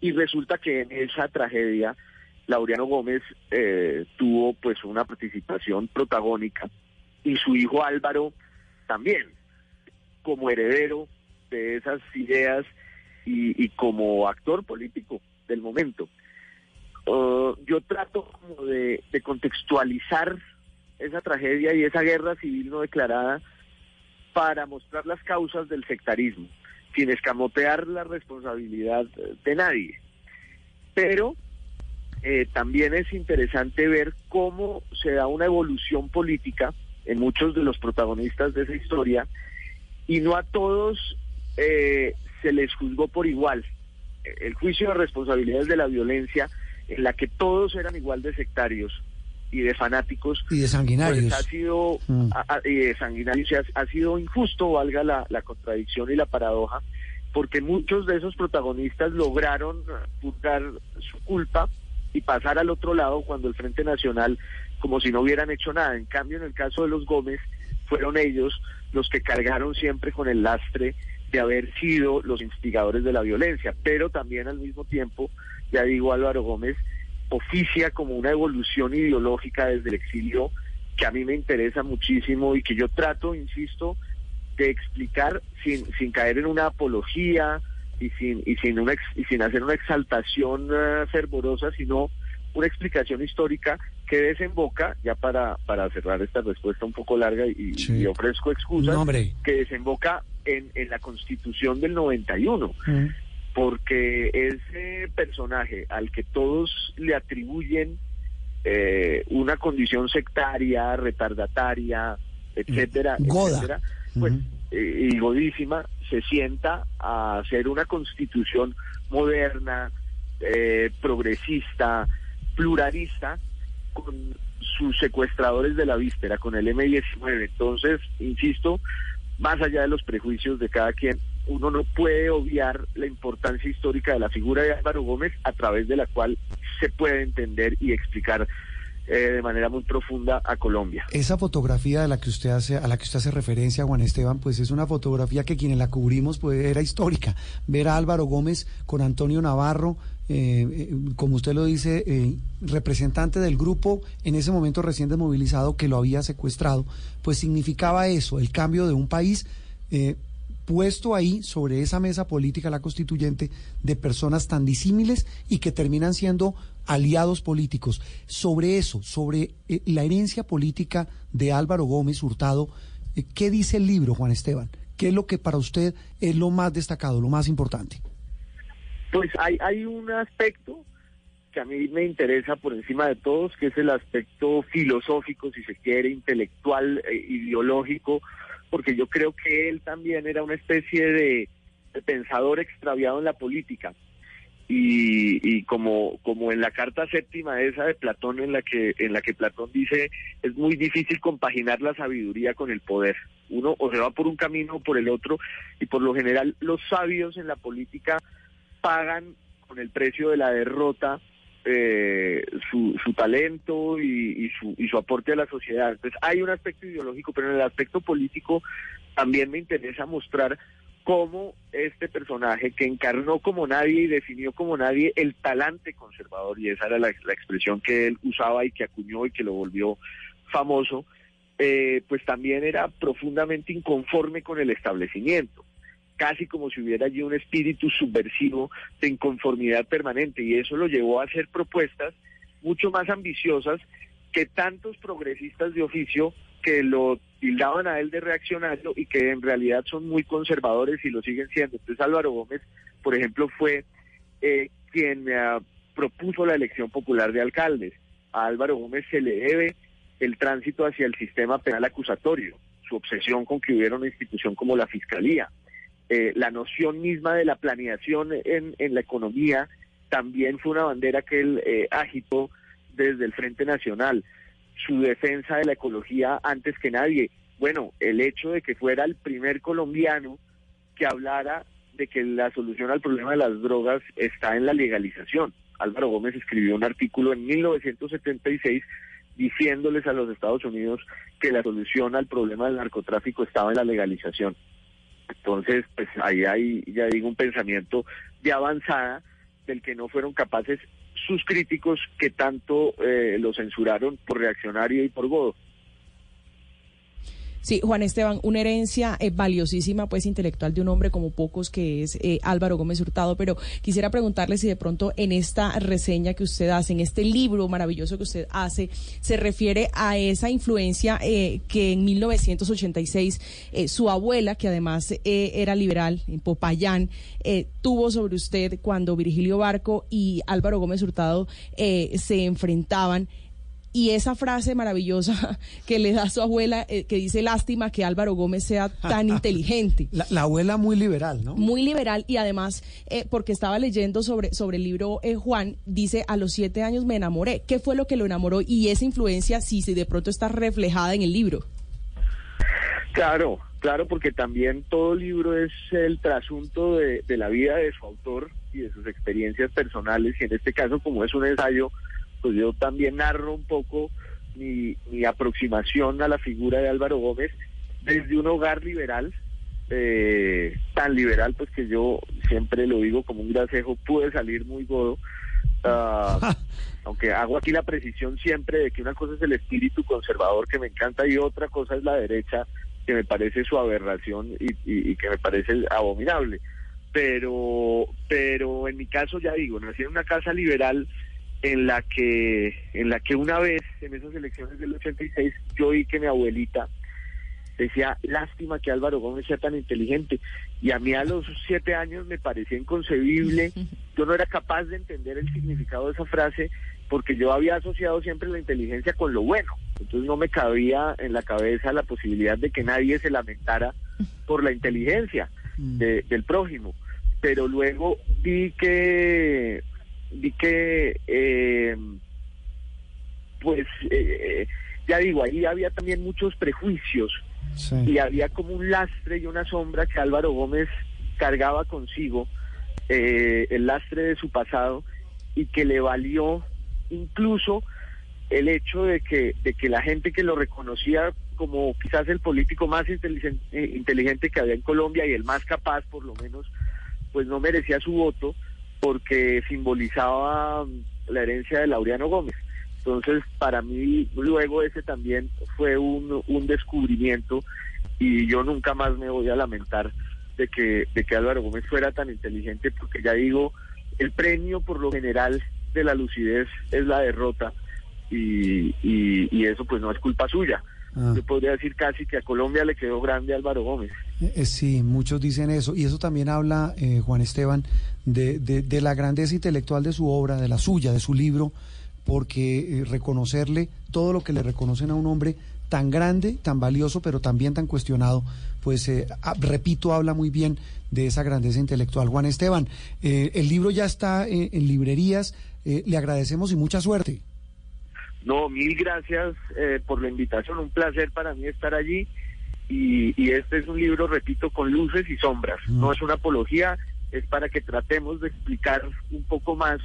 y resulta que en esa tragedia Laureano Gómez eh, tuvo pues una participación protagónica, y su hijo Álvaro también, como heredero de esas ideas y, y como actor político del momento. Uh, yo trato como de, de contextualizar esa tragedia y esa guerra civil no declarada para mostrar las causas del sectarismo, sin escamotear la responsabilidad de nadie. Pero eh, también es interesante ver cómo se da una evolución política en muchos de los protagonistas de esa historia, y no a todos eh, se les juzgó por igual. El juicio de responsabilidades de la violencia, en la que todos eran igual de sectarios y de fanáticos y de sanguinarios, pues ha sido mm. a, a, y de sanguinarios ha, ha sido injusto, valga la, la contradicción y la paradoja, porque muchos de esos protagonistas lograron purgar su culpa y pasar al otro lado cuando el Frente Nacional, como si no hubieran hecho nada. En cambio, en el caso de los Gómez, fueron ellos los que cargaron siempre con el lastre de haber sido los instigadores de la violencia. Pero también, al mismo tiempo, ya digo, Álvaro Gómez oficia como una evolución ideológica desde el exilio, que a mí me interesa muchísimo y que yo trato, insisto, de explicar sin sin caer en una apología y sin y sin una y sin hacer una exaltación uh, fervorosa, sino una explicación histórica que desemboca, ya para para cerrar esta respuesta un poco larga y, sí. y ofrezco excusas, no, que desemboca en, en la Constitución del noventa y uno, mm. porque ese personaje al que todos le atribuyen eh, una condición sectaria, retardataria, etcétera, Goda. etcétera, pues, mm-hmm. eh, y godísima, se sienta a hacer una Constitución moderna, eh, progresista, pluralista, con sus secuestradores de la víspera, con el eme diecinueve. Entonces, insisto, más allá de los prejuicios de cada quien, uno no puede obviar la importancia histórica de la figura de Álvaro Gómez, a través de la cual se puede entender y explicar eh, de manera muy profunda a Colombia. Esa fotografía de la que usted hace, a la que usted hace referencia, Juan Esteban, pues es una fotografía que quienes la cubrimos, pues, era histórica. Ver a Álvaro Gómez con Antonio Navarro, Eh, eh, como usted lo dice, eh, representante del grupo en ese momento recién desmovilizado que lo había secuestrado, pues significaba eso, el cambio de un país eh, puesto ahí sobre esa mesa política, la constituyente, de personas tan disímiles y que terminan siendo aliados políticos. Sobre eso, sobre eh, la herencia política de Álvaro Gómez Hurtado, eh, ¿qué dice el libro, Juan Esteban? ¿Qué es lo que para usted es lo más destacado, lo más importante? Pues hay, hay un aspecto que a mí me interesa por encima de todos, que es el aspecto filosófico, si se quiere, intelectual, eh, ideológico, porque yo creo que él también era una especie de, de pensador extraviado en la política. Y, y como, como en la carta séptima esa de Platón, en la que en la que Platón dice, es muy difícil compaginar la sabiduría con el poder. Uno o se va por un camino o por el otro, y por lo general los sabios en la política pagan con el precio de la derrota eh, su, su talento y, y, su, y su aporte a la sociedad. Entonces hay un aspecto ideológico, pero en el aspecto político también me interesa mostrar cómo este personaje, que encarnó como nadie y definió como nadie el talante conservador, y esa era la, la expresión que él usaba y que acuñó y que lo volvió famoso, eh, pues también era profundamente inconforme con el establecimiento, casi como si hubiera allí un espíritu subversivo de inconformidad permanente, y eso lo llevó a hacer propuestas mucho más ambiciosas que tantos progresistas de oficio que lo tildaban a él de reaccionario y que en realidad son muy conservadores y lo siguen siendo. Entonces Álvaro Gómez, por ejemplo, fue eh, quien eh, propuso la elección popular de alcaldes. A Álvaro Gómez se le debe el tránsito hacia el sistema penal acusatorio, su obsesión con que hubiera una institución como la Fiscalía. Eh, la noción misma de la planeación en, en la economía también fue una bandera que él eh, agitó desde el Frente Nacional. Su defensa de la ecología antes que nadie. Bueno, el hecho de que fuera el primer colombiano que hablara de que la solución al problema de las drogas está en la legalización. Álvaro Gómez escribió un artículo en mil novecientos setenta y seis diciéndoles a los Estados Unidos que la solución al problema del narcotráfico estaba en la legalización. Entonces, pues ahí hay, ya digo, un pensamiento de avanzada del que no fueron capaces sus críticos, que tanto eh, lo censuraron por reaccionario y por godo. Sí, Juan Esteban, una herencia eh, valiosísima, pues, intelectual de un hombre como pocos, que es eh, Álvaro Gómez Hurtado, pero quisiera preguntarle si de pronto en esta reseña que usted hace, en este libro maravilloso que usted hace, se refiere a esa influencia eh, que en mil novecientos ochenta y seis eh, su abuela, que además eh, era liberal, en Popayán, eh, tuvo sobre usted cuando Virgilio Barco y Álvaro Gómez Hurtado eh, se enfrentaban. Y esa frase maravillosa que le da su abuela, eh, que dice, lástima que Álvaro Gómez sea tan inteligente. La, la abuela muy liberal, ¿no? Muy liberal, y además, eh, porque estaba leyendo sobre, sobre el libro, eh, Juan, dice, a los siete años me enamoré. ¿Qué fue lo que lo enamoró? Y esa influencia, si, si de pronto está reflejada en el libro. Claro, claro, porque también todo libro es el trasunto de, de la vida de su autor y de sus experiencias personales, y en este caso, como es un ensayo, pues yo también narro un poco mi, mi aproximación a la figura de Álvaro Gómez desde un hogar liberal, eh, tan liberal, pues, que yo siempre lo digo como un gracejo, pude salir muy godo, uh, aunque hago aquí la precisión siempre de que una cosa es el espíritu conservador, que me encanta, y otra cosa es la derecha, que me parece su aberración y, y, y que me parece abominable. Pero, pero en mi caso, ya digo, nací en una casa liberal, en la que en la que una vez, en esas elecciones del ochenta y seis, yo oí que mi abuelita decía, lástima que Álvaro Gómez sea tan inteligente, y a mí a los siete años me parecía inconcebible. Yo no era capaz de entender el significado de esa frase, porque yo había asociado siempre la inteligencia con lo bueno, entonces no me cabía en la cabeza la posibilidad de que nadie se lamentara por la inteligencia de, del prójimo. Pero luego vi que vi que eh, pues eh, ya digo, ahí había también muchos prejuicios, sí, y había como un lastre y una sombra que Álvaro Gómez cargaba consigo, eh, el lastre de su pasado, y que le valió incluso el hecho de que de que la gente que lo reconocía como quizás el político más inteligente, eh, inteligente que había en Colombia, y el más capaz, por lo menos, pues no merecía su voto, porque simbolizaba la herencia de Laureano Gómez. Entonces, para mí, luego, ese también fue un, un descubrimiento, y yo nunca más me voy a lamentar de que, de que Álvaro Gómez fuera tan inteligente, porque, ya digo, el premio por lo general de la lucidez es la derrota, y, y, y eso pues no es culpa suya. Ah. Yo podría decir casi que a Colombia le quedó grande Álvaro Gómez. Eh, sí, muchos dicen eso, y eso también habla, eh, Juan Esteban, de, de, de la grandeza intelectual de su obra, de la suya, de su libro, porque eh, reconocerle todo lo que le reconocen a un hombre tan grande, tan valioso, pero también tan cuestionado, pues, eh, a, repito, habla muy bien de esa grandeza intelectual. Juan Esteban, eh, el libro ya está eh, en librerías, eh, le agradecemos y mucha suerte. No, mil gracias eh, por la invitación, un placer para mí estar allí, y, y este es un libro, repito, con luces y sombras, mm. no es una apología, es para que tratemos de explicar un poco más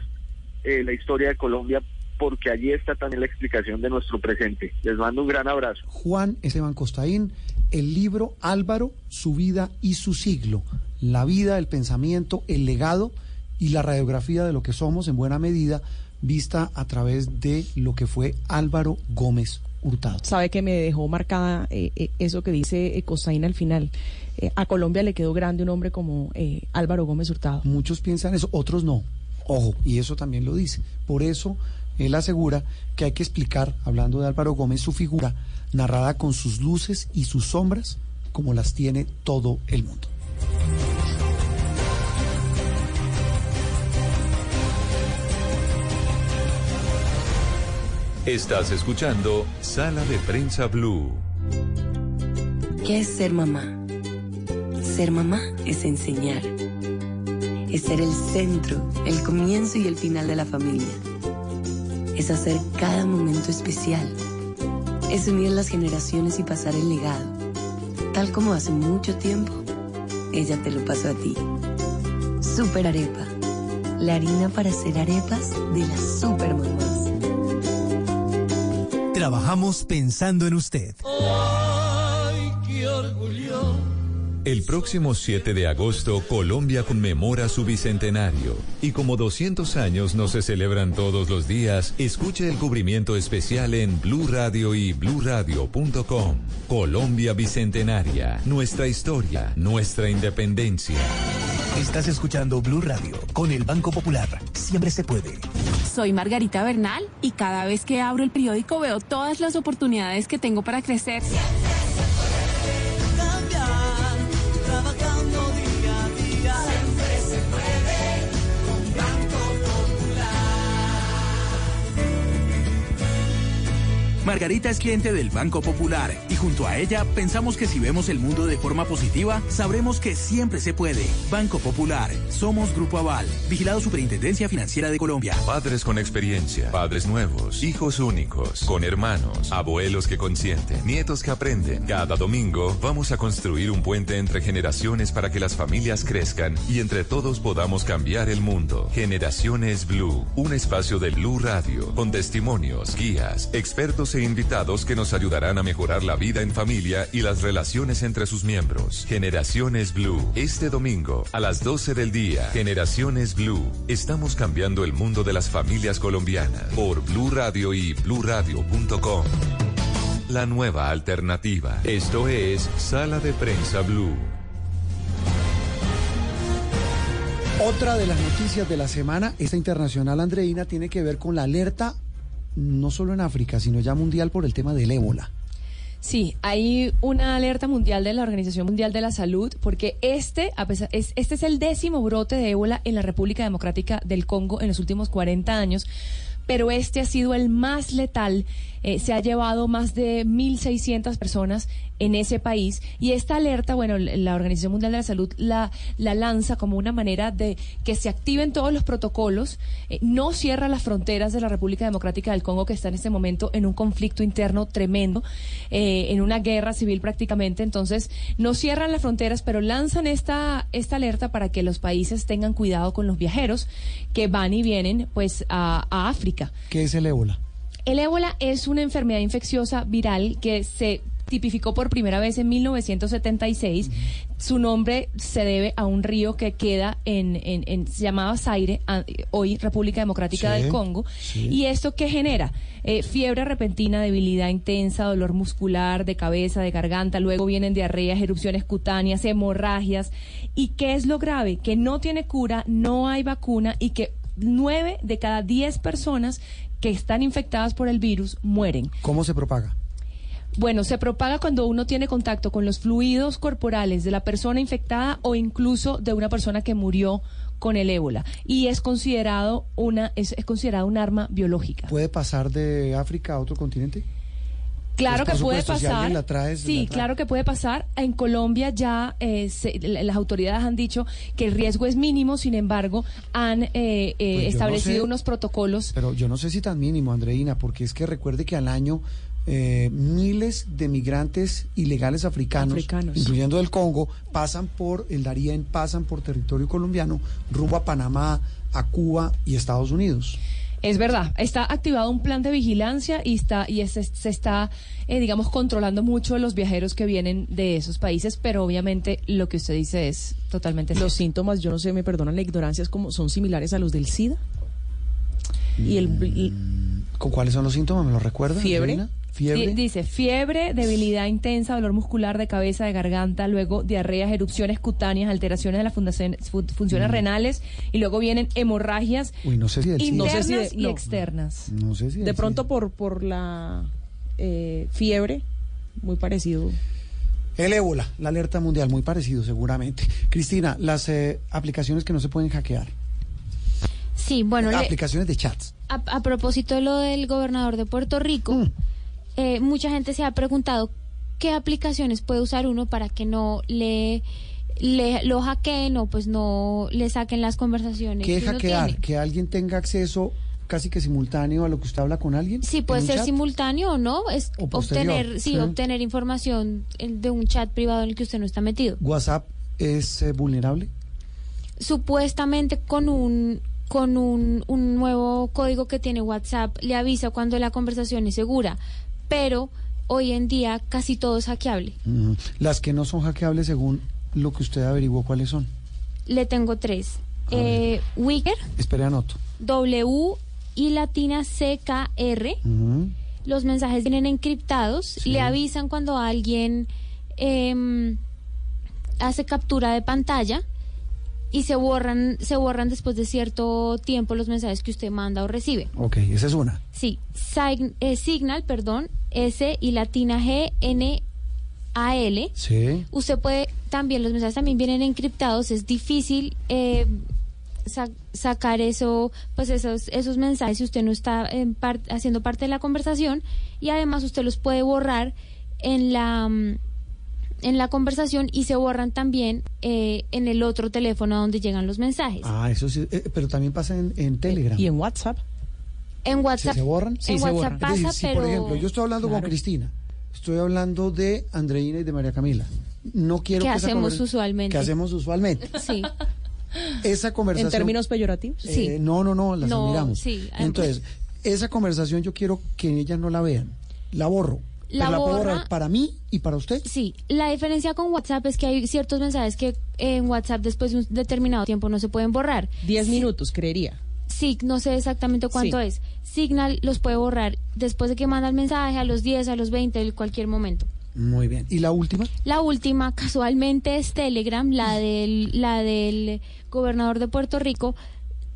eh, la historia de Colombia, porque allí está también la explicación de nuestro presente. Les mando un gran abrazo. Juan Esteban Costaín, el libro Álvaro, su vida y su siglo, la vida, el pensamiento, el legado y la radiografía de lo que somos en buena medida, vista a través de lo que fue Álvaro Gómez Hurtado. Sabe que me dejó marcada eh, eh, eso que dice eh, Costaín al final. Eh, a Colombia le quedó grande un hombre como eh, Álvaro Gómez Hurtado. Muchos piensan eso, otros no. Ojo, y eso también lo dice. Por eso él asegura que hay que explicar, hablando de Álvaro Gómez, su figura narrada con sus luces y sus sombras, como las tiene todo el mundo. Estás escuchando Sala de Prensa Blue. ¿Qué es ser mamá? Ser mamá es enseñar. Es ser el centro, el comienzo y el final de la familia. Es hacer cada momento especial. Es unir las generaciones y pasar el legado. Tal como hace mucho tiempo, ella te lo pasó a ti. Super Arepa. La harina para hacer arepas de las super mamás. Trabajamos pensando en usted. ¡Ay, qué orgullo! El próximo siete de agosto, Colombia conmemora su bicentenario. Y como doscientos años no se celebran todos los días, escuche el cubrimiento especial en Blue Radio y blue radio punto com. Colombia Bicentenaria, nuestra historia, nuestra independencia. Estás escuchando Blue Radio con el Banco Popular. Siempre se puede. Soy Margarita Bernal y cada vez que abro el periódico veo todas las oportunidades que tengo para crecer. Margarita es cliente del Banco Popular y junto a ella pensamos que si vemos el mundo de forma positiva, sabremos que siempre se puede. Banco Popular, somos Grupo Aval, vigilado Superintendencia Financiera de Colombia. Padres con experiencia, padres nuevos, hijos únicos, con hermanos, abuelos que consienten, nietos que aprenden. Cada domingo vamos a construir un puente entre generaciones para que las familias crezcan y entre todos podamos cambiar el mundo. Generaciones Blue, un espacio de Blue Radio, con testimonios, guías, expertos en e invitados que nos ayudarán a mejorar la vida en familia y las relaciones entre sus miembros. Generaciones Blue, este domingo a las doce del día. Generaciones Blue, estamos cambiando el mundo de las familias colombianas por Blue Radio y blue radio punto com. La nueva alternativa. Esto es Sala de Prensa Blue. Otra de las noticias de la semana, esta internacional, Andreina, tiene que ver con la alerta no solo en África, sino ya mundial por el tema del ébola. Sí, hay una alerta mundial de la Organización Mundial de la Salud, porque este, a pesar, es, este es el décimo brote de ébola en la República Democrática del Congo en los últimos cuarenta años, pero este ha sido el más letal. Eh, se ha llevado más de mil seiscientas personas en ese país, y esta alerta, bueno, la Organización Mundial de la Salud la, la lanza como una manera de que se activen todos los protocolos. Eh, no cierra las fronteras de la República Democrática del Congo, que está en este momento en un conflicto interno tremendo, eh, en una guerra civil prácticamente. Entonces no cierran las fronteras, pero lanzan esta, esta alerta para que los países tengan cuidado con los viajeros que van y vienen pues a, a África. ¿Qué es el ébola? El ébola es una enfermedad infecciosa viral que se tipificó por primera vez en mil novecientos setenta y seis. Uh-huh. Su nombre se debe a un río que queda en, en, en se llamaba Zaire, hoy República Democrática sí, del Congo. Sí. ¿Y esto qué genera? Eh, fiebre repentina, debilidad intensa, dolor muscular, de cabeza, de garganta, luego vienen diarreas, erupciones cutáneas, hemorragias. ¿Y qué es lo grave? Que no tiene cura, no hay vacuna, y que nueve de cada diez personas que están infectadas por el virus mueren. ¿Cómo se propaga? Bueno, se propaga cuando uno tiene contacto con los fluidos corporales de la persona infectada o incluso de una persona que murió con el ébola, y es considerado una es, es considerado un arma biológica. ¿Puede pasar de África a otro continente? Claro pues que puede supuesto, pasar. Si alguien la trae, sí, la trae. Claro que puede pasar. En Colombia ya eh, se, las autoridades han dicho que el riesgo es mínimo, sin embargo, han eh, eh, pues establecido no sé, unos protocolos. Pero yo no sé si tan mínimo, Andreina, porque es que recuerde que al año eh, miles de migrantes ilegales africanos, africanos, incluyendo del Congo, pasan por el Darién, pasan por territorio colombiano, rumbo a Panamá, a Cuba y Estados Unidos. Es verdad, está activado un plan de vigilancia y está y es, se está, eh, digamos, controlando mucho los viajeros que vienen de esos países, pero obviamente lo que usted dice es totalmente cierto. Los síntomas, yo no sé, me perdonan la ignorancia, es como son similares a los del SIDA. Y el, y, ¿con cuáles son los síntomas? ¿Me los recuerda? Fiebre. Reina? Fiebre. Dice fiebre, debilidad intensa, dolor muscular, de cabeza, de garganta, luego diarreas, erupciones cutáneas, alteraciones de las funciones mm. renales, y luego vienen hemorragias Uy, no sé si internas no sé si de, y no, externas. No sé si de, de pronto si por por la eh, fiebre, muy parecido. El ébola, la alerta mundial, muy parecido seguramente. Cristina, las eh, aplicaciones que no se pueden hackear. Sí, bueno. Le, aplicaciones de chats. A, a propósito de lo del gobernador de Puerto Rico. Mm. Eh, mucha gente se ha preguntado qué aplicaciones puede usar uno para que no le, le lo hackeen o pues no le saquen las conversaciones. ¿Qué es hackear? Tiene. ¿Que alguien tenga acceso casi que simultáneo a lo que usted habla con alguien? Sí, puede ser chat? simultáneo o no. Es o obtener, sí, sí. obtener información de un chat privado en el que usted no está metido. ¿WhatsApp es eh, vulnerable? Supuestamente con un... con un, un nuevo código que tiene WhatsApp le avisa cuando la conversación es segura. Pero hoy en día casi todo es hackeable. Mm. Las que no son hackeables según lo que usted averiguó, ¿cuáles son? Le tengo tres. Eh, Wicker. Espere, anoto. W y latina C K R. Uh-huh. Los mensajes vienen encriptados. Sí. Le avisan cuando alguien eh, hace captura de pantalla y se borran, se borran después de cierto tiempo los mensajes que usted manda o recibe. Ok, esa es una. Sí. Sign, eh, signal, perdón. S y latina G N. A L. Sí. Usted puede también, los mensajes también vienen encriptados, es difícil eh, sa- sacar eso, pues esos esos mensajes si usted no está en par- haciendo parte de la conversación, y además usted los puede borrar en la en la conversación y se borran también eh, en el otro teléfono donde llegan los mensajes. Ah, eso sí, eh, pero también pasa en, en Telegram. ¿Y en WhatsApp? En WhatsApp. ¿Se, se borran? Sí, en se WhatsApp borran. Pasa, es decir, si, pero... por ejemplo, yo estoy hablando claro. con Cristina. Estoy hablando de Andreina y de María Camila. No quiero que hacemos conversa- usualmente. ¿Qué hacemos usualmente? Sí. Esa conversación. ¿En términos peyorativos? Eh, sí. No, no, no, las no, admiramos. Sí, entonces, esa conversación yo quiero que ellas no la vean. La borro. La, la borra, puedo borrar para mí y para usted. Sí. La diferencia con WhatsApp es que hay ciertos mensajes que en WhatsApp después de un determinado tiempo no se pueden borrar. Diez sí. minutos, creería. Sí, no sé exactamente cuánto sí. es. Signal los puede borrar después de que manda el mensaje, a los diez, a los veinte, en cualquier momento. Muy bien. ¿Y la última? La última, casualmente, es Telegram, la del, la del gobernador de Puerto Rico.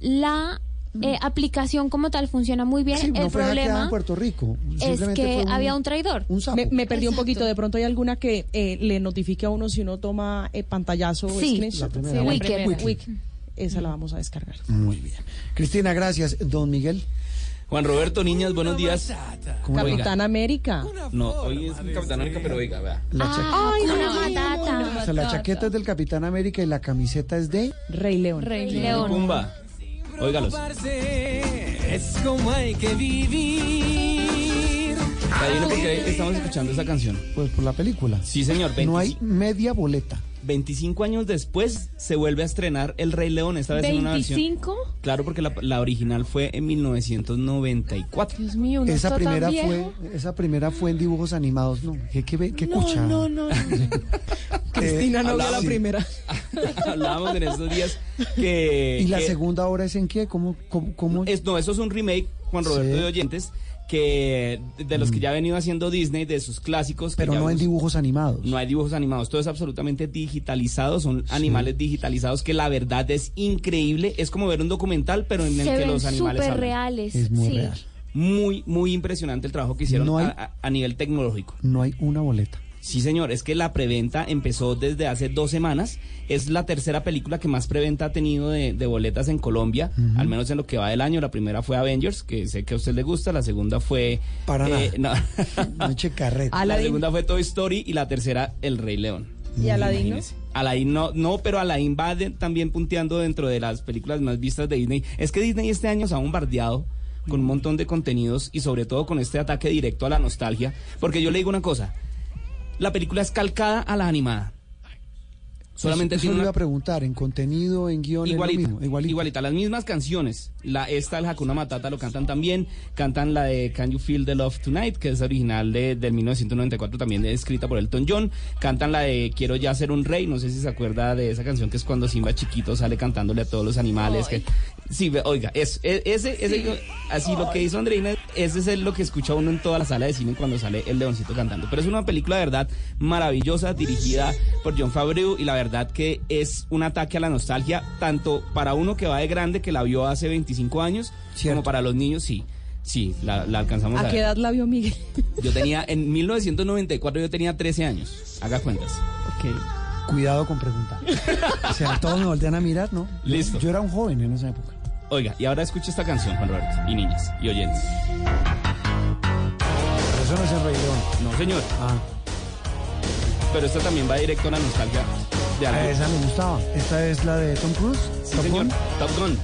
La eh, aplicación como tal funciona muy bien. Sí, el no problema en Puerto Rico. Es que un, había un traidor. Un me, me perdí Exacto. un poquito. De pronto hay alguna que eh, le notifique a uno si uno toma eh, pantallazo. Sí, la primera. Sí, la Wicked. Primera. Wicked. Wicked. Esa la vamos a descargar. Muy bien. Cristina, gracias. Don Miguel. Juan Roberto, niñas, buenos días. Capitán oiga? América. No, hoy es Capitán América, pero oiga, vea. La cha- ah, ¡Ay, una matata! No, no. O sea, la chaqueta es del Capitán América y la camiseta es de... Rey León. Rey León. Pumba. Óigalos. Es como hay que vivir. Adivina por qué estamos escuchando esa canción. Pues por la película. Sí, señor. veinticinco No hay media boleta. veinticinco años después se vuelve a estrenar El Rey León, esta vez ¿veinticinco? En una versión. ¿veinticinco? Claro, porque la, la original fue en mil novecientos noventa y cuatro. Dios mío, no esa primera tan viejo. fue Esa primera fue en dibujos animados, ¿no? ¿Qué, qué, qué no, cuchara? No, no, no. Cristina no vio la primera. Hablábamos en estos días que... ¿Y la que, segunda ahora es en qué? ¿Cómo, cómo, cómo es? No, eso es un remake, Juan Roberto sí. de Oyentes. Que de los que ya ha venido haciendo Disney, de sus clásicos. Pero no hay dibujos animados. No hay dibujos animados, todo es absolutamente digitalizado, son sí. animales digitalizados que la verdad es increíble, es como ver un documental, pero en el Se que ven los animales súper reales. Es muy sí. real. Muy, muy impresionante el trabajo que hicieron no hay, a, a nivel tecnológico. No hay una boleta. Sí, señor, es que la preventa empezó desde hace dos semanas. Es la tercera película que más preventa ha tenido de, de boletas en Colombia, uh-huh. al menos en lo que va del año. La primera fue Avengers, que sé que a usted le gusta. La segunda fue... Para eh, nada. No. Noche carreta. Aladdin. La segunda fue Toy Story y la tercera, El Rey León. ¿Y Aladdin no? Aladdin no, no, pero Aladdin va de, también punteando dentro de las películas más vistas de Disney. Es que Disney este año se ha bombardeado con un montón de contenidos y sobre todo con este ataque directo a la nostalgia. Porque yo le digo una cosa... La película es calcada a la animada. Solamente eso, eso tiene una... iba a preguntar, en contenido, en guión, igualita, es lo mismo, igualita. Igualita, las mismas canciones. La Esta, el Hakuna Matata, lo cantan también. Cantan la de Can You Feel the Love Tonight, que es original de, del mil novecientos noventa y cuatro, también escrita por Elton John. Cantan la de Quiero Ya Ser Un Rey, no sé si se acuerda de esa canción que es cuando Simba chiquito sale cantándole a todos los animales. Que... Sí, oiga, es, es, ese, ese, sí. así lo que hizo Andreina, ese es lo que escucha uno en toda la sala de cine cuando sale el leoncito cantando. Pero es una película de verdad maravillosa, dirigida por Jon Favreau, y la verdad que es un ataque a la nostalgia, tanto para uno que va de grande, que la vio hace veinticinco años, ¿cierto? Como para los niños, sí, sí, la, la alcanzamos a ver. ¿A qué edad la vio Miguel? Yo tenía, en mil novecientos noventa y cuatro yo tenía trece años, haga cuentas. Okay. Cuidado con preguntar. O sea, todos me voltean a mirar, ¿no? Listo. Yo era un joven en esa época. Oiga, y ahora escucha esta canción, Juan Roberto, y niñas, y oyentes. Pero eso no es El Rey León. No, señor. Ah. Pero esta también va directo a la nostalgia de algo. Esa me gustaba. Esta es la de Tom Cruise. Sí, Top señor. Gun. Top Gun.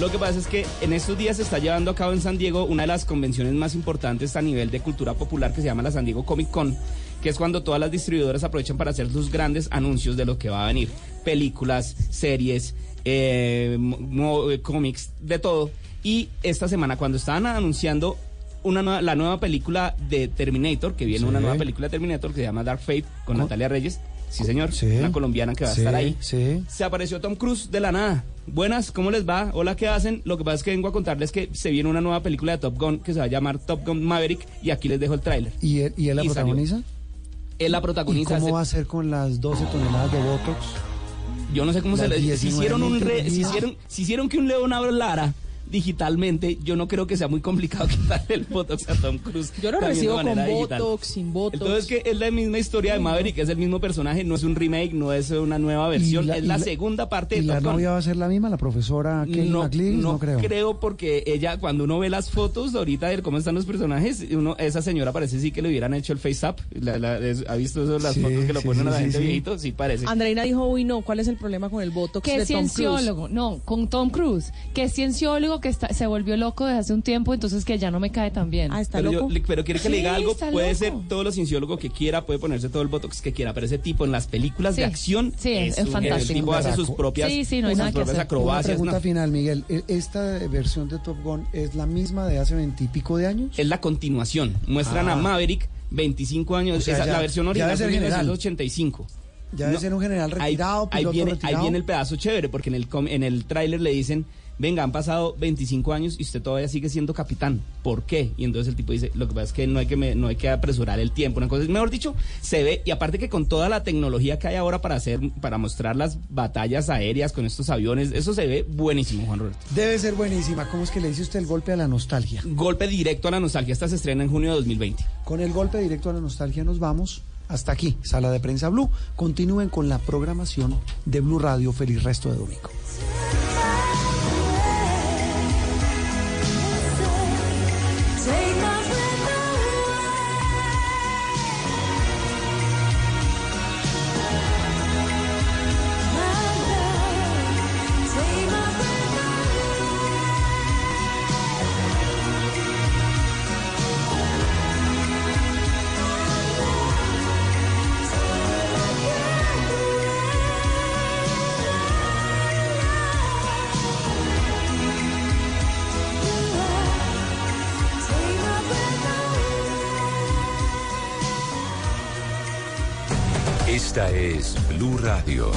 Lo que pasa es que en estos días se está llevando a cabo en San Diego una de las convenciones más importantes a nivel de cultura popular que se llama la San Diego Comic Con, que es cuando todas las distribuidoras aprovechan para hacer sus grandes anuncios de lo que va a venir. Películas, series, eh, mo- cómics, de todo. Y esta semana cuando estaban anunciando... Una nueva, la nueva película de Terminator, que viene sí. una nueva película de Terminator que se llama Dark Fate con ¿Cómo? Natalia Reyes. Sí, señor. Sí. Una colombiana que va sí, a estar ahí. Sí. Se apareció Tom Cruise de la nada. Buenas, ¿cómo les va? Hola, ¿qué hacen? Lo que pasa es que vengo a contarles que se viene una nueva película de Top Gun que se va a llamar Top Gun Maverick y aquí les dejo el tráiler. ¿Y él, y él la y protagoniza? Salió. Él la protagoniza. ¿Y cómo hace... va a ser con las doce toneladas de Botox? Yo no sé cómo las se le... Si hicieron, un re... si, hicieron... si hicieron que un león hablara digitalmente, yo no creo que sea muy complicado quitarle el Botox a Tom Cruise. Yo lo recibo con Botox, sin Botox. Entonces, que es la misma historia de Maverick, es el mismo personaje, no es un remake, no es una nueva versión, la, es la, la segunda parte de Top Gun. ¿Y la novia va a ser la misma, la profesora Kelly no, McLean? No, no creo. creo, porque ella, cuando uno ve las fotos ahorita de cómo están los personajes, uno, esa señora parece sí que le hubieran hecho el face-up. ¿Ha visto eso, las sí, fotos que lo sí, ponen sí, a la gente sí, viejito? Sí, parece. Andreina dijo, uy, no, ¿cuál es el problema con el Botox de Tom Cruise? Que es cienciólogo, no, con Tom Cruise, que es cienciólogo, que está, se volvió loco desde hace un tiempo, entonces que ya no me cae tan bien. Ah, está pero loco. Yo, pero quiere que sí, le diga algo, puede loco. ser todo lo cienciólogo que quiera, puede ponerse todo el botox que quiera, pero ese tipo en las películas sí, de acción sí, es, es fantástico. El tipo hace sus propias, sí, sí, no hay sus nada propias que hacer. Acrobacias. Una pregunta ¿no? final, Miguel, ¿esta versión de Top Gun es la misma de hace veintipico de años? Es la continuación, muestran ah. a Maverick veinticinco años, o sea, esa, ya, la versión original de mil novecientos ochenta y cinco. Ya debe no, ser un general retirado, ahí, piloto ahí viene, retirado. Ahí viene el pedazo chévere, porque en el, en el tráiler le dicen... Venga, han pasado veinticinco años y usted todavía sigue siendo capitán. ¿Por qué? Y entonces el tipo dice, lo que pasa es que no hay que, me, no hay que apresurar el tiempo. Una cosa, mejor dicho, se ve, y aparte que con toda la tecnología que hay ahora para hacer, para mostrar las batallas aéreas con estos aviones, eso se ve buenísimo, Juan Roberto. Debe ser buenísima. ¿Cómo es que le dice usted el golpe a la nostalgia? Golpe directo a la nostalgia. Esta se estrena en junio de dos mil veinte. Con el golpe directo a la nostalgia nos vamos. Hasta aquí, Sala de Prensa Blue. Continúen con la programación de Blue Radio. Feliz resto de domingo. Esta es Blue Radio.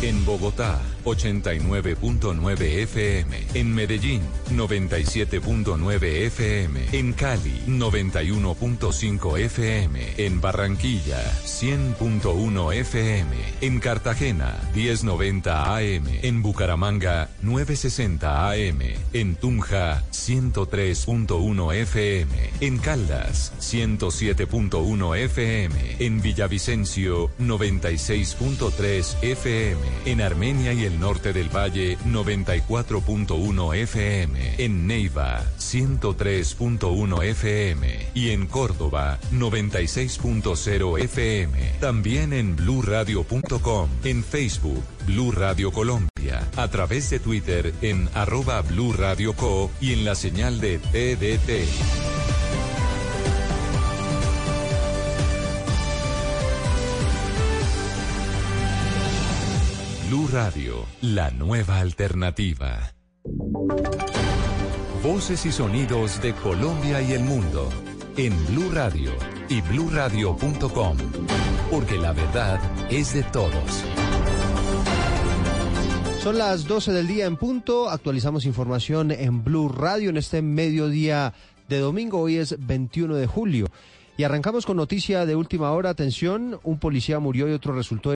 En Bogotá, ochenta y nueve punto nueve F M. En Medellín, noventa y siete punto nueve F M. En Cali, noventa y uno punto cinco F M. En Barranquilla, cien punto uno F M. En Cartagena, mil noventa A M. En Bucaramanga, novecientos sesenta A M. En Tunja, ciento tres punto uno F M. En Caldas, ciento siete punto uno F M. En Villavicencio, noventa y seis punto tres F M. En Armenia y el norte del Valle, noventa y cuatro punto uno F M. En Neiva, ciento tres punto uno F M. Y en Córdoba, noventa y seis punto cero F M. También en blue radio punto com. En Facebook, Blue Radio Colombia. A través de Twitter, en arroba Blue Radio Co. Y en la señal de T D T. Blue Radio, la nueva alternativa. Voces y sonidos de Colombia y el mundo en Blue Radio y blue radio punto com, porque la verdad es de todos. Son las doce del día en punto. Actualizamos información en Blue Radio en este mediodía de domingo. Hoy es veintiuno de julio y arrancamos con noticia de última hora. Atención, un policía murió y otro resultó